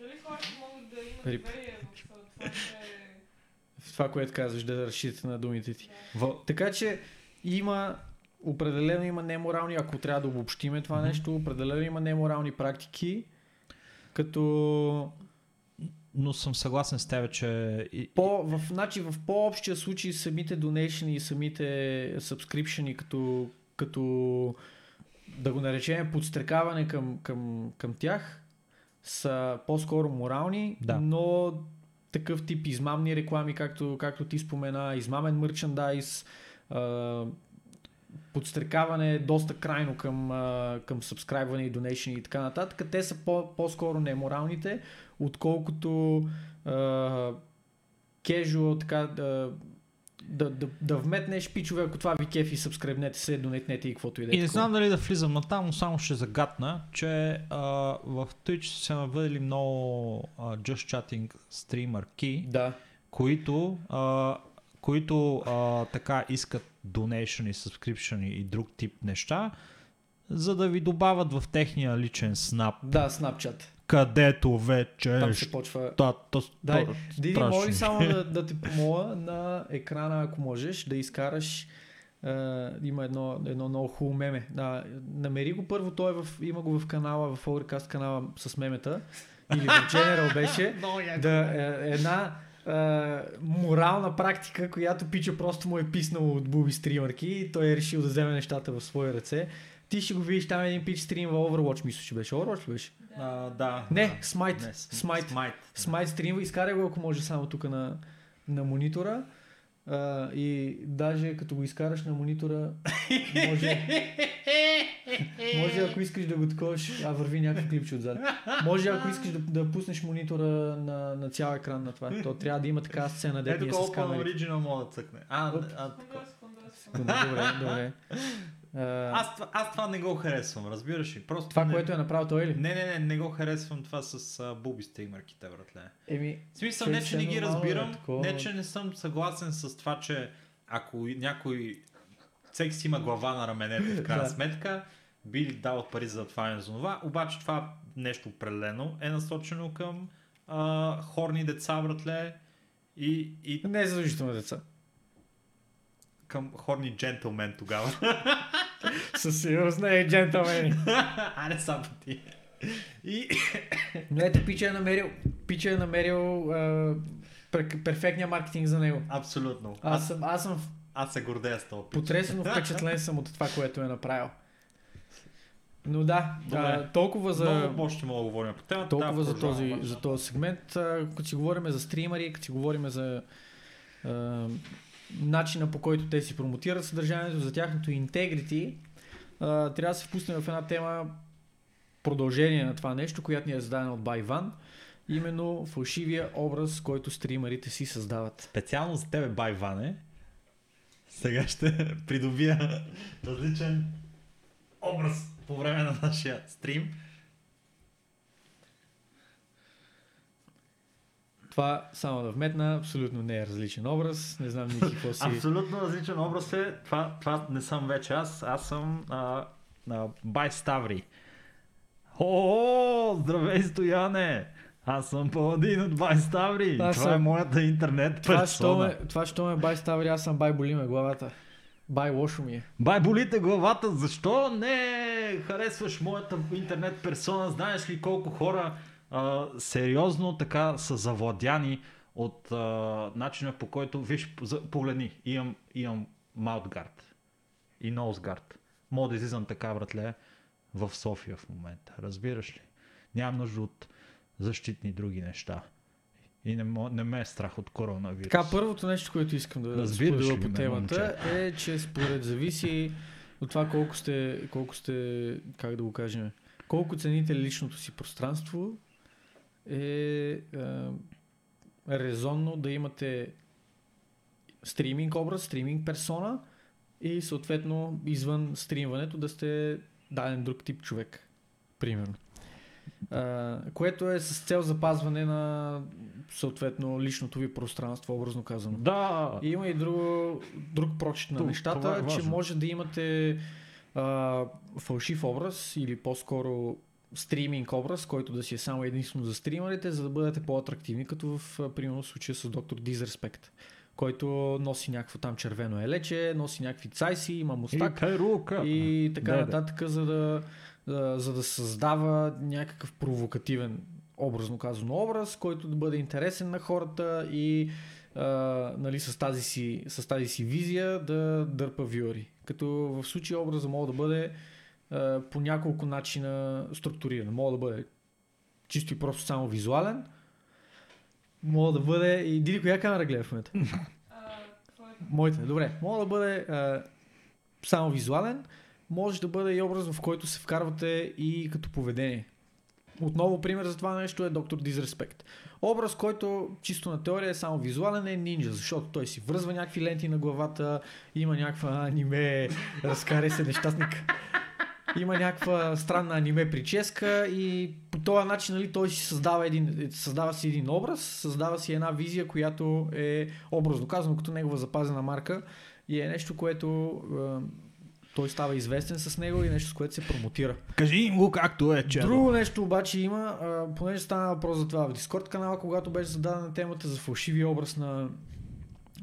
Дали хората могат да имат доверие в това, че... това, което казваш, да разчитате на думите ти. Yeah. Така че има... Определено има неморални, ако трябва да обобщиме това нещо, определено има неморални практики, като... Но съм съгласен с теб, че... В по-общия случай самите донейшни и самите сабскрипшени, като да го наречем подстрекаване към тях, са по-скоро морални, да. Но такъв тип измамни реклами, както ти спомена, измамен мерчендайз, подстрекаване доста крайно към сабскрайбване и донейшни и така нататък. Те са по-скоро неморалните, отколкото кежуал, така да вметнеш пичове, ако това ви кефи, сабскрайбнете се, донетнете и каквото иде. И не знам дали да влизам на там, но само ще загатна, че в Twitch се навъдели много Just Chatting стримърки, да. които така искат донейшъни, субскрипшъни и друг тип неща, за да ви добавят в техния личен снап. Да, снапчат. Където вече... Там се почва... Диди, може ли само да те помоля на екрана, ако можеш, да изкараш... има едно много хубаво меме. Да, намери го първо, има го в канала, в Огрекаст канала с мемета. Или в General беше. Морална практика, която пича просто му е писнало от буби стримърки и той е решил да вземе нещата в свои ръце. Ти ще го видиш там един пич стрим в Overwatch, мисля, че беше. Overwatch ли беше? Да. Не, Smite. Smite стрим, изкарай го, ако може, само тук на монитора. И даже като го изкараш на монитора, може ако искаш да го таковаш, върви някакъв клипче отзад. Може ако искаш да пуснеш монитора на цял екран на това. То трябва да има така сцена, де ние с камерите. Ето колко на оригинал мога да цъкне. Добре. Аз това не го харесвам, разбираш ли? Просто това, което е направил той ли? Не го харесвам това с буби стримърките, братле. В смисъл, не че не ги разбирам, не че не съм съгласен с това, че ако някой всеки си има глава на раменете в крайна сметка, би дал пари за това и за това, обаче това нещо определено е насочено към хорни деца, братле, и... Не задължително деца. Към хорни джентълмен тогава. Със сигурност не е джентълмени. Не само ти. Ето пича е намерил перфектния маркетинг за него. Абсолютно. Аз се гордея с този пич. Потресено впечатлен съм от това, което е направил. Но да, толкова за... Много ще мога да говорим по темата. Толкова за този сегмент. Като си говорим за стримари, като си говорим за... начина, по който те си промотират съдържанието, за тяхното интегрити, трябва да се впуснем в една тема, продължение на това нещо, която ни е зададена от Байван, именно фалшивия образ, който стримерите си създават. Специално за тебе, Байване, сега ще придобия различен образ по време на нашия стрим. Това само да вметна, абсолютно не е различен образ, не знам Ники какво си... Абсолютно различен образ е, това не съм вече аз съм Бай Ставри. Здравей, Стояне! Аз съм паладин от Бай Ставри, това е моята интернет персона. Това що ме Бай Ставри, аз съм Бай боли ме главата. Бай лошо ми е. Бай болите главата, защо не харесваш моята интернет персона, знаеш ли колко хора... сериозно така са завладяни от начина, по който виж, погледни, имам Маутгард и Нозгард, мога да излизам така, братле, в София в момента, разбираш ли, нямам нужда от защитни други неща и не ме е страх от коронавирус. Така, първото нещо, което искам да споделя по темата е, че според зависи от това колко сте, как да го кажем, колко цените личното си пространство, е резонно да имате стриминг образ, стриминг персона и съответно извън стримването да сте даден друг тип човек, примерно. Което е с цел запазване на съответно личното ви пространство, образно казано. Да. И има и друг прочит на нещата, че може да имате фалшив образ или по-скоро стриминг образ, който да си е само единствено за стримерите, за да бъдете по-атрактивни, като в примерно случая с Dr. Disrespect, който носи някакво там червено елече, носи някакви цайси, има мустак и така нататък, за да създава някакъв провокативен, образно казано, образ, който да бъде интересен на хората и нали, с тази си визия да дърпа вюъри. Като в случая образа мога да бъде по няколко начина структуриран. Мога да бъде чисто и просто само визуален. Мога да бъде... И Диди, коя камера гледа в момента? Моите, добре. Мога да бъде само визуален. Може да бъде и образ, в който се вкарвате и като поведение. Отново пример за това нещо е Dr. Disrespect. Образ, който чисто на теория е само визуален, е нинджа, защото той си връзва някакви ленти на главата, има някаква аниме, разкаря се нещастник, има някаква странна аниме прическа и по този начин, нали, той си създава си един образ, създава си една визия, която е образно казано като негова запазена марка и е нещо, което... Той става известен с него и нещо, с което се промотира. Кажи му както е, че. Друго нещо обаче има, понеже стана въпрос за това в Дискорд канала, когато беше зададена темата за фалшивия образ на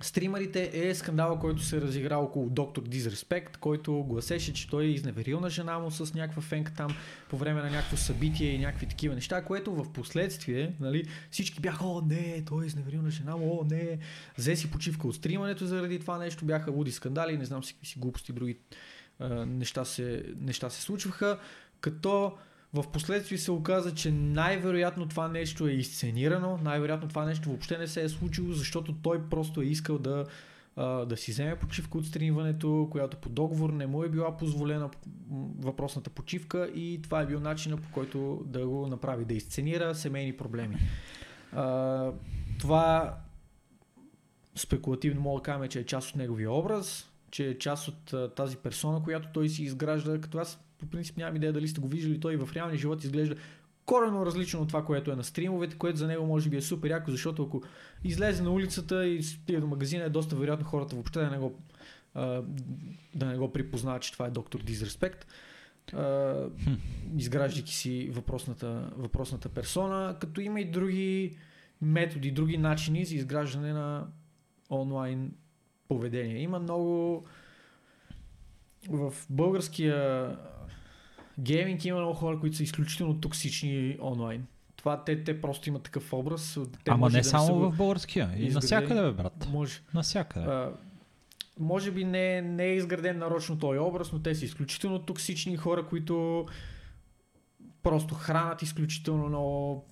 стримерите, е скандала, който се разигра около Dr. Disrespect, който гласеше, че той е изневерил на жена му с някаква фенка там по време на някакво събитие и някакви такива неща, което в последствие, нали, всички бяха, о не, той е изневерил на жена му, о не, взе си почивка от стримането заради това нещо, бяха луди скандали, не знам си глупости други. Неща се случваха, като в последствие се оказа, че най-вероятно това нещо е изсценирано, най-вероятно това нещо въобще не се е случило, защото той просто е искал да си вземе почивка от стримването, която по договор не му е била позволена въпросната почивка и това е бил начинът, по който да го направи, да изсценира семейни проблеми. Това спекулативно мога да кажем, че е част от неговия образ, че е част от тази персона, която той си изгражда, като аз по принцип нямам идея дали сте го виждали, той в реалния живот изглежда коренно различно от това, което е на стримовете, което за него може би е супер яко, защото ако излезе на улицата и стига до магазина, е доста вероятно хората въобще да не го припознаят, че това е Dr. Disrespect, изграждайки си въпросната персона, като има и други методи, други начини за изграждане на онлайн поведение. Има много в българския гейминг, има много хора, които са изключително токсични онлайн. Това те просто имат такъв образ. Те ама не да само в българския. И навсякъде, бе, брат. Може. Навсякъде. Може би не е изграден нарочно този образ, но те са изключително токсични хора, които просто хранат изключително много,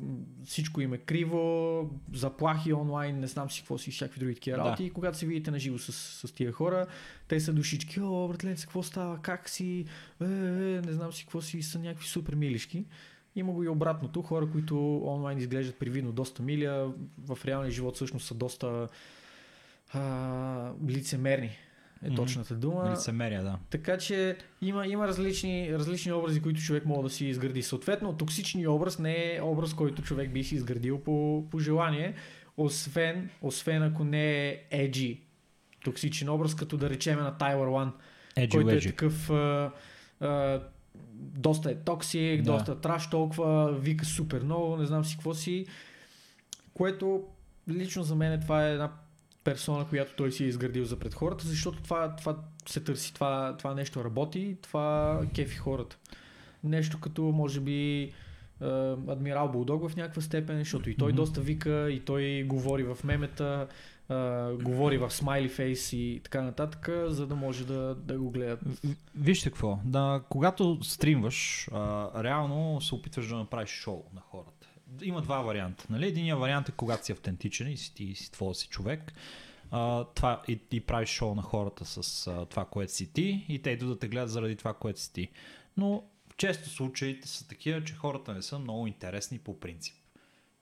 всичко им е криво, заплахи онлайн, не знам си какво си, всякакви други такива работи. Да. И когато се видите на живо с тия хора, те са душички, о, братлен, какво става, как си, не знам си какво си, са някакви супер милишки. Има го и обратното, хора, които онлайн изглеждат привидно доста миля, в реалния живот всъщност са доста лицемерни. Е точната дума. Лицемерия, да. Така че има различни образи, които човек може да си изгради. Съответно, токсичният образ не е образ, който човек би си изградил по желание, освен ако не е edgy токсичен образ, като да речем на Тайлър Уан, който е такъв доста е токсик, да. Доста траш толкова, вика супер много, не знам си какво си, което лично за мен това е една персона, която той си е изградил за пред хората, защото това се търси, това нещо работи, това кефи хората. Нещо като, може би, адмирал Булдог в някаква степен, защото и той доста вика, и той говори в мемета, говори в смайли фейс и така нататък, за да може да го гледат. Вижте какво, когато стримваш, реално се опитваш да направиш шоу на хората. Има два варианта. Нали? Единият вариант е когато си автентичен и си твой си човек. Това и правиш шоу на хората с това, което си ти, и те идват да те гледат заради това, което си ти. Но често случаите са такива, че хората не са много интересни по принцип.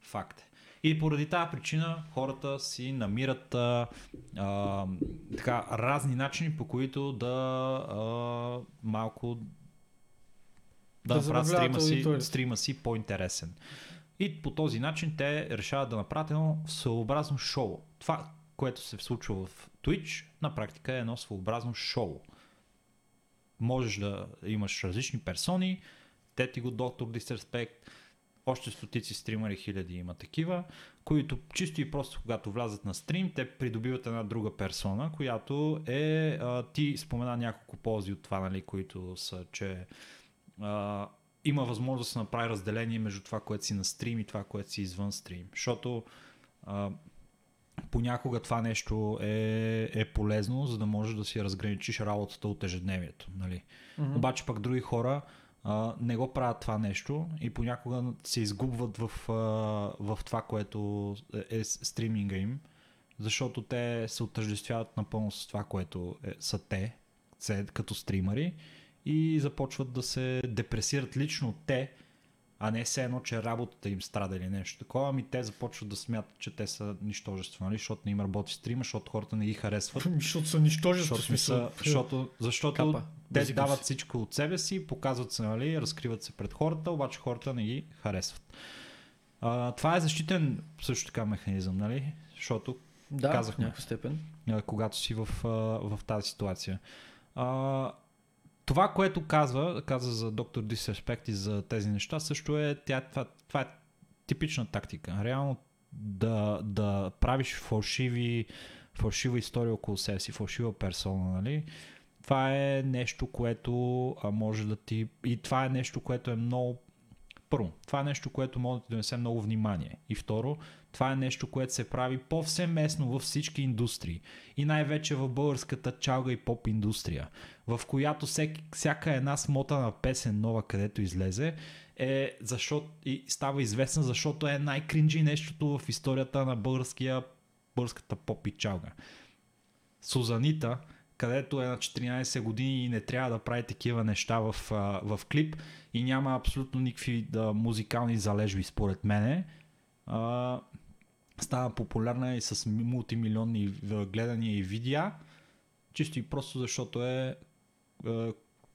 Факт е. И поради тази причина хората си намират така, разни начини, по които да малко да правят стрима си по-интересен. И по този начин те решават да направят едно своеобразно шоу. Това, което се случва в Twitch, на практика е едно своеобразно шоу. можеш да имаш различни персони, те ти го Dr. Disrespect, още стотици стримери, хиляди има такива, които чисто и просто когато влязат на стрим, те придобиват една друга персона, която е, ти спомена няколко ползи от това, нали, които са, че има възможност да се направи разделение между това, което си на стрим и това, което си извън стрим, защото понякога това нещо е полезно, за да можеш да си разграничиш работата от ежедневието. Нали? Mm-hmm. Обаче пък други хора не го правят това нещо и понякога се изгубват в това, което е стриминга им, защото те се отъждествяват напълно с това, което са те, като стримари, и започват да се депресират лично те, а не все едно, че работата им страда или нещо такова, ами те започват да смятат, че те са нищожества, нали? Защото не им работи стрима, защото хората не ги харесват. Защото са нищожества, защото те дават всичко от себе си, показват се, нали, разкриват се пред хората, обаче хората не ги харесват. Това е защитен също така механизъм, нали? Защото казахме, в някаква степен, когато си в тази ситуация. Това, което каза за Dr. Disrespect и за тези неща, също е, това е типична тактика. Реално да правиш фалшива история около себе си, фалшива персона, нали? Това е нещо, което може да ти... И това е нещо, което е много... Първо, това е нещо, което може да ти донесе много внимание. И второ, това е нещо, което се прави повсеместно във всички индустрии. И най-вече в българската чалга и поп индустрия, в която всяка една смотана песен нова, където излезе, защото и става известна, защото е най-кринджи нещото в историята на българската поп и чалга. Сузанита, където е на 14 години и не трябва да прави такива неща в клип и няма абсолютно никакви музикални залежби, според мене. Стана популярна и с мултимилионни гледания и видеа, чисто и просто защото е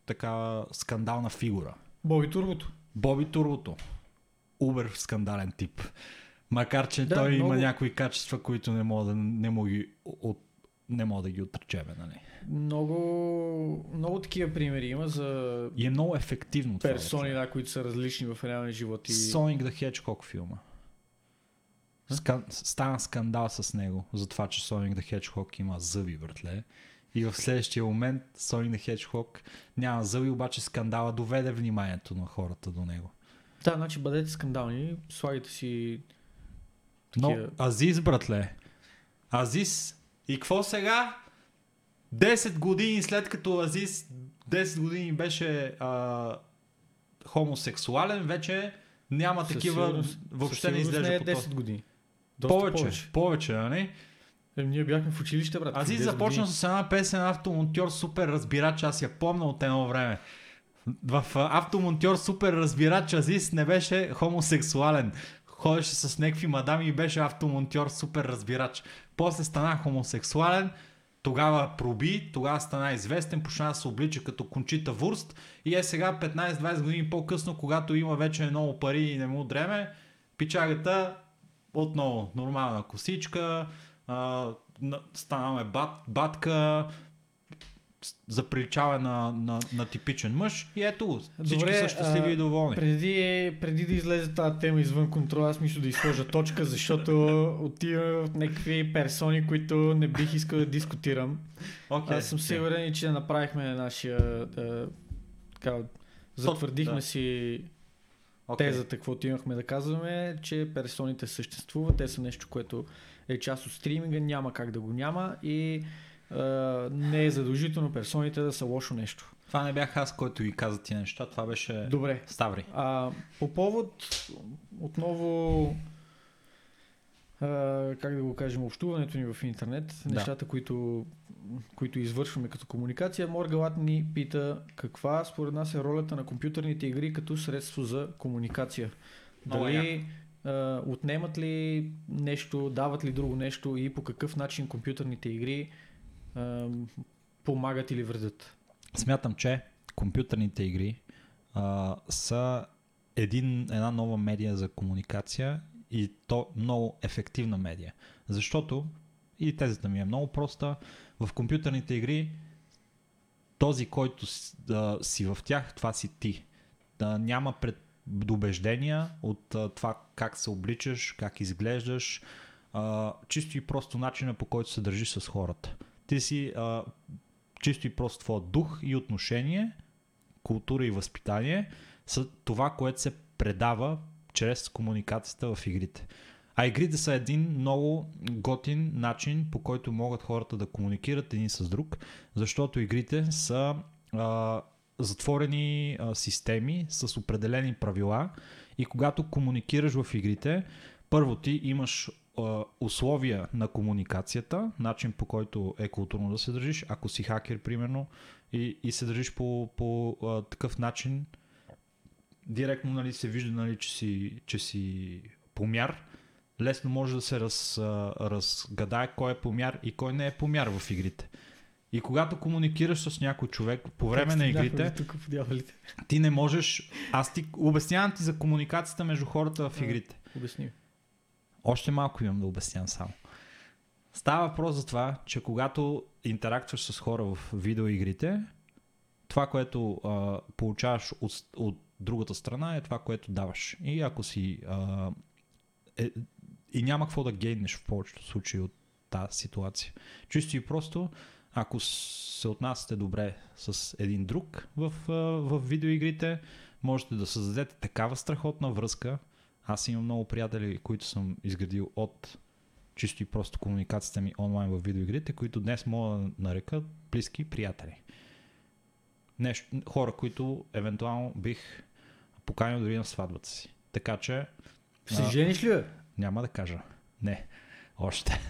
така скандална фигура. Боби Турбото. Убер скандален тип. Макар че той има някои качества, които не мога да ги отречеме, нали? Много такива примери има за... И е много ефективно това. Персони, които са различни в реалния живот. Sonic the Hedgehog филма. Стана скандал с него за това, че Sonic the Hedgehog има зъби, братле. И в следващия момент Sonic the Hedgehog няма зъби, обаче скандала доведе вниманието на хората до него. Да, значи бъдете скандални, слагайте си... Такия... Но Азис, братле. Азис... И какво сега? 10 години след като Азис 10 години беше хомосексуален, вече няма такива, въобще не изглежда по това. 10 години. Повече, нали? Ние бяхме в училище, брат. Азис започна с една песен Автомонтьор Супер Разбирач, аз я помня от едно време. В Автомонтьор Супер Разбирач Азис не беше хомосексуален. Ходеше с някакви мадами и беше автомонтьор Супер Разбирач. После стана хомосексуален, тогава проби, тогава стана известен, почна да се облича като Кончита Вурст и е сега 15-20 години по-късно, когато има вече много пари и не му дреме, пичагата отново нормална косичка, станаме батка, заприличава на типичен мъж и ето, всички са щастливи и доволни. Преди да излезе тази тема извън контрола, аз мисля да изложа точка, защото отивам в някакви персони, които не бих искал да дискутирам. Аз съм сигурен, че направихме нашия... затвърдихме си тезата, каквото имахме да казваме, че персоните съществуват, те са нещо, което е част от стриминга, няма как да го няма и... не е задължително персоните да са лошо нещо. Това не бях аз, който ви каза тия неща, това беше добре. Ставри. По повод отново как да го кажем, общуването ни в интернет, нещата, които извършваме като комуникация, Моргалат ни пита каква според нас е ролята на компютърните игри като средство за комуникация. Дали отнемат ли нещо, дават ли друго нещо и по какъв начин компютърните игри помагат или вредят? Смятам, че компютърните игри са една нова медия за комуникация и то много ефективна медия. Защото, и тезата ми е много проста, в компютърните игри този, който си в тях, това си ти. Няма предубеждения от това как се обличаш, как изглеждаш, чисто и просто начина, по който се държиш с хората. Ти си чисто и просто твой дух и отношение, култура и възпитание са това, което се предава чрез комуникацията в игрите. А игрите са един много готин начин, по който могат хората да комуникират един с друг, защото игрите са затворени системи с определени правила и когато комуникираш в игрите, първо ти имаш условия на комуникацията, начин по който е културно да се държиш, ако си хакер примерно и се държиш по такъв начин, директно нали, се вижда, нали, че си помяр, лесно може да се разгадае кой е помяр и кой не е помяр в игрите. И когато комуникираш с някой човек по време на игрите, ти не можеш... Аз ти обяснявам ти за комуникацията между хората в игрите. Обясни. Още малко имам да обяснявам само. Става въпрос за това, че когато интерактваш с хора в видеоигрите, това, което получаваш от другата страна е това, което даваш. И ако си... и няма какво да гейнеш в повечето случаи от тази ситуация. Чисто и просто, ако се отнасяте добре с един друг в видеоигрите, можете да създадете такава страхотна връзка. Аз имам много приятели, които съм изградил от чисто и просто комуникацията ми онлайн в видеоигрите, които днес мога да нарека близки приятели. Хора, които евентуално бих поканил дори на сватбата си. Така че... Ще жениш ли? Няма да кажа. Не. Още.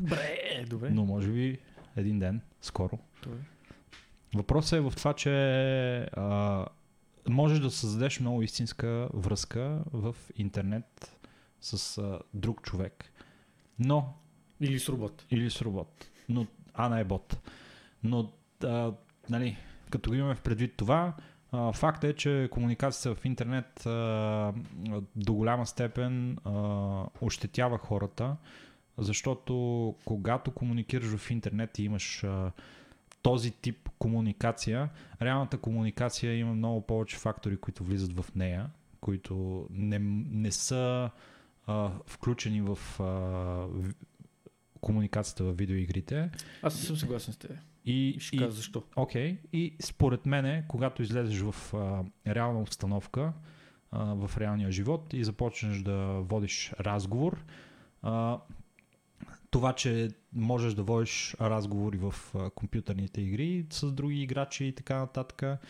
Бре, добре. Но може би един ден, скоро. Добре. Въпросът е в това, че можеш да създадеш много истинска връзка в интернет с друг човек. Но... Или с робот. Но, Ана е бот. Но, нали, като го имаме в предвид това, факт е, че комуникацията в интернет до голяма степен ощетява хората, защото когато комуникираш в интернет и имаш този тип комуникация, реалната комуникация има много повече фактори, които влизат в нея, които не са включени в комуникацията в видеоигрите. Аз съм съгласен с теб. И ще кажа защо. Окей. И според мене, когато излезеш в реална обстановка, в реалния живот и започнеш да водиш разговор, това, че можеш да водиш разговори в компютърните игри с други играчи и така нататък,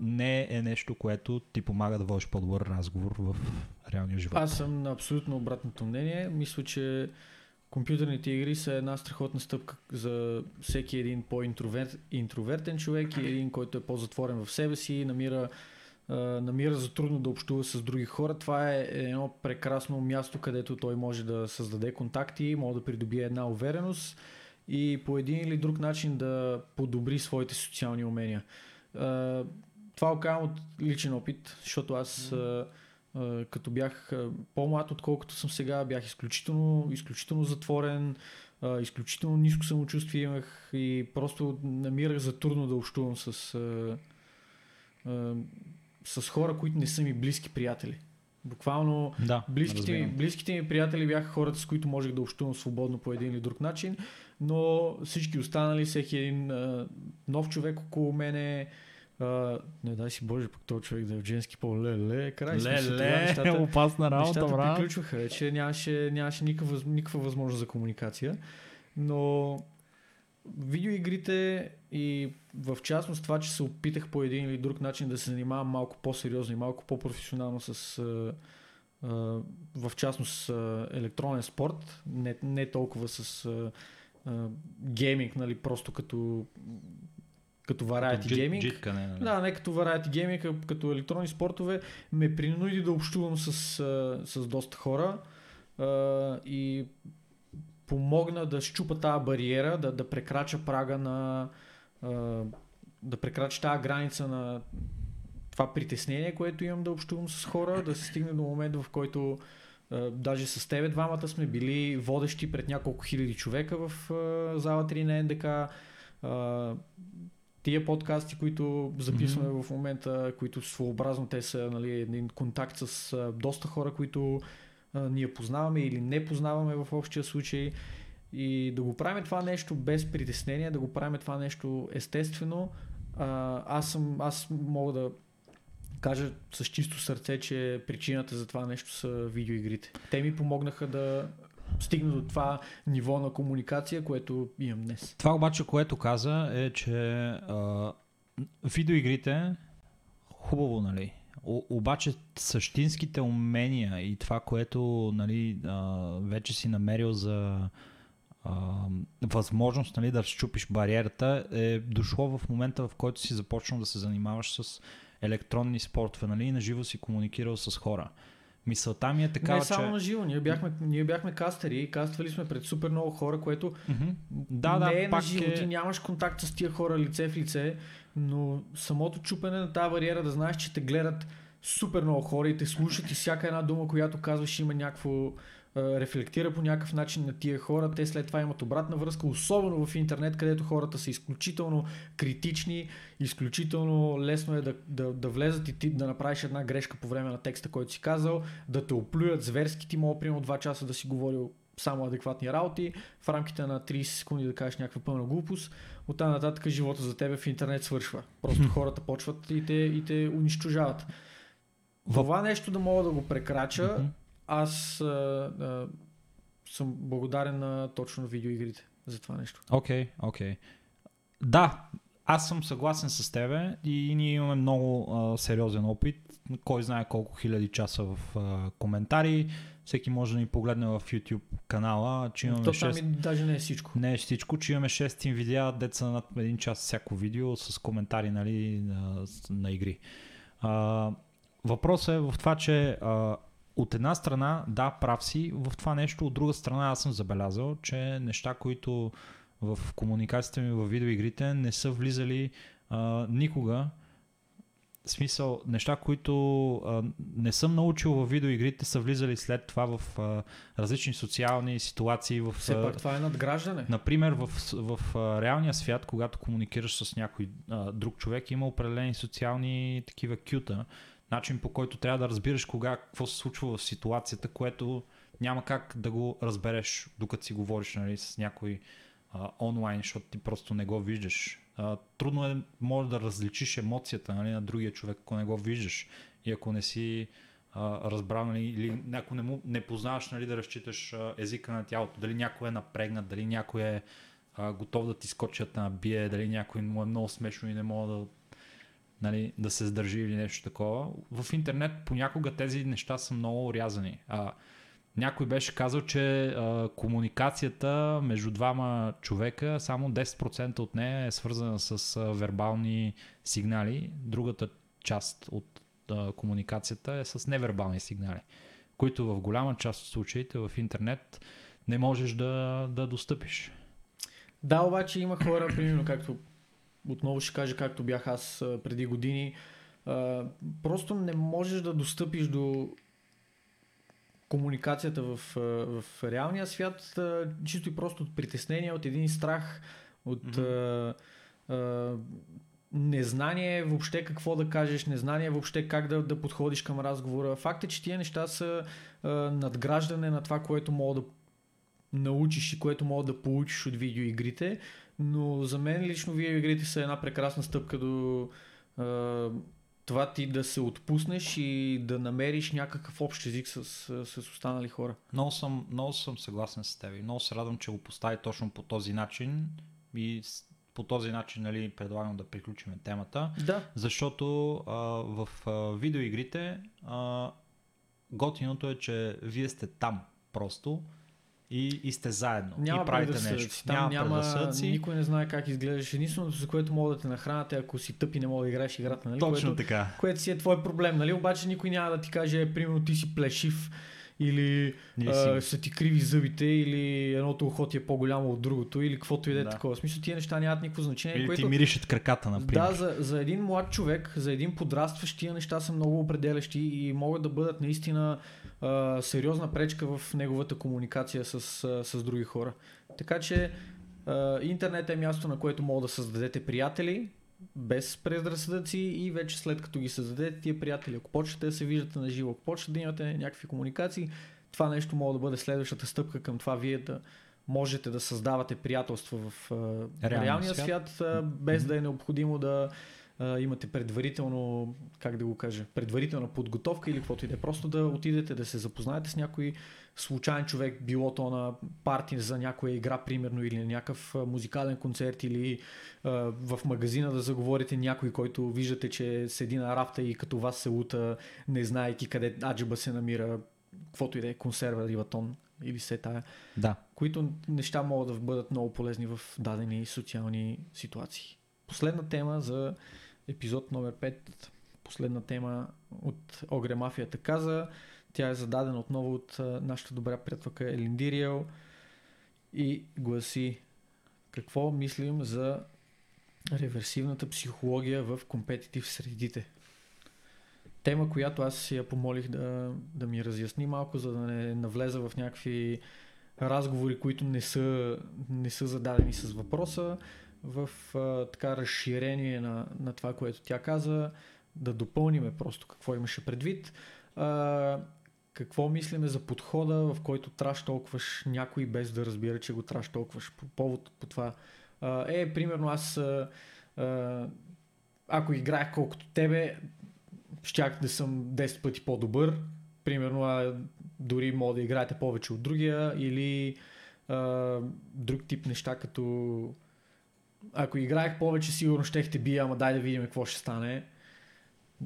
не е нещо, което ти помага да водиш по-добър разговор в реалния живот. Аз съм на абсолютно обратното мнение. Мисля, че компютърните игри са една страхотна стъпка за всеки един по-интровертен човек и един, който е по-затворен в себе си и намира за трудно да общува с други хора. Това е едно прекрасно място, където той може да създаде контакти, може да придобие една увереност и по един или друг начин да подобри своите социални умения. Това го казвам от личен опит, защото аз... като бях по-млад, отколкото съм сега, бях изключително затворен, изключително ниско самочувствие имах и просто намирах за трудно да общувам с хора, които не са ми близки приятели. Буквално да, близките ми приятели бяха хората, с които можех да общувам свободно по един или друг начин, но всички останали, всеки един нов човек около мене, не дай си Боже, пък този човек да е в женски пол. Леле, опасна работа, брат. Нещата приключваха вече, нямаше никаква възможност за комуникация, но видеоигрите и в частност това, че се опитах по един или друг начин да се занимавам малко по-сериозно и малко по-професионално с в частност електронен спорт, не толкова с гейминг, нали, просто като variety gaming. Не като variety gaming, а като електронни спортове, ме принуди да общувам с доста хора и помогна да щупа тази бариера, да прекрача прага на да прекрача тази граница на това притеснение, което имам да общувам с хора, да се стигне до момент, в който даже с тебе двамата сме били водещи пред няколко хиляди човека в зала 3 на НДК. тия подкасти, които записваме в момента, които своеобразно те са, нали, един контакт с доста хора, които ние познаваме или не познаваме в общия случай, и да го правим това нещо без притеснение, да го правим това нещо естествено. Аз мога да кажа с чисто сърце, че причината за това нещо са видеоигрите. Те ми помогнаха да стигна до това ниво на комуникация, което имам днес. Това обаче, което каза, е, че видеоигрите хубаво, нали? Обаче същинските умения и това, което, нали, вече си намерил за възможност, нали, да счупиш бариерата, е дошло в момента, в който си започнал да се занимаваш с електронни спортове, нали, и наживо си комуникирал с хора. Мисълта ми е такава, не само на живо, ние бяхме кастери и каствали сме пред супер много хора, което не е на живо, ти нямаш контакт с тия хора лице в лице, но самото чупене на тази бариера, да знаеш, че те гледат супер много хора и те слушат и всяка една дума, която казваш, има някакво, рефлектира по някакъв начин на тия хора, те след това имат обратна връзка, особено в интернет, където хората са изключително критични, изключително лесно е да влезат и ти да направиш една грешка по време на текста, който си казал, да те оплюят зверски, ти мога примерно 2 часа да си говорил само адекватни работи, в рамките на 30 секунди да кажеш някаква пълна глупост, оттам нататък живота за тебе в интернет свършва. Просто хората почват и те унищожават. Това нещо да мога да го прекрача, аз съм благодарен на точно видеоигрите за това нещо. Окей. Да, аз съм съгласен с тебе и ние имаме много сериозен опит. Кой знае колко хиляди часа в коментари. Всеки може да ни погледне в YouTube канала. Че имаме даже не е всичко. Не е всичко, че имаме 6 видеа, деца над 1 час всяко видео с коментари, нали, на игри. Въпросът е в това, че от една страна, да, прав си в това нещо, от друга страна аз съм забелязал, че неща, които в комуникацията ми в видеоигрите не са влизали никога. В смисъл, неща, които не съм научил в видеоигрите, са влизали след това в различни социални ситуации. Все пак това е надграждане. Например, в реалния свят, когато комуникираш с някой друг човек, има определени социални такива кюта, начин, по който трябва да разбираш кога, какво се случва в ситуацията, което няма как да го разбереш, докато си говориш, нали, с някой онлайн, защото ти просто не го виждаш. Трудно е, може да различиш емоцията, нали, на другия човек, ако не го виждаш и ако не си разбрал, нали, или ако не познаваш, нали, да разчиташ езика на тялото, дали някой е напрегнат, дали някой е готов да ти скочи, да набие, дали някой му е много смешно и не може да, нали, да се сдържи или нещо такова. В интернет понякога тези неща са много орязани. Някой беше казал, че комуникацията между двама човека, само 10% от нея е свързана с вербални сигнали. Другата част от комуникацията е с невербални сигнали, които в голяма част от случаите в интернет не можеш да достъпиш. Да, обаче има хора, примерно както отново ще кажа, както бях аз преди години, просто не можеш да достъпиш до комуникацията в реалния свят, чисто и просто от притеснение, от един страх, от незнание въобще какво да кажеш, незнание въобще как да подходиш към разговора. Факт е, че тия неща са надграждане на това, което мога да научиш и което мога да получиш от видеоигрите, но за мен лично видеоигрите са една прекрасна стъпка до това ти да се отпуснеш и да намериш някакъв общ език с останали хора. Много съм съгласен с теб и много се радвам, че го постави точно по този начин и по този начин, нали, предлагам да приключим темата, защото в видеоигрите готиното е, че вие сте там просто. И сте заедно. Няма и правите нещо. Там няма, никой не знае как изглеждаш. Единственото, за което мога да те нахраната, ако си тъп и не мога да играеш играта, нали? Точно така. Което си е твой проблем, нали? Обаче никой няма да ти каже, примерно, ти си плешив или са ти криви зъбите, или едното ухо ти е по-голямо от другото, или каквото и да е такова. В смисъл, тия неща нямат никакво значение. Или ти мириш от краката, например. Да, за един млад човек, за един подрастващ, тия неща са много определящи и могат да бъдат наистина сериозна пречка в неговата комуникация с други хора. Така че интернет е място, на което мога да създадете приятели, без предразсъдъци и вече след като ги създадете тия приятели, ако почнете да се виждате на живо, ако почнете да имате някакви комуникации, това нещо може да бъде следващата стъпка към това вие да можете да създавате приятелства в реалния свят, без да е необходимо да имате предварително, как да го кажа, предварителна подготовка или каквото и да е. Просто да отидете да се запознаете с някой случайен човек, било то на парти за някоя игра, примерно, или на някакъв музикален концерт, или в магазина да заговорите някой, който виждате, че седи на рафта и като вас се лута, не знаейки къде аджеба се намира, каквото и да е, консерва, рибатон или все тая. Да. Които неща могат да бъдат много полезни в дадени социални ситуации. Последна тема за епизод номер 5. Последна тема от Огре Мафията каза. Тя е зададена отново от нашата добра приятелка Елиндириел и гласи: какво мислим за реверсивната психология в компетитив средите? Тема, която аз я помолих да ми разясни малко, за да не навлеза в някакви разговори, които не са зададени с въпроса. В така разширение на това, което тя каза, да допълниме просто какво имаше предвид. Какво мислиме за подхода, в който траштолкваш някой без да разбира, че го траштолкваш. По повод по това. Примерно аз ако играех колкото тебе, щях да съм 10 пъти по-добър. Примерно дори мога да играете повече от другия, или друг тип неща, като ако играех повече, сигурно щехте бия, ама дай да видим какво ще стане.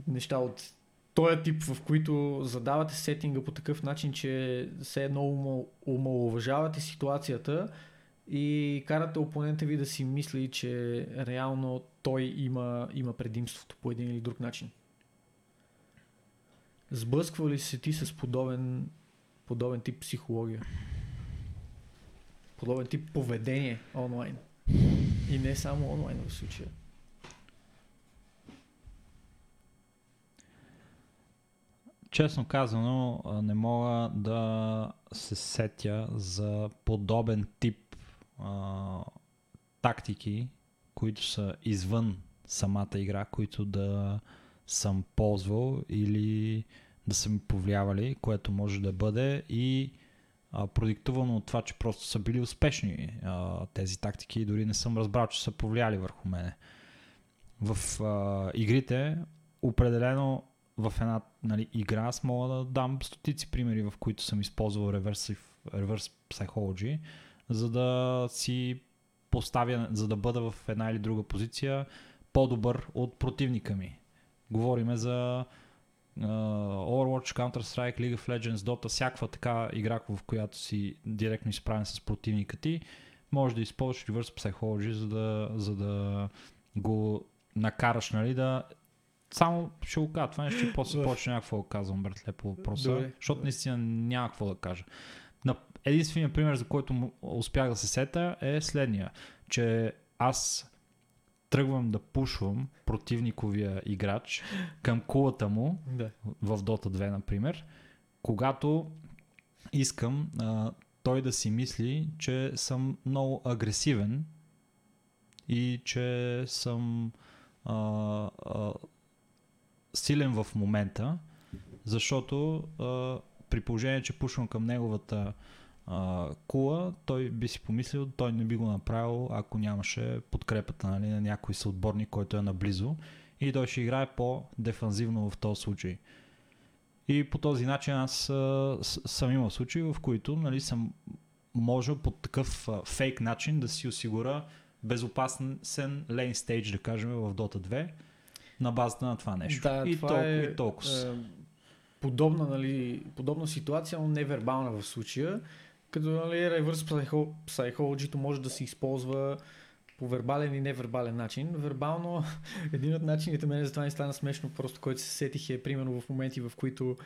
Неща от този тип, в които задавате сетинга по такъв начин, че все едно омаловажавате ситуацията и карате опонента ви да си мисли, че реално той има предимството по един или друг начин. Сблъсква ли се ти с подобен тип психология? Подобен тип поведение онлайн? И не само онлайн в случая. Честно казано, не мога да се сетя за подобен тип тактики, които са извън самата игра, които да съм ползвал или да са ми повлиявали, което може да бъде и продиктувано от това, че просто са били успешни тези тактики и дори не съм разбрал, че са повлияли върху мене. В игрите, определено в една игра, аз мога да дам стотици примери, в които съм използвал reverse psychology, за да си поставя, за да бъда в една или друга позиция по-добър от противника ми. Говориме за Overwatch, Counter-Strike, League of Legends, Dota, всякаква така игра, в която си директно изправен с противника ти, може да използваш reverse psychology, за да го накараш, нали, да... Само ще го кажа това нещо и после почне някакво да казвам, братле, по въпроса, защото наистина няма какво да кажа. Единственият пример, за който успях да се сета, е следния, че аз тръгвам да пушвам противниковия играч към кулата му, да, в Dota 2, например, когато искам той да си мисли, че съм много агресивен и че съм силен в момента, защото при положение, че пушвам към неговата кула, той би си помислил, той не би го направил, ако нямаше подкрепата, нали, на някой съотборник, който е наблизо, и той ще играе по-дефанзивно в този случай. И по този начин аз съм имал случаи, в които, нали, съм можел по такъв фейк начин да си осигуря безопасен лейн стейдж, да кажем, в Dota 2 на базата на това нещо. Да, и това толкова. Подобна ситуация, но невербална в случая. Като, нали, reverse psychology може да се използва по вербален и невербален начин. Вербално, един от начините, мене за това не стана смешно, просто който се сетих, е примерно в моменти, в които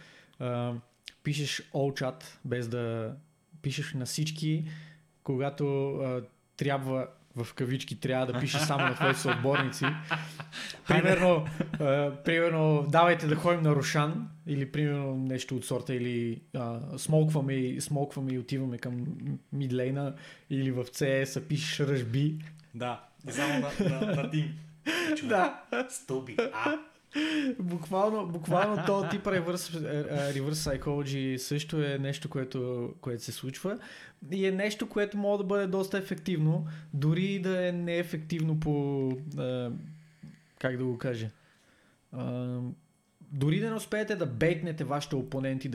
пишеш all chat, без да пишеш на всички, когато трябва, в кавички, трябва да пише само на твоите съотборници. Примерно, давайте да ходим на Рошан, или примерно нещо от сорта, или смолкваме и отиваме към мидлейна, или в CS-а пишеш ръжби. Да, само на тим. Да. Стълби. А. Буквално този тип reverse psychology също е нещо, което се случва и е нещо, което може да бъде доста ефективно, дори да е неефективно по как да го кажа, дори да не успеете да бейтнете вашите опоненти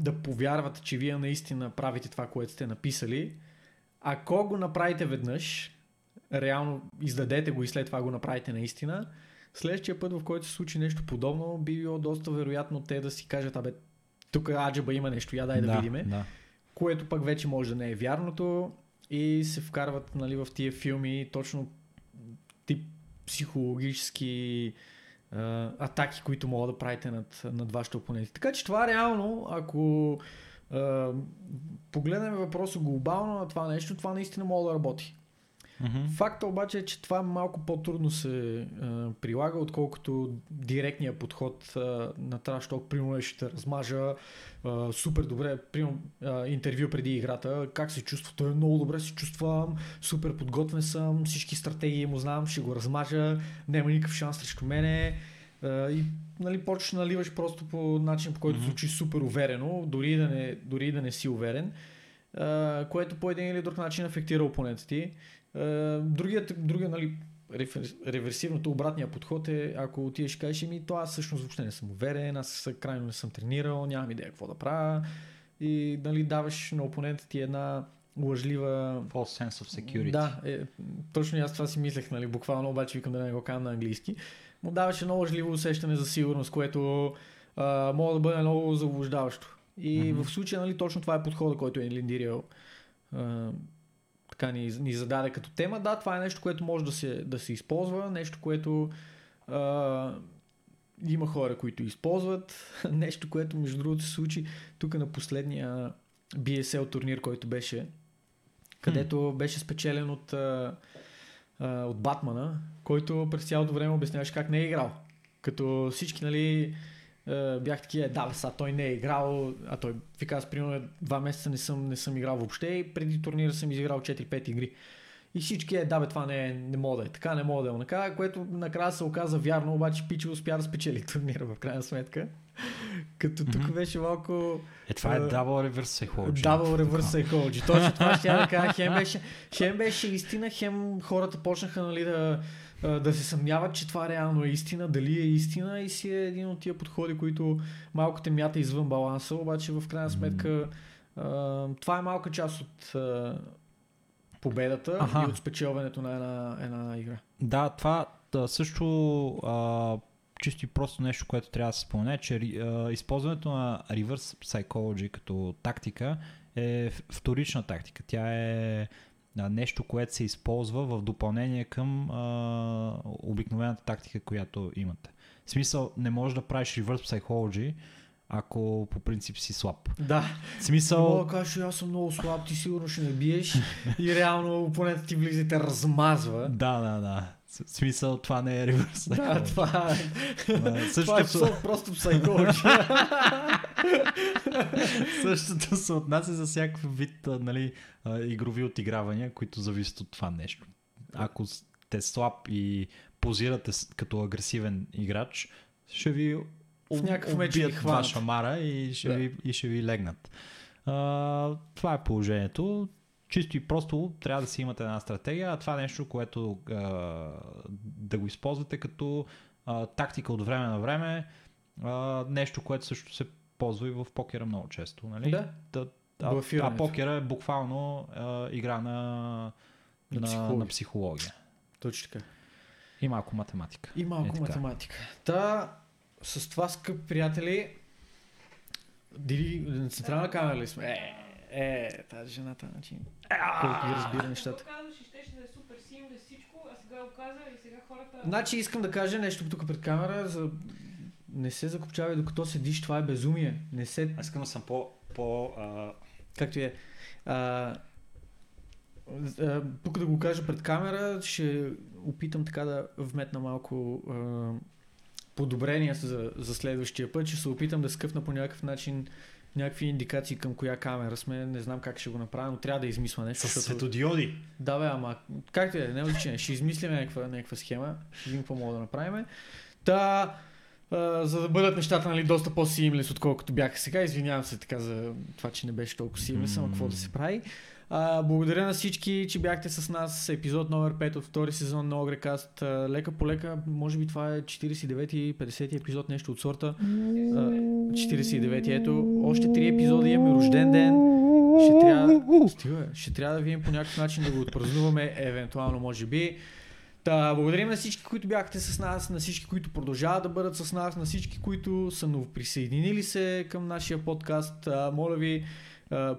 да повярват, че вие наистина правите това, което сте написали. Ако го направите веднъж, реално издадете го и след това го направите наистина, следващия път, в който се случи нещо подобно, би било доста вероятно те да си кажат, абе, тук аджаба има нещо, я дай да видиме. Да. Което пък вече може да не е вярното и се вкарват, нали, в тия филми точно тип психологически атаки, които могат да правите над вашите опоненти. Така че това реално, ако погледнем въпроса глобално на това нещо, това наистина може да работи. Mm-hmm. Факта обаче е, че това малко по-трудно се прилага, отколкото директния подход на Trash Talk. Примерно ще размажа супер добре, примерно интервю преди играта, как се чувства, той е много добре се чувствам, супер подготвен съм, всички стратегии му знам, ще го размажа, няма никакъв шанс срещу мене и нали, почваш да наливаш просто по начин, по който звучи супер уверено, дори да не си уверен, което по един или друг начин афектира опонента ти. Другия, нали, реверсивното, обратния подход е, ако отидеш и кажеш, то аз всъщност въобще не съм уверен, аз крайно не съм тренирал, нямам идея какво да правя и нали, даваш на опонента ти една лъжлива... False sense of security. Да, точно и аз това си мислех, нали, буквално, обаче викам да не го кажа на английски, му даваш едно лъжливо усещане за сигурност, което може да бъде много заблуждаващо. И в случая, нали, точно това е подходът, който е линдирил така ни зададе като тема. Да, това е нещо, което може да се използва, нещо, което има хора, които използват, нещо, което между другото се случи тук на последния BSL турнир, който беше, където беше спечелен от Батмана, който през цялото време обясняваше как не е играл. Като всички, нали, бях такива, да, са, той не е играл, а той ви каза, примерно, 2 месеца не съм играл въобще и преди турнира съм изиграл 4-5 игри. И всички да, бе, това не мога да е така, не мога да е онака, което накрая се оказа вярно, обаче пиче успя да спечели турнира в крайна сметка. Като тук беше малко... Това е Double Reverse Psychology. Double Reverse Psychology. Точно това ще я да кажа, хем беше истина, хем хората почнаха, нали, да се съмняват, че това реално е истина, дали е истина и си е един от тия подходи, които малко те мята извън баланса, обаче в крайна сметка това е малка част от победата и от спечелването на една игра. Да, това също чисто и просто нещо, което трябва да се спомня, че използването на reverse psychology като тактика е вторична тактика. Тя е нещо, което се използва в допълнение към обикновената тактика, която имате. В смисъл, не можеш да правиш reverse psychology, ако по принцип си слаб. Да. В смисъл... Мога да кажеш, аз съм много слаб, ти сигурно ще ме биеш и реално опонента ти влиза и те размазва. Да. В смисъл, това не е reverse psychology. Да, това е просто psychology. Същото се отнася за всякакъв вид, нали, игрови отигравания, които зависят от това нещо. Ако сте слаб и позирате като агресивен играч, ще ви в някакъв меч ви хванат ваша мара и ще ви легнат. Това е положението. Чисто и просто трябва да си имате една стратегия, а това е нещо, което да го използвате като тактика от време на време. Нещо, което също се ползва и в покера много често. Нали? Да. А покера е буквално игра на психология. Точно така. И малко математика. Та, с това, скъпи приятели, на централна камера ли сме? Тази жената, значи, колко ги разбира нещата. Ако казваш, ще да е супер силно да всичко, а сега го каза и сега хората... Значи искам да кажа нещо тук пред камера, не се закопчавай докато седиш, това е безумие. Не се... Аз искам да съм както е. Тук да го кажа пред камера, ще опитам така да вметна малко подобрения за следващия път, ще се опитам да скъфна по някакъв начин някакви индикации към коя камера сме, не знам как ще го направя, но трябва да измисля нещо. С светодиоди. Да, бе, ама както е, не отличен, ще измислим някаква схема, един какво мога да направим. Та, за да бъдат нещата, нали, доста по-симлес, отколкото бяха сега. Извинявам се така за това, че не беше толкова симлес, ама какво да се прави. Благодаря на всички, че бяхте с нас. Епизод номер 5 от втори сезон на Огрекаст. Лека по лека, може би това е 49-ти, 50-ти епизод, нещо от сорта. 49-ти, ето. Още 3 епизода имаме рожден ден. Ще трябва да видим по някакъв начин да го отпразнуваме, евентуално, може би. Да, благодарим на всички, които бяхте с нас, на всички, които продължават да бъдат с нас, на всички, които са новоприсъединили се към нашия подкаст. Моля ви,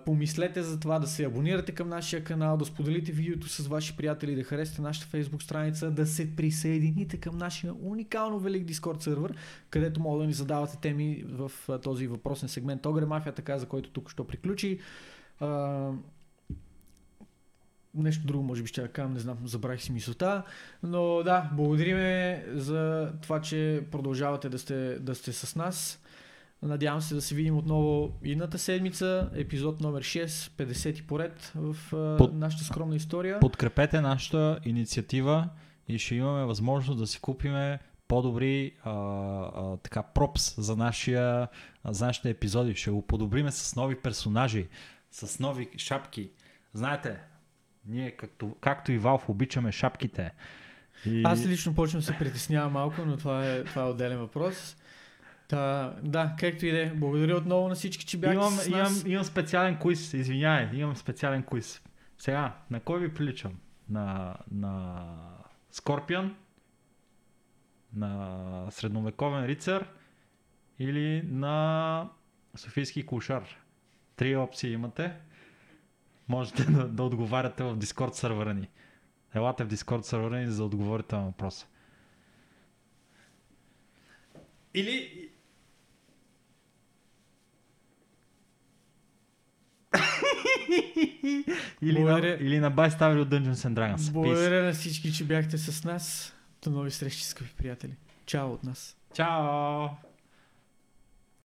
помислете за това да се абонирате към нашия канал, да споделите видеото с ваши приятели, да харесате нашата Facebook страница, да се присъедините към нашия уникално велик Discord сервер, където мога да ни задавате теми в този въпросен сегмент Огре Мафия, така за който тук що приключи. Нещо друго може би ще да кажам, не знам, забравих си мисълта, но да, благодариме за това, че продължавате да сте с нас. Надявам се да се видим отново едната седмица, епизод номер 6, 50 поред в нашата скромна история. Подкрепете нашата инициатива и ще имаме възможност да си купиме по-добри така пропс за нашите епизоди. Ще го подобриме с нови персонажи, с нови шапки. Знаете, ние както и Valve обичаме шапките. И... Аз лично почвам да се притеснявам малко, но това е отделен въпрос. Да, както и да е. Благодаря отново на всички, че бяхте с нас. Имам специален квиз, извинявай, имам специален квиз. Сега, на кой ви приличам? На Скорпион? На средновековен рицар? Или на Софийски кошар? 3 опции имате. Можете да отговаряте в Discord сервера ни. Елате в Discord сервера ни, за да отговорите на въпроса. Или... или на Байставили от Dungeons & Dragons. Благодаря на всички, че бяхте с нас. До нови срещи, скъпи приятели. Чао от нас. Чао!